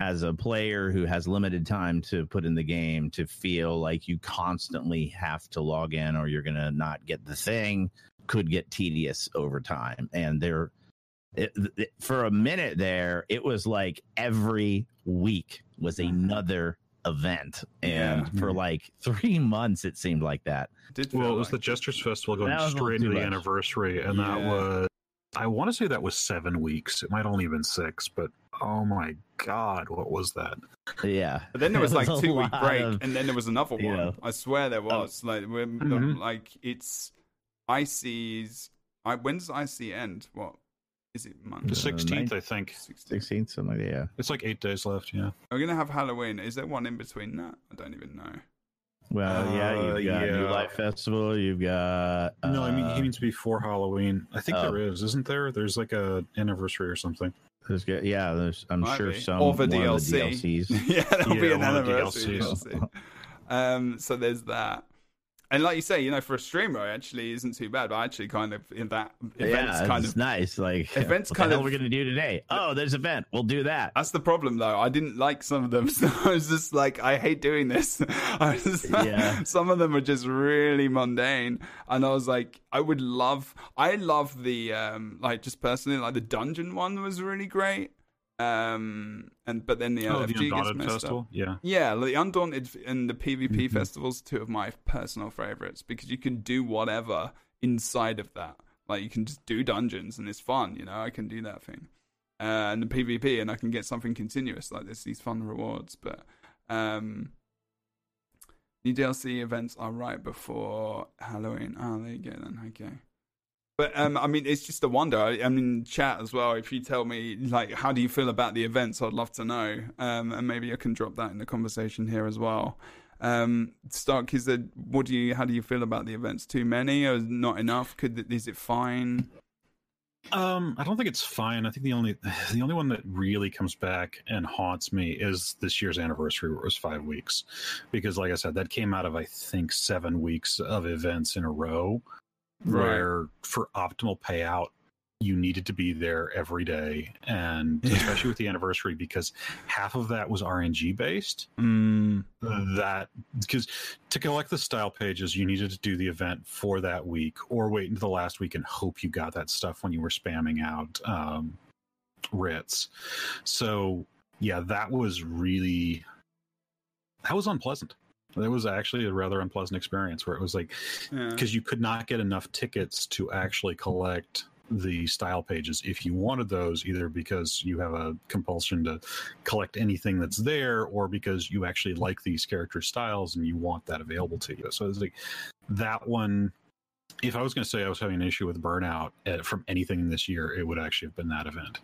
as a player who has limited time to put in the game, to feel like you constantly have to log in, or you're gonna not get the thing, could get tedious over time, and they're. It, it, for a minute there, it was like every week was another event, and yeah. for like three months it seemed like that. Did well, it was like the Jester's Festival going straight into the much. anniversary, and yeah. that was I want to say that was seven weeks. It might only have been six, but oh my god, what was that? Yeah. But then there was, was like two week break, of, and then there was another one. Know. I swear there was um, like we're, mm-hmm. like it's I C's. I, when does I C end? What is it? Monday? The sixteenth, uh, I think. sixteenth, something like that, yeah. It's like eight days left, yeah. We're going to have Halloween. Is there one in between that? I don't even know. Well, uh, yeah, you've got yeah. New Life Festival, you've got... Uh, no, I mean, he means before Halloween. I think uh, there is, isn't there? There's like a anniversary or something. There's, yeah, there's, I'm Might sure be. some or for D L C. The D L Cs. yeah, there'll yeah, be an anniversary. D L C. um, so there's that. And like you say, you know, for a streamer, it actually isn't too bad. But I actually kind of, in that, events yeah, kind it's of... nice. Like, events what kind the hell of, we're going to do today? Oh, there's an event. We'll do that. That's the problem, though. I didn't like some of them. So I was just like, I hate doing this. I was just, yeah. Some of them are just really mundane. And I was like, I would love... I love the, um, like, just personally, like, the dungeon one was really great. Um, and but then the oh, L F G the gets messed festival? Up. Yeah, yeah, the Undaunted and the P V P mm-hmm. festivals, two of my personal favorites, because you can do whatever inside of that. Like you can just do dungeons and it's fun. You know, I can do that thing, uh, and the P V P, and I can get something continuous. Like there's these fun rewards, but um, new D L C events are right before Halloween. Oh, there you go then. Okay. But, um, I mean, it's just a wonder. I, I mean, chat as well. If you tell me, like, how do you feel about the events? I'd love to know. Um, and maybe I can drop that in the conversation here as well. Um, Stark, is there, what do you, how do you feel about the events? Too many or not enough? Could, is it fine? Um, I don't think it's fine. I think the only, the only one that really comes back and haunts me is this year's anniversary, where it was five weeks. Because, like I said, that came out of, I think, seven weeks of events in a row. Right. Where for optimal payout, you needed to be there every day, and yeah. especially with the anniversary, because half of that was R N G based. Mm. That because to collect the style pages, you needed to do the event for that week, or wait until the last week and hope you got that stuff when you were spamming out um, writs. So yeah, that was really that was unpleasant. It was actually a rather unpleasant experience where it was like, because yeah. you could not get enough tickets to actually collect the style pages if you wanted those, either because you have a compulsion to collect anything that's there, or because you actually like these character styles and you want that available to you. So it's like that one. If I was going to say I was having an issue with burnout from anything this year, it would actually have been that event.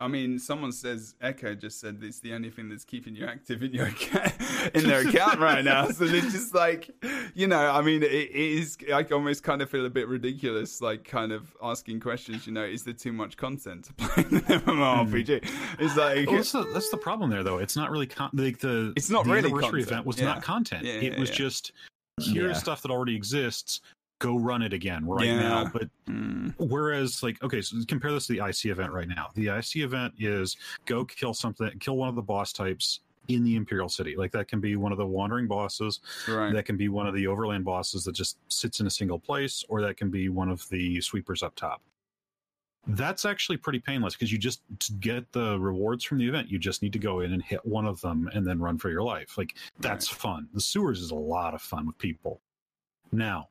I mean, someone says, Echo just said it's the only thing that's keeping you active in your account, in their account right now. So it's just like, you know, I mean, it, it is, I almost kind of feel a bit ridiculous, like kind of asking questions, you know, is there too much content to play in the MMORPG? It's like... Well, that's, the, that's the problem there, though. It's not really... Con- like the, it's not the really anniversary event was yeah. not content. Yeah, yeah, it was yeah. just, here's yeah. stuff that already exists. Go run it again right yeah. now. But mm. whereas, like, okay, so compare this to the I C event right now. The I C event is go kill something, kill one of the boss types in the Imperial City. Like, that can be one of the wandering bosses. Right. That can be one of the overland bosses that just sits in a single place, or that can be one of the sweepers up top. That's actually pretty painless, because you just to get the rewards from the event, you just need to go in and hit one of them and then run for your life. Like, that's right. fun. The sewers is a lot of fun with people. Now,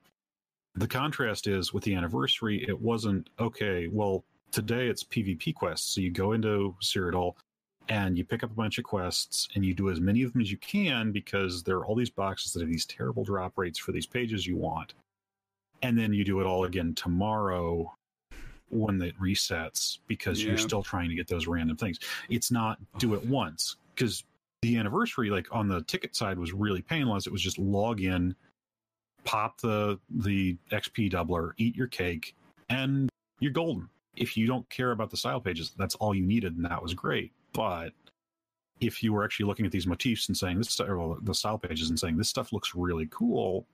the contrast is with the anniversary, it wasn't, okay, well, today it's P V P quests. So you go into Cyrodiil and you pick up a bunch of quests and you do as many of them as you can, because there are all these boxes that have these terrible drop rates for these pages you want. And then you do it all again tomorrow when it resets, because yeah. you're still trying to get those random things. It's not do it once, because the anniversary, like on the ticket side, was really painless. It was just log in, pop the the X P doubler, eat your cake, and you're golden. If you don't care about the style pages, that's all you needed, and that was great. But if you were actually looking at these motifs and saying this, or the style pages, and saying this stuff looks really cool,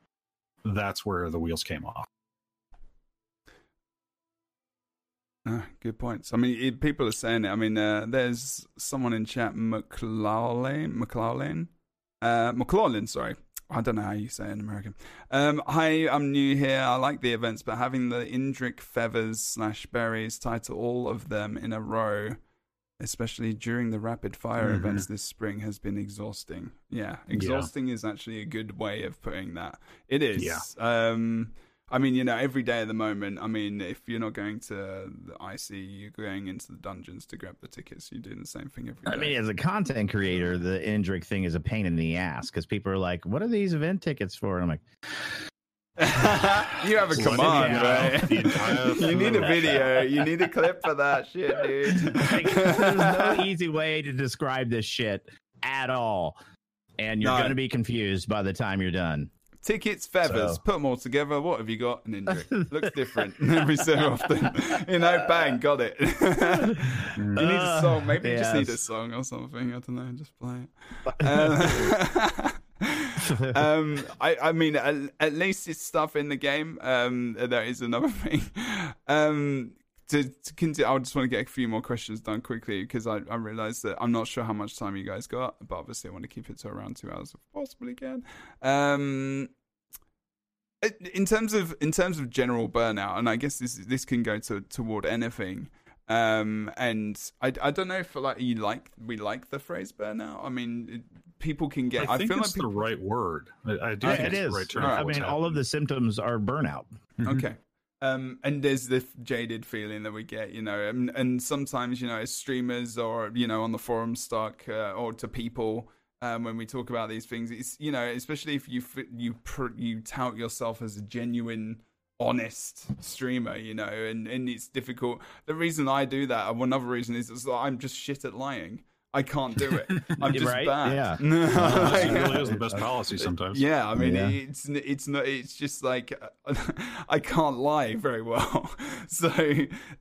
that's where the wheels came off. Uh, good points. I mean, it, people are saying it. I mean, uh, there's someone in chat, McLaughlin, McLaughlin, uh, McLaughlin, sorry. I don't know how you say it in American. Um, hi, I'm new here. I like the events, but having the Indric feathers slash berries tied to all of them in a row, especially during the rapid fire mm-hmm. events this spring, has been exhausting. Yeah, exhausting yeah. is actually a good way of putting that. It is. Yeah. Um, I mean, you know, every day at the moment, I mean, if you're not going to the I C, you're going into the dungeons to grab the tickets. You're doing the same thing every day. I mean, as a content creator, the Indric thing is a pain in the ass, because people are like, what are these event tickets for? And I'm like, You have a command, right? You need a video. You need a clip for that shit, dude. Like, there's no easy way to describe this shit at all, and you're no. going to be confused by the time you're done. Tickets, feathers, so. Put them all together. What have you got? An injury. Looks different every so often. You know, bang, got it. You need a song. Maybe yes. you just need a song or something. I don't know. Just play it. Um, um, I, I mean, at, at least it's stuff in the game. Um, that is another thing. Um, to, to continue, I just want to get a few more questions done quickly because I, I realise that I'm not sure how much time you guys got, but obviously I want to keep it to around two hours if possibly can. Um, in terms of in terms of general burnout, and I guess this this can go to toward anything. Um, and I, I don't know if like you like we like the phrase burnout. I mean. It, people can get I, I think feel it's like people... the right word I, I do yeah, think it it's is the right term right. I mean happening. All of the symptoms are burnout. Okay. Um and there's this jaded feeling that we get, you know, and, and sometimes, you know, as streamers or, you know, on the forum stock uh, or to people um when we talk about these things, it's, you know, especially if you you you tout yourself as a genuine honest streamer, you know, and and it's difficult. The reason I do that, another reason is it's like I'm just shit at lying. I can't do it. I'm just right? bad. Yeah. No, like, it really is the best policy sometimes. Yeah, I mean, yeah. it's it's not. It's just like I can't lie very well. So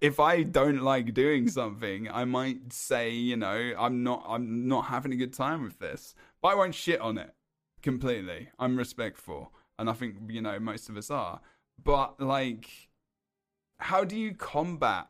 if I don't like doing something, I might say, you know, I'm not. I'm not having a good time with this. But I won't shit on it completely. I'm respectful, and I think, you know, most of us are. But like, how do you combat?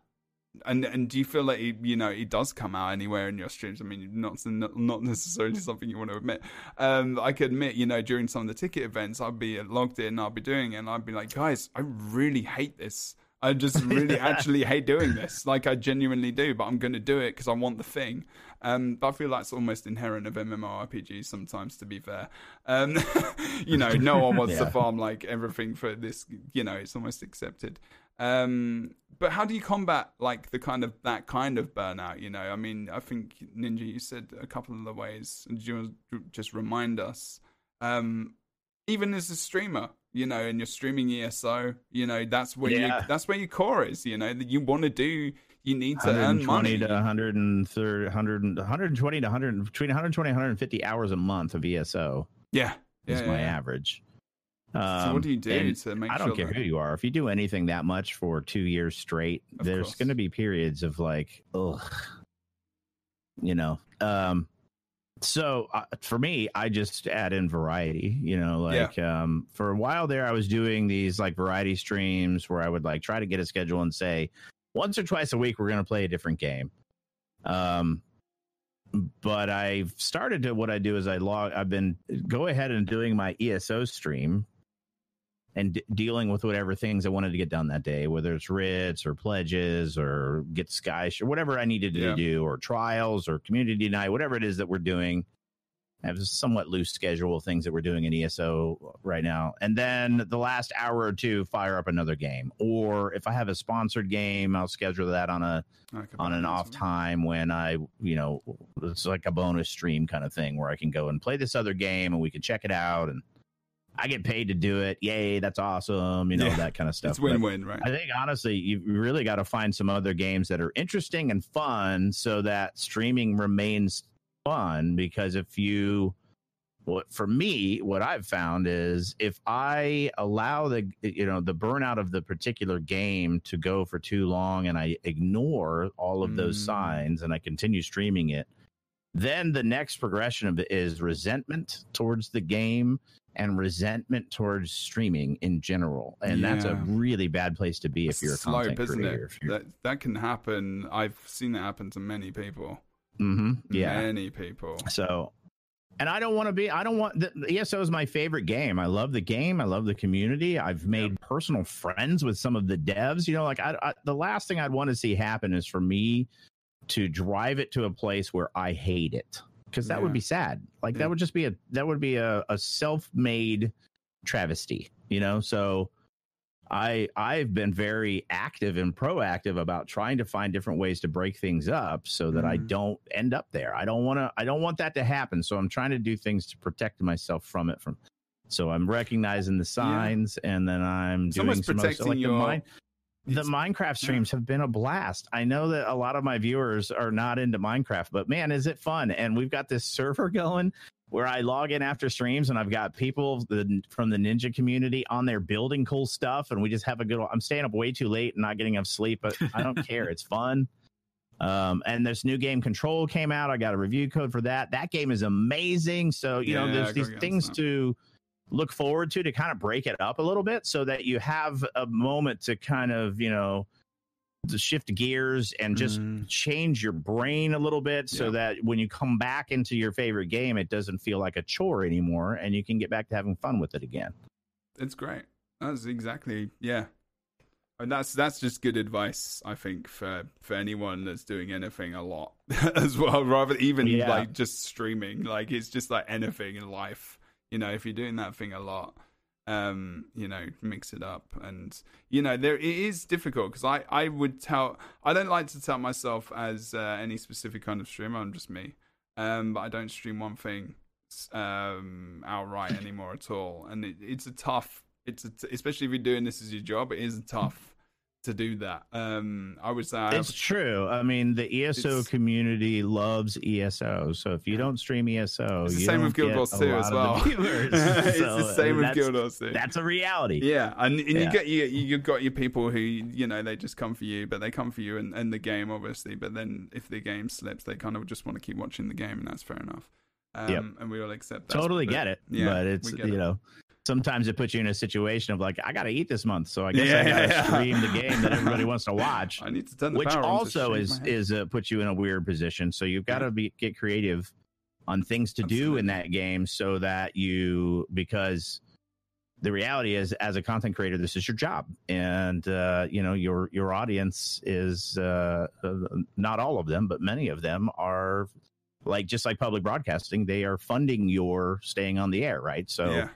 And and do you feel like it, you know, it does come out anywhere in your streams? I mean, not not necessarily something you want to admit. Um, I could admit, you know, during some of the ticket events, I'd be logged in, I'd be doing it, and I'd be like, guys, I really hate this. I just really yeah. actually hate doing this. Like, I genuinely do, but I'm going to do it because I want the thing. Um, but I feel that's almost inherent of MMORPGs sometimes, to be fair. Um, you know, no one wants yeah. to farm, like, everything for this. You know, it's almost accepted. Um, but how do you combat, like, the kind of, that kind of burnout, you know? I mean, I think, Ninja, you said a couple of the ways. Do you want to just remind us? Um, even as a streamer, you know, and you're streaming E S O, you know, that's where yeah. you, that's where your core is, you know, that you want to do, you need to earn money. one hundred twenty to one hundred thirty, one hundred, one hundred twenty to one hundred, between one hundred twenty and one hundred fifty hours a month of E S O. Yeah. yeah is yeah, my yeah. average. Um, so what do you do to make sure? I don't sure care that... who you are. If you do anything that much for two years straight, of there's going to be periods of like, ugh, you know, um, so uh, for me, I just add in variety, you know, like yeah. um, for a while there, I was doing these like variety streams where I would like try to get a schedule and say once or twice a week, we're going to play a different game. Um, but I've started to what I do is I log I've been go ahead and doing my E S O stream and d- dealing with whatever things I wanted to get done that day, whether it's writs or pledges or get sky sh- or whatever I needed to yeah. do, or trials or community night, whatever it is that we're doing. I have a somewhat loose schedule of things that we're doing in E S O right now. And then the last hour or two, fire up another game. Or if I have a sponsored game, I'll schedule that on a on an off time when I, you know, it's like a bonus stream kind of thing where I can go and play this other game and we can check it out. And I get paid to do it. Yay, that's awesome. You know, yeah, that kind of stuff. It's win-win, right? I think, honestly, you really got to find some other games that are interesting and fun so that streaming remains fun, because if you what for me what I've found is if I allow the you know the burnout of the particular game to go for too long and I ignore all of those mm. signs and I continue streaming it, then the next progression of it is resentment towards the game and resentment towards streaming in general, and yeah. that's a really bad place to be. It's if you're a slope, content creator, isn't it? that, that can happen. I've seen that happen to many people. Mm-hmm. Yeah, many people. So, and I don't want to be. I don't want. The, the E S O is my favorite game. I love the game. I love the community. I've made yep. personal friends with some of the devs. You know, like I, I, the last thing I'd want to see happen is for me to drive it to a place where I hate it, because that yeah. would be sad. Like yeah. that would just be a that would be a, a self-made travesty. You know, so. I, I've been very active and proactive about trying to find different ways to break things up so that mm. I don't end up there. I don't want to, I don't want that to happen. So I'm trying to do things to protect myself from it. From So I'm recognizing the signs, yeah. and then I'm doing Someone's some protecting like your... the, mine... the Minecraft streams yeah. have been a blast. I know that a lot of my viewers are not into Minecraft, but man, is it fun. And we've got this server going where I log in after streams, and I've got people the, from the Ninja community on there building cool stuff, and we just have a good... I'm staying up way too late and not getting enough sleep, but I don't care. It's fun. Um, and this new game Control came out. I got a review code for that. That game is amazing. So, you yeah, know, there's these things to look forward to, to kind of break it up a little bit so that you have a moment to kind of, you know, to shift gears and just mm. change your brain a little bit so yeah. that when you come back into your favorite game, it doesn't feel like a chore anymore and you can get back to having fun with it again. It's great. That's exactly. Yeah. And that's that's just good advice, I think, for, for anyone that's doing anything a lot as well, rather even yeah. like just streaming. Like, it's just like anything in life. You know, if you're doing that thing a lot, um, you know, mix it up. And, you know, there it is difficult because I, I would tell... I don't like to tell myself as uh, any specific kind of streamer. I'm just me. Um, but I don't stream one thing um, outright anymore at all. And it, it's a tough... It's a t- especially if you're doing this as your job, it is tough to do that. Um, I would say I it's have, true. I mean, the E S O community loves E S O, so if you don't stream E S O, it's the you same don't with Guild Wars two as well. It's so, the same with Guild Wars two. That's a reality. Yeah, and, and yeah. you get you you've got your people who, you know, they just come for you, but they come for you and, and the game obviously. But then if the game slips, they kind of just want to keep watching the game, and that's fair enough. Um, yep. And we all accept that. Totally get it. Yeah, but it's you it. know. Sometimes it puts you in a situation of like, I got to eat this month, so I guess yeah, I got to yeah, stream yeah. the game that everybody wants to watch. I need to turn the which power also is is uh, puts you in a weird position. So you've got to yeah. get creative on things to Absolutely. do in that game so that you because the reality is, as a content creator, this is your job, and uh, you know your your audience is uh, not all of them, but many of them are like just like public broadcasting, they are funding your staying on the air, right? So. Yeah.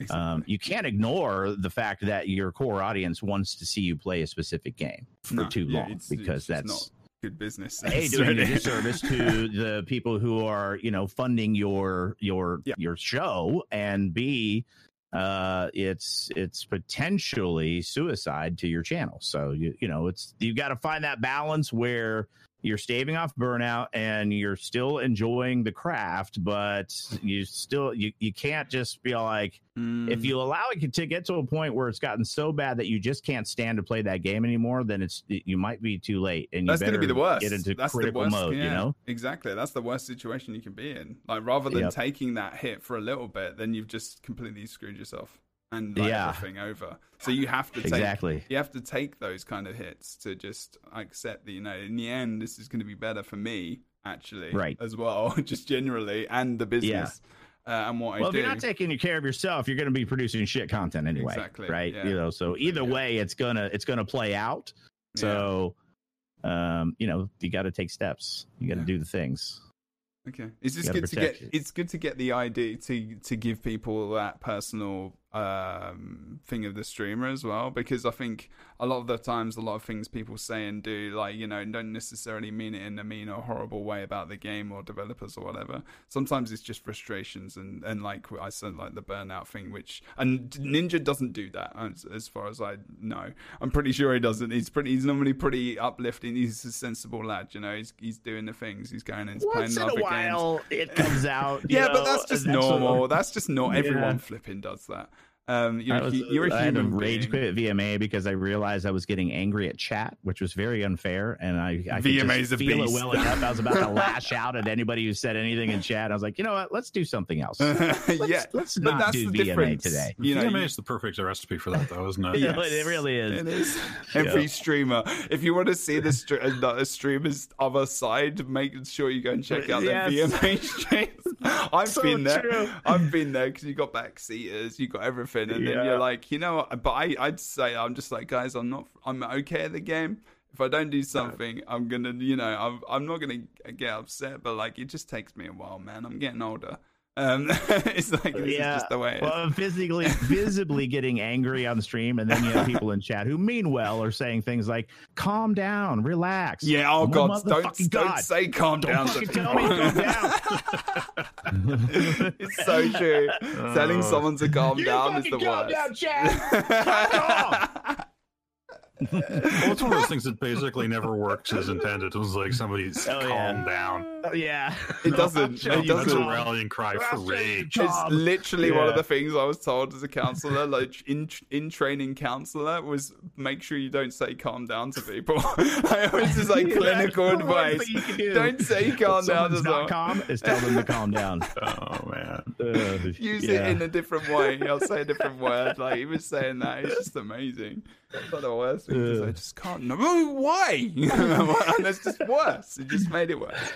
Exactly. Um, you can't ignore the fact that your core audience wants to see you play a specific game for no, too yeah, long it's, because it's that's not good business. A, doing a disservice to the people who are, you know, funding your your yeah. your show, and B, uh, it's it's potentially suicide to your channel. So you you know it's you've got to find that balance where you're staving off burnout and you're still enjoying the craft, but you still, you, you can't just be like, mm. if you allow it to get to a point where it's gotten so bad that you just can't stand to play that game anymore, then it's, you might be too late. And you that's going to be the worst. Get into that's critical the worst, mode, yeah, you know? Exactly. That's the worst situation you can be in. Like rather than yep. taking that hit for a little bit, then you've just completely screwed yourself and like, yeah. everything over. So you have to take, exactly. you have to take those kind of hits to just accept that, you know, in the end, this is going to be better for me actually, right. as well, just generally, and the business yeah. uh, and what well, I do. Well, if you're not taking care of yourself, you're going to be producing shit content anyway, exactly. right? Yeah. You know, so either yeah. way, it's gonna it's gonna play out. So, yeah. um, you know, you got to take steps. You got to yeah. do the things. Okay, it's just good to get. You. It's good to get the idea to to give people that personal um, thing of the streamer as well, because I think a lot of the times, a lot of things people say and do, like, you know, don't necessarily mean it in a mean or horrible way about the game or developers or whatever. Sometimes it's just frustrations and, and like I said, like the burnout thing, which and Ninja doesn't do that as, as far as I know. I'm pretty sure he doesn't. He's pretty. He's normally pretty uplifting. He's a sensible lad, you know. He's he's doing the things. He's going and playing other games. While it comes out yeah know, but that's just normal. That's just not everyone yeah. flipping does that. um you're, I was, you're a I human had a rage quit at V M A because I realized I was getting angry at chat, which was very unfair, and I, I V M A's could just feel beast. It well enough. I was about to lash out at anybody who said anything in chat. I was like, you know what, let's do something else. Let's, yeah let's not that's do the V M A difference. Today you know, V M A you... is the perfect recipe for that though, isn't it? Yes. It really is. It is. Every yeah. streamer, if you want to see the st- streamer's other side, make sure you go and check out yes. their V M A streams. I've so been there true. I've been there because you got backseaters, you got everything. And then yeah. you're like, you know what? But I, I'd say I'm just like, guys, I'm not, I'm okay at the game. If I don't do something, I'm gonna, you know, I'm, I'm not gonna get upset. But like, it just takes me a while, man. I'm getting older, Um, it's like, this yeah. is just the way it well, is. I'm physically, visibly getting angry on stream, and then you have people in chat who mean well are saying things like, calm down, relax. Yeah, oh, oh God, don't, God, don't say calm don't down. Don't tell me calm down. It's so true. Oh. Telling someone to calm you down is the calm worst. Calm down, chat. Well, it's one of those things that basically never works as intended. It was like somebody's oh, calm yeah. down. Oh, yeah, it doesn't. No, it doesn't. That's a rallying cry for rage. It's literally yeah. one of the things I was told as a counselor, like in in training counselor, was make sure you don't say calm down to people. I always just like yeah, clinical advice. Do. Don't say calm down to someone. Calm is tell them to calm down. Oh man, uh, use yeah. it in a different way. I'll say a different word. Like he was saying that. It's just amazing. That's not the worst thing because I just can't know why. And it's just worse. It just made it worse.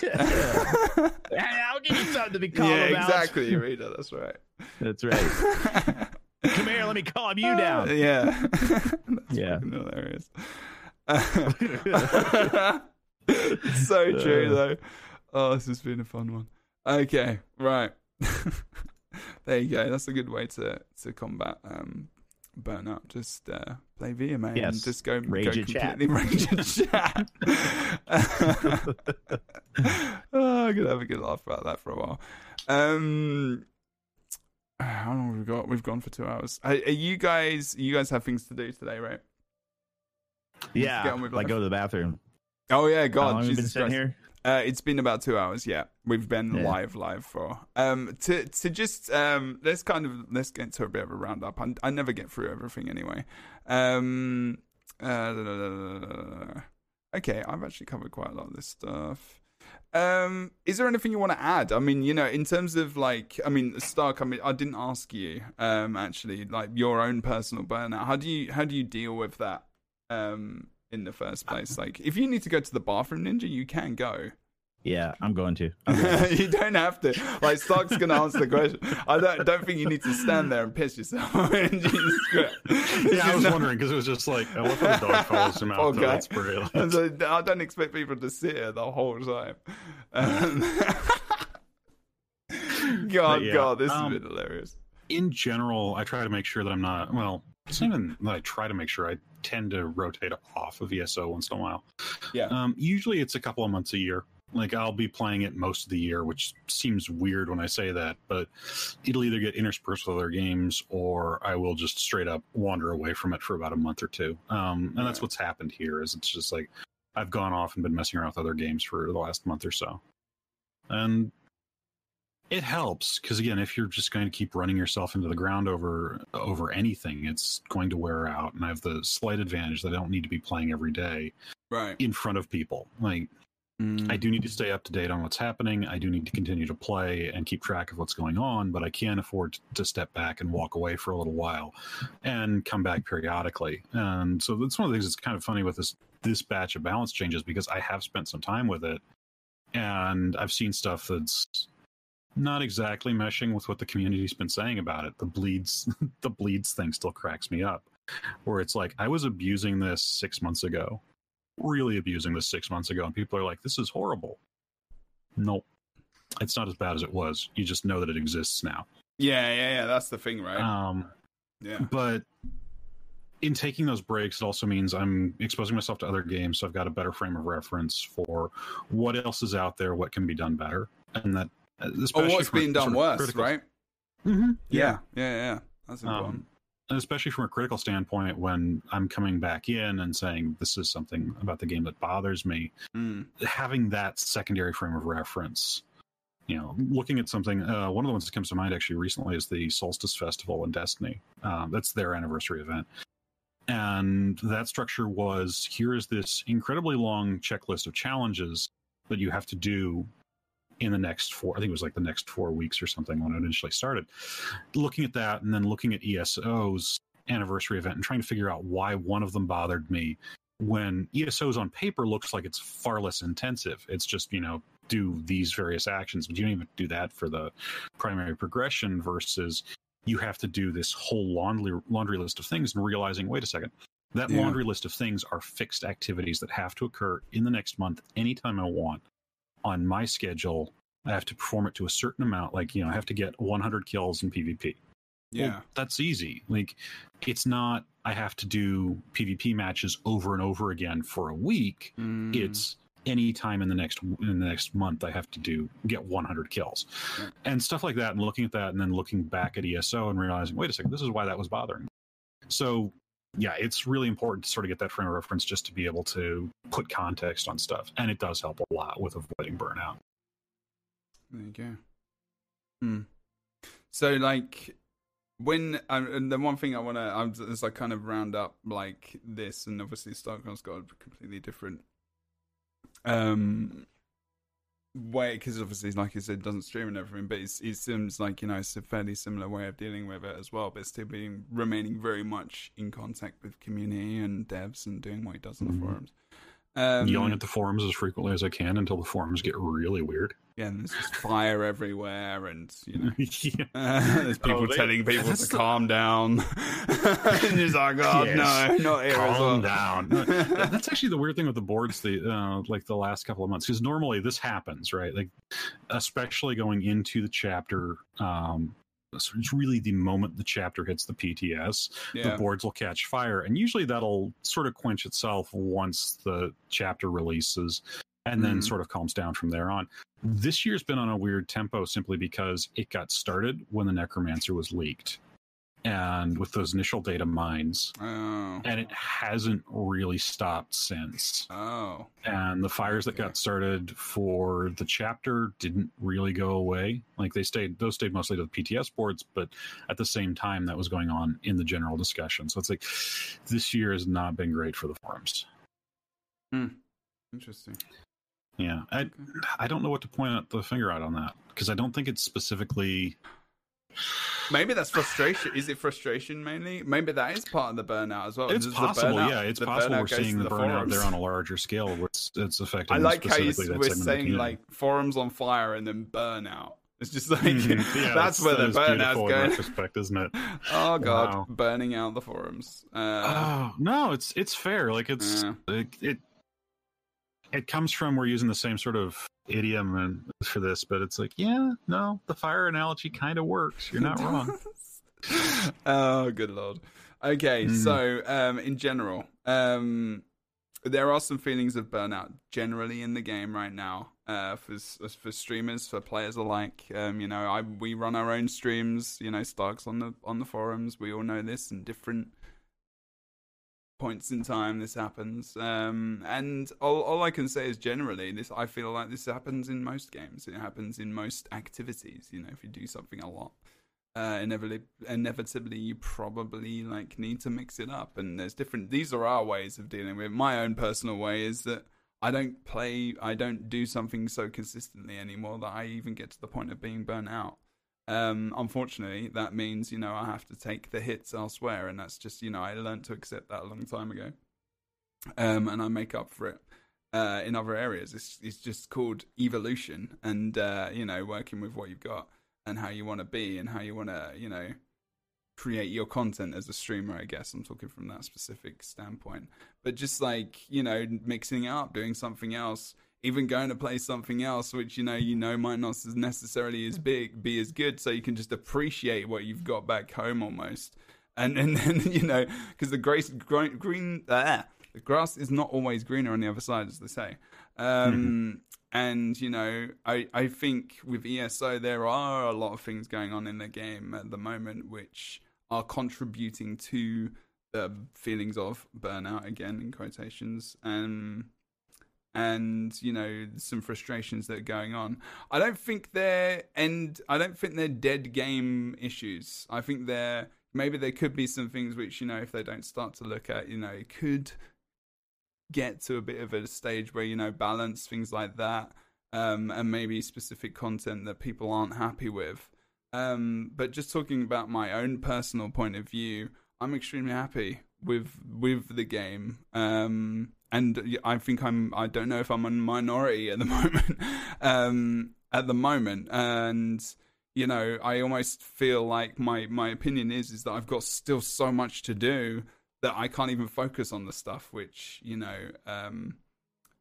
Yeah. I'll give you something to be calm yeah, about. Exactly, you read it. That's right. That's right. Come here, let me calm you down. Uh, yeah. That's yeah. hilarious. Uh, it's so true, though. Oh, this has been a fun one. Okay, right. There you go. That's a good way to, to combat um burn up, just uh, play V M A yes. and just go, rage go completely chat. rage and chat. Oh, I'm going to have a good laugh about that for a while. Um, how long have we got? We've gone for two hours. Are, are you guys, you guys have things to do today, right? Yeah, like go to the bathroom. Oh, yeah, God. How long Jesus have you been sitting Christ. here? Uh, it's been about two hours. Yeah, we've been yeah. live, live for um to to just um let's kind of let's get into a bit of a roundup. I, I never get through everything anyway. Um, uh, okay, I've actually covered quite a lot of this stuff. Um, is there anything you want to add? I mean, you know, in terms of like, I mean, Stark. I mean, I didn't ask you um actually like your own personal burnout. How do you how do you deal with that? Um. In the first place, like if you need to go to the bathroom, Ninja, you can go. Yeah, I'm going to. I'm going to. You don't have to. Like Stark's gonna answer the question. I don't don't think you need to stand there and piss yourself. Jesus Christ. Yeah, I was not... wondering because it was just like, oh, what if the dog follows him out? Okay. Though, that's brutal. So, I don't expect people to sit here the whole time. Um... God, yeah. God, this um, has been hilarious. In general, I try to make sure that I'm not well. It's not even that I try to make sure I tend to rotate off of E S O once in a while. Yeah. Um, usually it's a couple of months a year. Like I'll be playing it most of the year, which seems weird when I say that, but it'll either get interspersed with other games or I will just straight up wander away from it for about a month or two. Um, and that's what's happened here is it's just like I've gone off and been messing around with other games for the last month or so. And it helps because, again, if you're just going to keep running yourself into the ground over over anything, it's going to wear out. And I have the slight advantage that I don't need to be playing every day right. in front of people. Like, mm. I do need to stay up to date on what's happening. I do need to continue to play and keep track of what's going on, but I can afford to step back and walk away for a little while and come back periodically. And so that's one of the things that's kind of funny with this this batch of balance changes because I have spent some time with it, and I've seen stuff that's not exactly meshing with what the community's been saying about it. The bleeds, the bleeds thing still cracks me up. Where it's like, I was abusing this six months ago, really abusing this six months ago, and people are like, "This is horrible." Nope, it's not as bad as it was. You just know that it exists now. Yeah, yeah, yeah. That's the thing, right? Um, yeah. But in taking those breaks, it also means I'm exposing myself to other games, so I've got a better frame of reference for what else is out there, what can be done better, and that. Especially oh, what's being done worse, critical... right? Mm-hmm. Yeah. yeah, yeah, yeah. That's important. Um, and especially from a critical standpoint, when I'm coming back in and saying this is something about the game that bothers me, mm. having that secondary frame of reference, you know, looking at something. Uh, one of the ones that comes to mind actually recently is the Solstice Festival in Destiny. Um, that's their anniversary event. And that structure was, here is this incredibly long checklist of challenges that you have to do in the next four, I think it was like the next four weeks or something when it initially started. Looking at that and then looking at E S O's anniversary event and trying to figure out why one of them bothered me when E S O's on paper looks like it's far less intensive. It's just, you know, do these various actions, but you don't even do that for the primary progression versus you have to do this whole laundry, laundry list of things and realizing, wait a second, that yeah. laundry list of things are fixed activities that have to occur in the next month anytime I want on my schedule I have to perform it to a certain amount. Like, you know, I have to get one hundred kills in PvP. Yeah. Well, that's easy. Like, it's not, I have to do PvP matches over and over again for a week. Mm. It's any time in the next, in the next month, I have to do, get one hundred kills yeah. and stuff like that. And looking at that and then looking back at E S O and realizing, wait a second, this is why that was bothering me. So yeah, it's really important to sort of get that frame of reference just to be able to put context on stuff. And it does help a lot with avoiding burnout. There you go. Hmm. So like, when and the one thing I want to, as I kind of round up like this, and obviously StarCraft's got a completely different um way, because obviously, like you said, it doesn't stream and everything, but it's, it seems like, you know, it's a fairly similar way of dealing with it as well, but still being remaining very much in contact with community and devs and doing what he does on the mm-hmm. forums. Um, Yelling at the forums as frequently as I can until the forums get really weird. Yeah, and there's just fire everywhere, and you know, yeah. uh, there's people oh, they, telling people to the... calm down. And it's like, oh yes. no, not here calm as well. Down. That's actually the weird thing with the boards, the uh, like the last couple of months, because normally this happens, right? Like, especially going into the chapter. Um, So it's really the moment the chapter hits the P T S, yeah. the boards will catch fire. And usually that'll sort of quench itself once the chapter releases and then mm. sort of calms down from there on. This year's been on a weird tempo simply because it got started when the Necromancer was leaked and with those initial data mines. Oh. And it hasn't really stopped since. Oh. And the fires okay. that got started for the chapter didn't really go away. Like, they stayed, those stayed mostly to the P T S boards, but at the same time that was going on in the general discussion. So it's like, this year has not been great for the forums. Hmm. Interesting. Yeah. I, okay. I don't know what to point out the finger out on that, because I don't think it's specifically... Maybe that's frustration. Is it frustration mainly? Maybe that is part of the burnout as well. It's possible, burnout, yeah. It's possible we're seeing the, the burnout forums. There on a larger scale where it's, it's affecting. I like how you we're saying like forums on fire and then burnout. It's just like mm-hmm. yeah, that's, that's where that the burnout's going. In retrospect, isn't it? Oh god, wow. Burning out the forums. Uh, oh no, it's it's fair. Like it's yeah. it, it it comes from we're using the same sort of idiom for this, but it's like, yeah, no, the fire analogy kind of works. You're not wrong. Oh, good lord. Okay, mm. so um, in general, um, there are some feelings of burnout generally in the game right now uh, for for streamers, for players alike. Um, you know, I we run our own streams. You know, Stark's on the on the forums. We all know this. In different points in time this happens, um and all, all I can say is generally this I feel like this happens in most games. It happens in most activities. You know, if you do something a lot, uh inevitably inevitably you probably like need to mix it up, and there's different these are our ways of dealing with it. My own personal way is that I don't play I don't do something so consistently anymore that I even get to the point of being burnt out. Um, unfortunately, that means, you know, I have to take the hits elsewhere, and that's just, you know, I learned to accept that a long time ago, um, and I make up for it uh, in other areas. It's it's just called evolution, and uh, you know, working with what you've got and how you want to be and how you want to, you know, create your content as a streamer. I guess I'm talking from that specific standpoint, but just like, you know, mixing it up, doing something else. Even going to play something else, which you know you know might not necessarily as big be as good, so you can just appreciate what you've got back home almost, and and then you know because the grass green, green ah, the grass is not always greener on the other side, as they say. Um, mm-hmm. And you know I I think with E S O there are a lot of things going on in the game at the moment which are contributing to the feelings of burnout, again in quotations, and. And you know some frustrations that are going on. I don't think they're and I don't think they're dead game issues. I think they're maybe there could be some things which you know if they don't start to look at, you know, it could get to a bit of a stage where you know balance things like that, um, and maybe specific content that people aren't happy with. Um, but just talking about my own personal point of view, I'm extremely happy with with the game. Um, And I think I'm, I don't know if I'm a minority at the moment, um, at the moment. And, you know, I almost feel like my, my opinion is, is that I've got still so much to do that I can't even focus on the stuff, which, you know, um,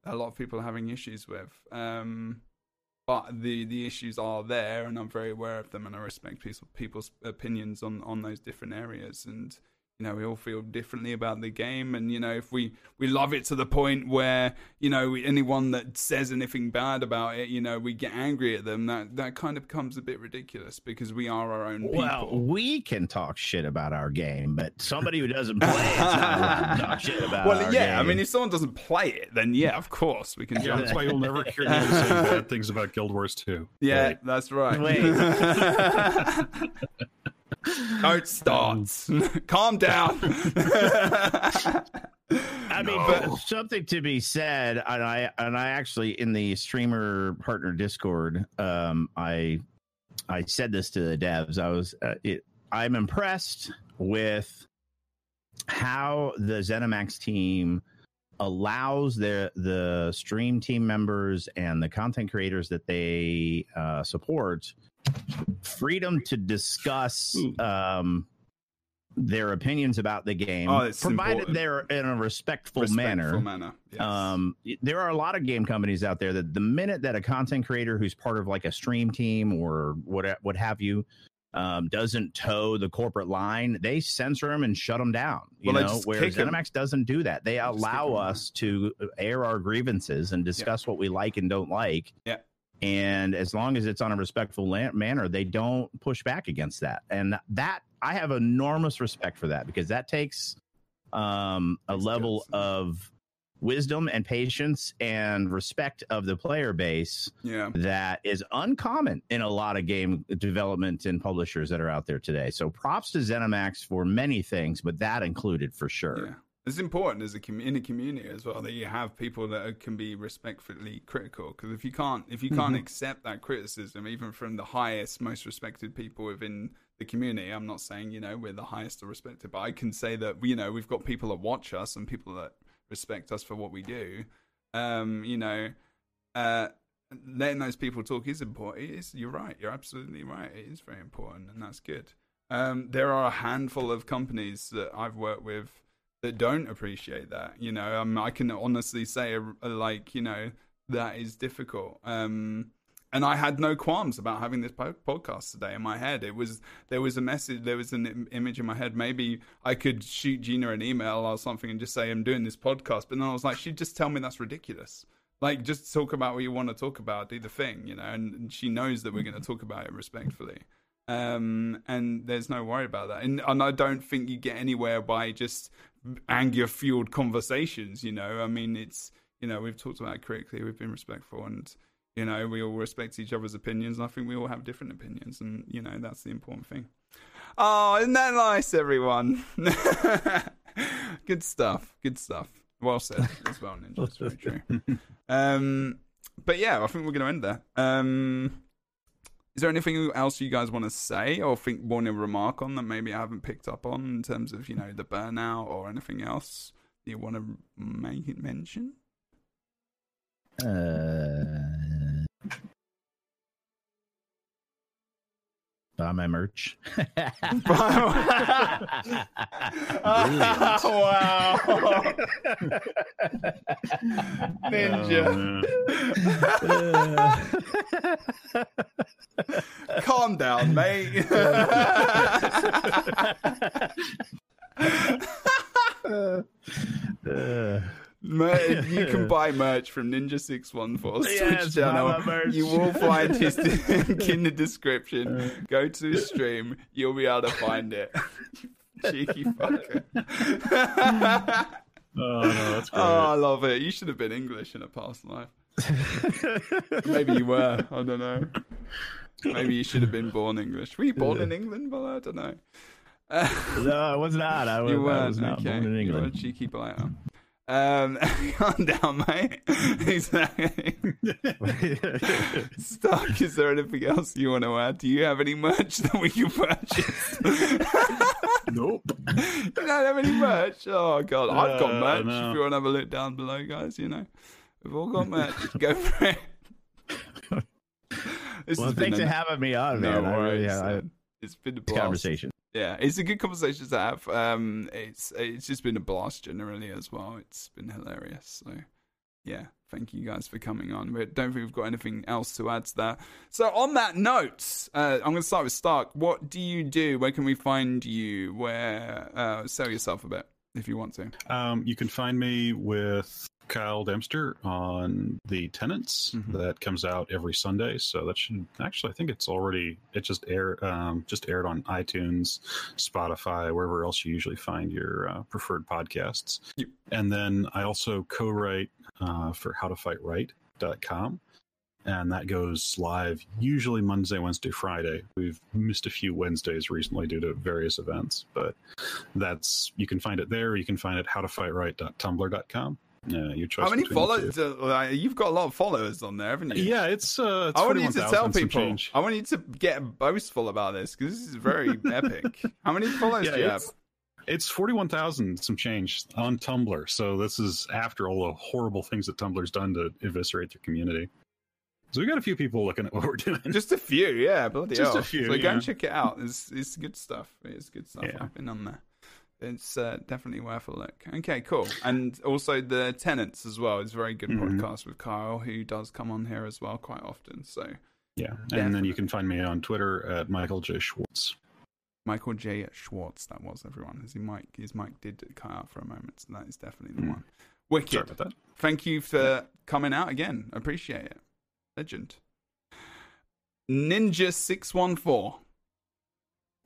a lot of people are having issues with. Um, but the the issues are there, and I'm very aware of them, and I respect people, people's opinions on on those different areas. And you know, we all feel differently about the game, and you know, if we we love it to the point where, you know, anyone that says anything bad about it, you know, we get angry at them, that that kind of becomes a bit ridiculous, because we are our own people. Well, we can talk shit about our game, but somebody who doesn't play it's not talk shit about well, our yeah, game. I mean, if someone doesn't play it, then yeah, of course we can. Yeah, that's why you'll never hear me say bad things about Guild Wars two. Yeah, right. That's right. Wait. Don't start. Calm down. I mean, no. But something to be said, and I and I actually in the streamer partner Discord, um, I I said this to the devs. I was uh, it, I'm impressed with how the Zenimax team allows their the stream team members and the content creators that they uh, support freedom to discuss um, their opinions about the game, oh, provided important. They're in a respectful, respectful manner. manner. Yes. Um, there are a lot of game companies out there that the minute that a content creator who's part of like a stream team or what what have you um, doesn't toe the corporate line, they censor them and shut them down. You well, know, whereas ZeniMax doesn't do that. They allow us to air our grievances and discuss yeah. what we like and don't like. Yeah. And as long as it's on a respectful la- manner, they don't push back against that. And that I have enormous respect for that, because that takes um, a That's level good. of wisdom and patience and respect of the player base yeah. that is uncommon in a lot of game development and publishers that are out there today. So props to ZeniMax for many things, but that included for sure. Yeah. It's important as a com- in a community as well that you have people that are, can be respectfully critical, because if you can't if you can't mm-hmm. accept that criticism, even from the highest, most respected people within the community, I'm not saying, you know, we're the highest or respected, but I can say that, you know, we've got people that watch us and people that respect us for what we do. Um, you know, uh, letting those people talk is important. It is, you're right. You're absolutely right. It is very important, and that's good. Um, there are a handful of companies that I've worked with that don't appreciate that, you know. Um, I can honestly say, uh, like, you know, that is difficult. Um, and I had no qualms about having this po- podcast today in my head. It was, there was a message, there was an im- image in my head. Maybe I could shoot Gina an email or something and just say, I'm doing this podcast. But then I was like, she'd just tell me that's ridiculous. Like, just talk about what you want to talk about, do the thing, you know. And, and she knows that we're going to talk about it respectfully. Um, and there's no worry about that. And, and I don't think you get anywhere by just anger-fueled conversations, you know. I mean, it's, you know, we've talked about it critically, we've been respectful, and, you know, we all respect each other's opinions, and I think we all have different opinions, and, you know, that's the important thing. Oh, isn't that nice, everyone? Good stuff, good stuff. Well said as well, Ninja. That's very true. Um, but, yeah, I think we're going to end there. Um, is there anything else you guys want to say or think want to remark on that maybe I haven't picked up on in terms of, you know, the burnout or anything else you want to make it mention? Uh, buy my merch. Oh, wow. Ninja. Oh, man. *laughs* Calm down, mate. uh, uh. Mer- you can buy merch from Ninja six one four Twitch channel. You will find his link in the description. Uh. Go to his stream. You'll be able to find it. Cheeky fucker. Oh, no, that's great. Oh, I love it. You should have been English in a past life. Maybe you were. I don't know. Maybe you should have been born English. Were you born in England? Well, I don't know. Uh, no, I was not. I was, you weren't. I was not okay. born in England. You're a cheeky blighter. Um, calm down, mate. Exactly. Stark, is there anything else you want to add? Do you have any merch that we can purchase? Nope. You don't have any merch? Oh, God. Uh, I've got merch. No. If you want to have a look down below, guys, you know. We've all got merch. Go for it. This well, thanks an... for having me on, man. No worries. I really, yeah, I... It's been a blast. Conversation. Yeah, it's a good conversation to have. Um, it's it's just been a blast generally as well. It's been hilarious. So yeah, thank you guys for coming on. We don't think we've got anything else to add to that. So on that note, uh, I'm going to start with Stark. What do you do? Where can we find you? Where uh, sell yourself a bit if you want to. Um, you can find me with Kyle Dempster on The Tenants. Mm-hmm. That comes out every Sunday, so that should actually, I think it's already it just aired um, just aired on iTunes, Spotify, wherever else you usually find your uh, preferred podcasts. Yep. And then I also co-write uh, for how to fight right dot com, and that goes live usually Monday, Wednesday, Friday. We've missed a few Wednesdays recently due to various events, but that's you can find it there. You can find it how to fight right dot tumblr dot com. Yeah, you How many followers? Uh, like, you've got a lot of followers on there, haven't you? Yeah, it's. Uh, it's I want you to tell people. I want you to get boastful about this because this is very epic. How many followers yeah, do you have? It's forty-one thousand, some change on Tumblr. So this is after all the horrible things that Tumblr's done to eviscerate their community. So we got a few people looking at what we're doing. Just a few, yeah, bloody just hell. a few. So yeah. Go and check it out. It's it's good stuff. It's good stuff. Yeah. I've been on there. It's uh, definitely worth a look. Okay, cool. And also The Tenants as well. It's a very good mm-hmm. podcast with Kyle, who does come on here as well quite often. So yeah, and definitely. Then you can find me on Twitter at Michael J. Schwartz. Michael J. Schwartz, that was everyone. As he Mike, his mic did cut out for a moment, so that is definitely the mm-hmm. one. Wicked. Sorry about that. Thank you for yeah. coming out again. Appreciate it. Legend. Ninja six one four.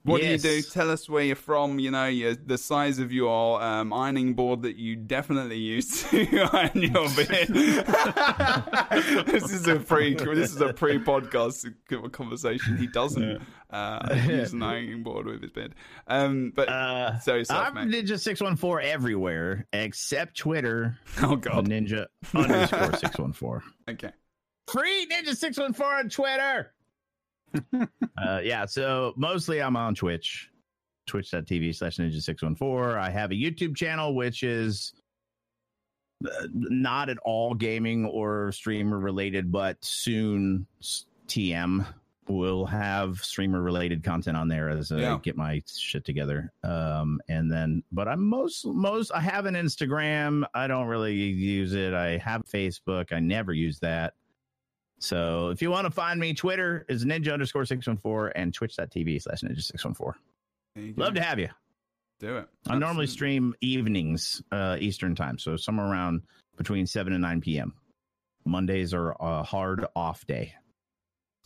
What yes. do you do? Tell us where you're from, you know, your, the size of your um, ironing board that you definitely use to iron your beard. This is a pre, this is a pre-podcast conversation. He doesn't yeah. uh, use an ironing board with his beard. Um, but uh, so yourself, I'm mate. Ninja six one four everywhere except Twitter. Oh, God. Ninja underscore six one four. Okay. Free Ninja six one four on Twitter. uh, yeah, so mostly I'm on Twitch, twitch dot t v slash ninja six one four. I have a YouTube channel, which is not at all gaming or streamer related, but soon T M will have streamer related content on there as I yeah. get my shit together. Um, and then, but I'm most, most, I have an Instagram. I don't really use it. I have Facebook. I never use that. So if you want to find me, Twitter is ninja underscore six one four and twitch dot t v slash ninja six one four. Love to have you. Do it. I Absolutely. normally stream evenings, uh, Eastern time. So somewhere around between seven and nine p.m. Mondays are a hard off day.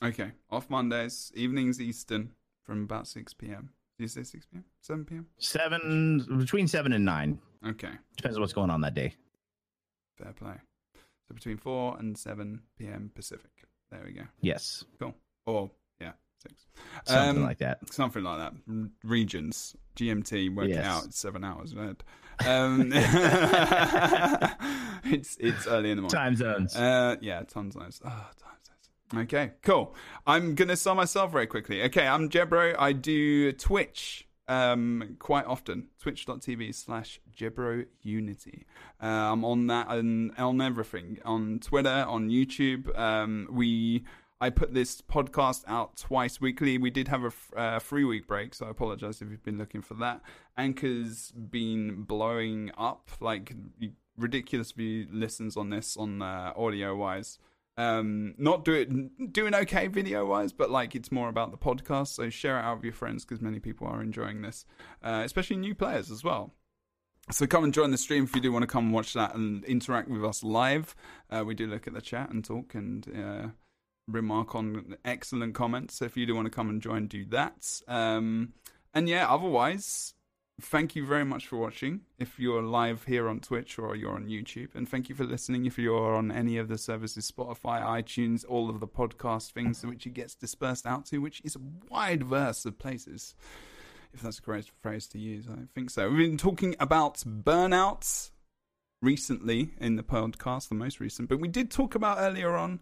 Okay. Off Mondays, evenings Eastern from about six p.m. Did you say six p.m.? seven p.m.? seven, between seven and nine. Okay. Depends on what's going on that day. Fair play. So between four and seven p.m. Pacific. There we go. Yes. Cool. Or, yeah, six. Something um, like that. Something like that. R- regions. G M T, work yes. it out. It's seven hours. Right? Um, it's it's early in the morning. Time zones. Uh, yeah, time zones. Oh, time zones. Okay, cool. I'm going to sell myself very quickly. Okay, I'm Jebro. I do Twitch. Um, quite often, twitch dot t v slash Jebro Unity. Uh, I'm on that and on everything, on Twitter, on YouTube. Um, we I put this podcast out twice weekly. We did have a f- uh, three week break, so I apologize if you've been looking for that. Anchor's been blowing up, like ridiculous view listens on this on uh, audio wise. Um, not do it, doing okay video wise, but like it's more about the podcast. So share it out with your friends because many people are enjoying this, uh, especially new players as well. So come and join the stream if you do want to come and watch that and interact with us live. Uh, we do look at the chat and talk and uh, remark on excellent comments. So if you do want to come and join, do that. Um, and yeah, otherwise, thank you very much for watching if you're live here on Twitch or you're on YouTube, and thank you for listening if you're on any of the services, Spotify, iTunes, all of the podcast things which it gets dispersed out to, which is a wide verse of places, if that's a correct phrase to use. I don't think so. We've been talking about burnouts recently in the podcast, the most recent, but we did talk about earlier on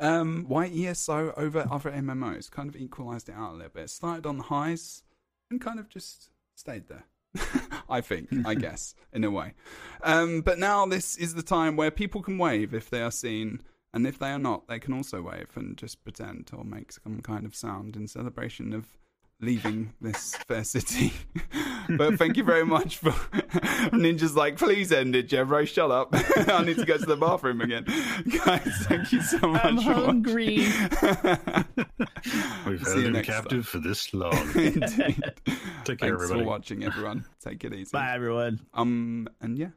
um, why E S O over other M M Os kind of equalized it out a little bit. It started on the highs and kind of just stayed there. I think, I guess, in a way. Um, but now this is the time where people can wave if they are seen, and if they are not, they can also wave and just pretend or make some kind of sound in celebration of leaving this fair city. But thank you very much for Ninja's like, please end it, Jebro, shut up. I need to go to the bathroom again. Guys, thank you so much. I'm for hungry. We've held him captive time. For this long. Indeed. Take care, Thanks everybody. Thanks for watching, everyone. Take it easy. Bye, everyone. Um, and yeah.